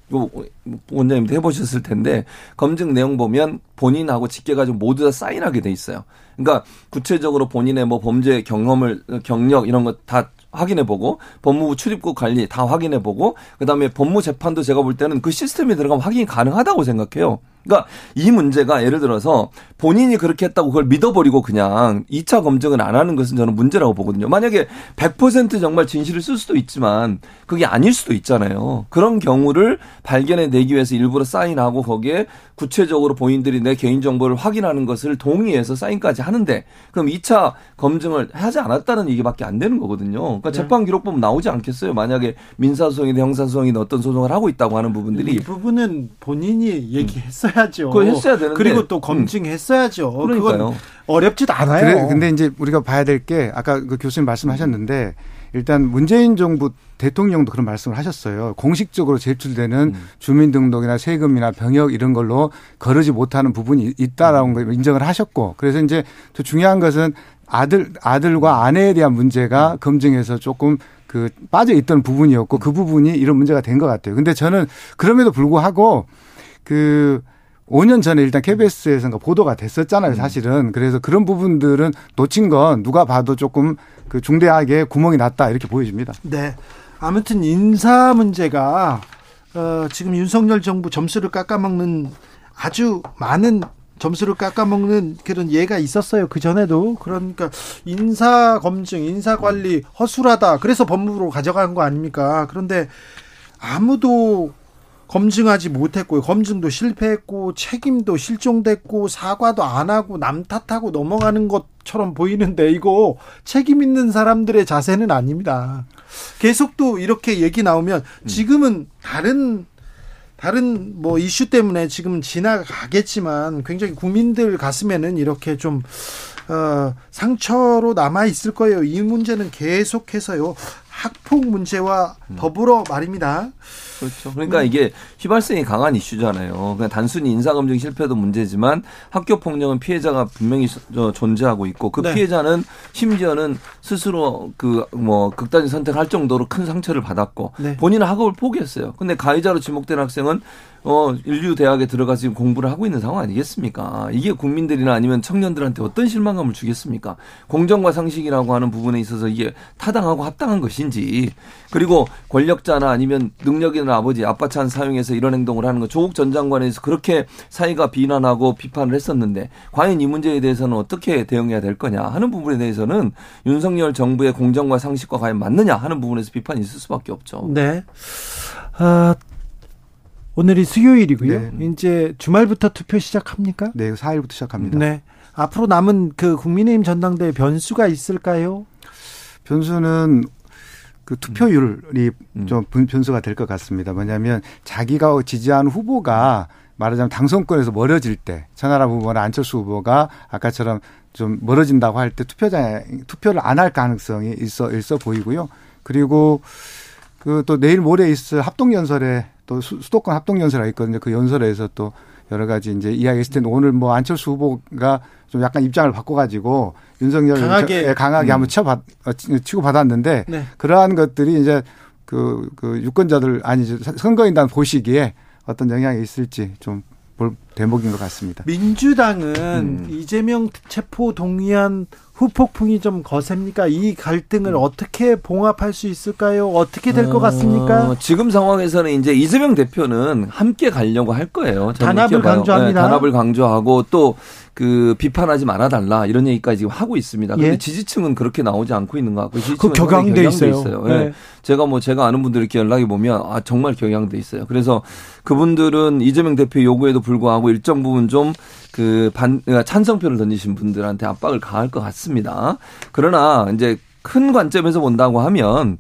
원장님도 해보셨을 텐데 검증 내용 보면 본인하고 직계가 좀 모두 다 사인하게 돼 있어요. 그러니까 구체적으로 본인의 뭐 범죄 경험을 경력 이런 거 다 확인해보고 법무부 출입국 관리 다 확인해보고 그다음에 법무재판도 제가 볼 때는 그 시스템에 들어가면 확인이 가능하다고 생각해요. 그러니까 이 문제가 예를 들어서 본인이 그렇게 했다고 그걸 믿어버리고 그냥 이 차 검증을 안 하는 것은 저는 문제라고 보거든요. 만약에 백 퍼센트 정말 진실을 쓸 수도 있지만 그게 아닐 수도 있잖아요. 그런 경우를 발견해내기 위해서 일부러 사인하고 거기에 구체적으로 본인들이 내 개인정보를 확인하는 것을 동의해서 사인까지 하는데 그럼 이 차 검증을 하지 않았다는 얘기밖에 안 되는 거거든요. 그러니까 네. 재판기록 보면 나오지 않겠어요. 만약에 민사소송이나 형사소송이나 어떤 소송을 하고 있다고 하는 부분들이. 이 부분은 본인이 얘기했어요. 하죠. 그걸 했어야 되는데. 그리고 또 검증했어야죠. 음. 그러니까요. 그건 어렵지도 않아요. 그래, 근데 이제 우리가 봐야 될 게 아까 그 교수님 말씀하셨는데 일단 문재인 정부 대통령도 그런 말씀을 하셨어요. 공식적으로 제출되는 음. 주민등록이나 세금이나 병역 이런 걸로 거르지 못하는 부분이 있다라는 걸 인정을 하셨고, 그래서 이제 더 중요한 것은 아들, 아들과 아내에 대한 문제가 검증에서 조금 그 빠져있던 부분이었고, 그 부분이 이런 문제가 된 것 같아요. 근데 저는 그럼에도 불구하고 그 오 년 전에 일단 케이비에스에서 보도가 됐었잖아요, 사실은. 그래서 그런 부분들은 놓친 건 누가 봐도 조금 그 중대하게 구멍이 났다, 이렇게 보여집니다. 네. 아무튼 인사 문제가 어, 지금 윤석열 정부 점수를 깎아먹는, 아주 많은 점수를 깎아먹는 그런 예가 있었어요, 그전에도. 그러니까 인사 검증, 인사 관리 허술하다, 그래서 법무부로 가져간 거 아닙니까? 그런데 아무도 검증하지 못했고요. 검증도 실패했고, 책임도 실종됐고, 사과도 안 하고 남 탓하고 넘어가는 것처럼 보이는데, 이거 책임 있는 사람들의 자세는 아닙니다. 계속 또 이렇게 얘기 나오면 지금은 다른 다른 뭐 이슈 때문에 지금 지나가겠지만, 굉장히 국민들 가슴에는 이렇게 좀 어, 상처로 남아 있을 거예요. 이 문제는 계속해서요. 학폭 문제와 더불어 말입니다. 그렇죠. 그러니까 음. 이게 휘발성이 강한 이슈잖아요. 그냥 단순히 인사검증 실패도 문제지만 학교폭력은 피해자가 분명히 존재하고 있고, 그 네. 피해자는 심지어는 스스로 그 뭐 극단적인 선택을 할 정도로 큰 상처를 받았고, 네. 본인은 학업을 포기했어요. 근데 가해자로 지목된 학생은 어, 인류 대학에 들어가서 지금 공부를 하고 있는 상황 아니겠습니까? 이게 국민들이나 아니면 청년들한테 어떤 실망감을 주겠습니까? 공정과 상식이라고 하는 부분에 있어서 이게 타당하고 합당한 것인지, 그리고 권력자나 아니면 능력 있는 아버지, 아빠 찬 사용해서 이런 행동을 하는 거, 조국 전 장관에서 그렇게 사이가 비난하고 비판을 했었는데, 과연 이 문제에 대해서는 어떻게 대응해야 될 거냐 하는 부분에 대해서는 윤석열 정부의 공정과 상식과 과연 맞느냐 하는 부분에서 비판이 있을 수밖에 없죠. 네. 아... 오늘이 수요일이고요. 네. 이제 주말부터 투표 시작합니까? 네, 사일부터 시작합니다. 네. 앞으로 남은 그 국민의힘 전당대회 변수가 있을까요? 변수는 그 투표율이 음. 좀 변수가 될 것 같습니다. 뭐냐면 자기가 지지한 후보가 말하자면 당선권에서 멀어질 때, 천하람 후보나 안철수 후보가 아까처럼 좀 멀어진다고 할 때 투표장 투표를 안 할 가능성이 있어 있어 보이고요. 그리고 그 또 내일 모레 있을 합동연설에, 또 수도권 합동연설이 있거든요. 그 연설에서 또 여러 가지 이제 이야기했을 텐데, 오늘 뭐 안철수 후보가 좀 약간 입장을 바꿔가지고 윤석열 강하게, 강하게 음. 한번 쳐받, 치고 받았는데, 네. 그러한 것들이 이제 그, 그 유권자들, 아니, 선거인단 보시기에 어떤 영향이 있을지 좀 볼 대목인 것 같습니다. 민주당은 음. 이재명 체포 동의안 후폭풍이 좀 거셉니까? 이 갈등을 어떻게 봉합할 수 있을까요? 어떻게 될 것 같습니까? 어, 지금 상황에서는 이제 이재명 대표는 함께 가려고 할 거예요. 단합을 강조합니다. 네, 단합을 강조하고 또 그 비판하지 말아달라 이런 얘기까지 지금 하고 있습니다. 그런데 예? 지지층은 그렇게 나오지 않고 있는 것 같고, 지지층은 그 격앙돼 있어요. 있어요. 네. 네. 제가 뭐 제가 아는 분들 이렇게 연락이 보면 아 정말 격앙돼 있어요. 그래서 그분들은 이재명 대표 요구에도 불구하고 일정 부분 좀 그 반, 그러니까 찬성표를 던지신 분들한테 압박을 가할 것 같습니다. 그러나 이제 큰 관점에서 본다고 하면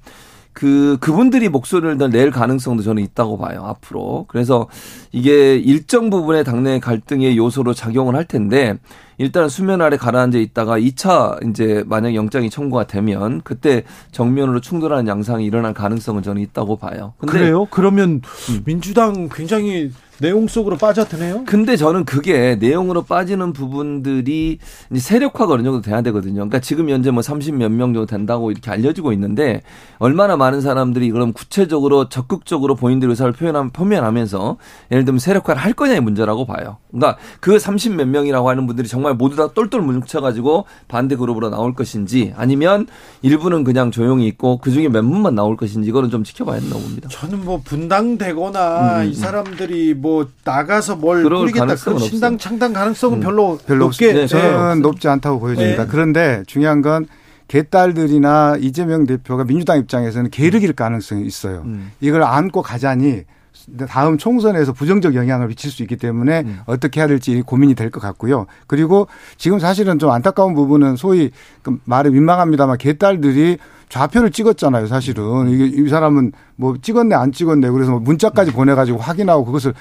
그, 그분들이 목소리를 낼 가능성도 저는 있다고 봐요, 앞으로. 그래서 이게 일정 부분의 당내 갈등의 요소로 작용을 할 텐데, 일단 수면 아래 가라앉아 있다가 이 차 이제 만약 영장이 청구가 되면 그때 정면으로 충돌하는 양상이 일어날 가능성은 저는 있다고 봐요. 근데 그래요? 그러면 음. 민주당 굉장히 내용 속으로 빠져드네요? 근데 저는 그게 내용으로 빠지는 부분들이 이제 세력화가 어느 정도 돼야 되거든요. 그러니까 지금 현재 뭐 삼십몇 명 정도 된다고 이렇게 알려지고 있는데, 얼마나 많은 사람들이 그럼 구체적으로 적극적으로 본인들의 의사를 표현하면서 예를 들면 세력화를 할 거냐의 문제라고 봐요. 그러니까 그 삼십몇 명이라고 하는 분들이 정말 모두 다 똘똘 뭉쳐가지고 반대 그룹으로 나올 것인지, 아니면 일부는 그냥 조용히 있고 그중에 몇 분만 나올 것인지, 이거는 좀 지켜봐야 된다고 봅니다. 저는 뭐 분당되거나 음. 이 사람들이 뭐 나가서 뭘 뿌리겠다, 그런 신당 창당 가능성은 음. 별로, 별로 높게 네, 저는 네. 높지 않다고 보여집니다. 네. 그런데 중요한 건 개딸들이나 이재명 대표가 민주당 입장에서는 게으르길 가능성이 있어요. 음. 이걸 안고 가자니 다음 총선에서 부정적 영향을 미칠 수 있기 때문에 음. 어떻게 해야 될지 고민이 될 것 같고요. 그리고 지금 사실은 좀 안타까운 부분은, 소위 그 말이 민망합니다만 개딸들이 좌표를 찍었잖아요, 사실은. 이게 이 사람은 뭐 찍었네 안 찍었네, 그래서 문자까지 보내가지고 확인하고 그것을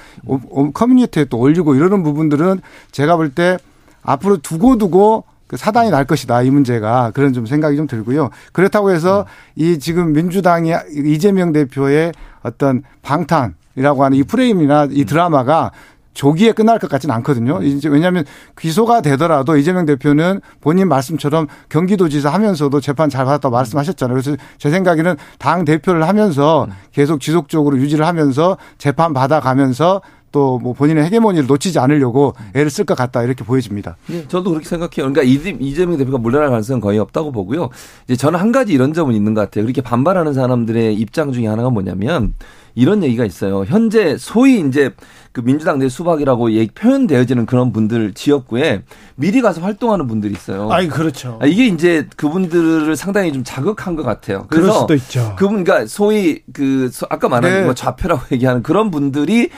커뮤니티에 또 올리고 이러는 부분들은 제가 볼 때 앞으로 두고두고 사단이 날 것이다, 이 문제가. 그런 좀 생각이 좀 들고요. 그렇다고 해서 이 지금 민주당이 이재명 대표의 어떤 방탄이라고 하는 이 프레임이나 이 드라마가 조기에 끝날 것 같지는 않거든요. 이제 왜냐하면 기소가 되더라도 이재명 대표는 본인 말씀처럼 경기도지사 하면서도 재판 잘 받았다고 말씀하셨잖아요. 그래서 제 생각에는 당 대표를 하면서 계속 지속적으로 유지를 하면서 재판 받아가면서 또 뭐 본인의 헤게모니를 놓치지 않으려고 애를 쓸 것 같다, 이렇게 보여집니다. 예, 저도 그렇게 생각해요. 그러니까 이재명 대표가 물러날 가능성은 거의 없다고 보고요. 이제 저는 한 가지 이런 점은 있는 것 같아요. 그렇게 반발하는 사람들의 입장 중에 하나가 뭐냐면, 이런 얘기가 있어요. 현재 소위 이제 그 민주당 내 수박이라고 얘기, 표현되어지는 그런 분들 지역구에 미리 가서 활동하는 분들이 있어요. 아이, 그렇죠. 이게 이제 그분들을 상당히 좀 자극한 것 같아요. 그래서 그럴 수도 있죠. 그분, 그러니까 소위 그 아까 말한 네. 좌표라고 얘기하는 그런 분들이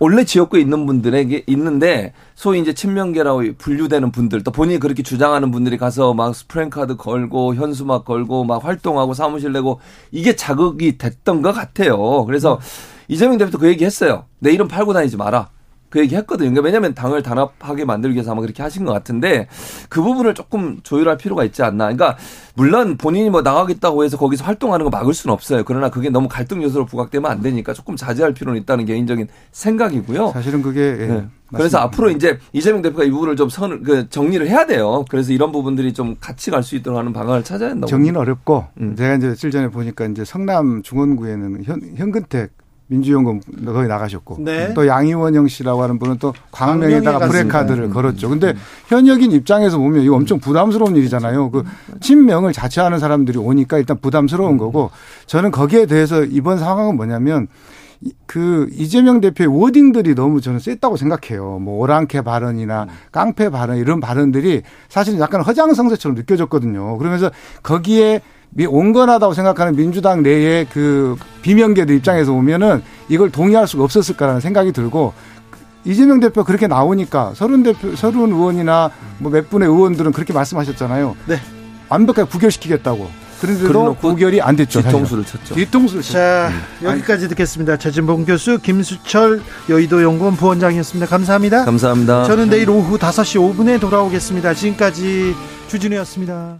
원래 지역구에 있는 분들에게 있는데, 소위 이제 친명계라고 분류되는 분들, 또 본인이 그렇게 주장하는 분들이 가서 막 스프랭카드 걸고 현수막 걸고 막 활동하고 사무실 내고, 이게 자극이 됐던 것 같아요. 그래서 음. 이재명 대표도 그 얘기 했어요. 내 이름 팔고 다니지 마라. 그 얘기 했거든요. 그러니까 왜냐하면 당을 단합하게 만들기 위해서 아마 그렇게 하신 것 같은데, 그 부분을 조금 조율할 필요가 있지 않나. 그러니까 물론 본인이 뭐 나가겠다고 해서 거기서 활동하는 거 막을 수는 없어요. 그러나 그게 너무 갈등 요소로 부각되면 안 되니까 조금 자제할 필요는 있다는 개인적인 생각이고요. 사실은 그게 예, 네. 그래서 앞으로 이제 이재명 대표가 이 부분을 좀 선, 그 정리를 해야 돼요. 그래서 이런 부분들이 좀 같이 갈 수 있도록 하는 방안을 찾아야 한다고. 정리는 어렵고 음. 제가 이제 며칠 전에 보니까 이제 성남 중원구에는 현 현근택 민주연금 거기 나가셨고 네. 또 양희원영 씨라고 하는 분은 또 광명에다가 프레카드를 걸었죠. 그런데 음. 현역인 입장에서 보면 이거 엄청 부담스러운 일이잖아요. 그 친명을 자처하는 사람들이 오니까 일단 부담스러운 거고, 저는 거기에 대해서 이번 상황은 뭐냐면 그 이재명 대표의 워딩들이 너무 저는 셌다고 생각해요. 뭐 오랑캐 발언이나 깡패 발언, 이런 발언들이 사실은 약간 허장성세처럼 느껴졌거든요. 그러면서 거기에 온건하다고 생각하는 민주당 내의 그 비명계들 입장에서 보면은 이걸 동의할 수가 없었을까라는 생각이 들고, 이재명 대표 그렇게 나오니까 서른 대표, 서른 의원이나 뭐 몇 분의 의원들은 그렇게 말씀하셨잖아요. 네. 완벽하게 부결시키겠다고. 그런데도 부결이 안 됐죠. 뒤통수를 쳤죠. 뒤통수를 쳤죠. 자, 음. 여기까지 듣겠습니다. 최진봉 교수, 김수철 여의도연구원 부원장이었습니다. 감사합니다. 감사합니다. 저는 내일 오후 다섯 시 오 분에 돌아오겠습니다. 지금까지 주진우였습니다.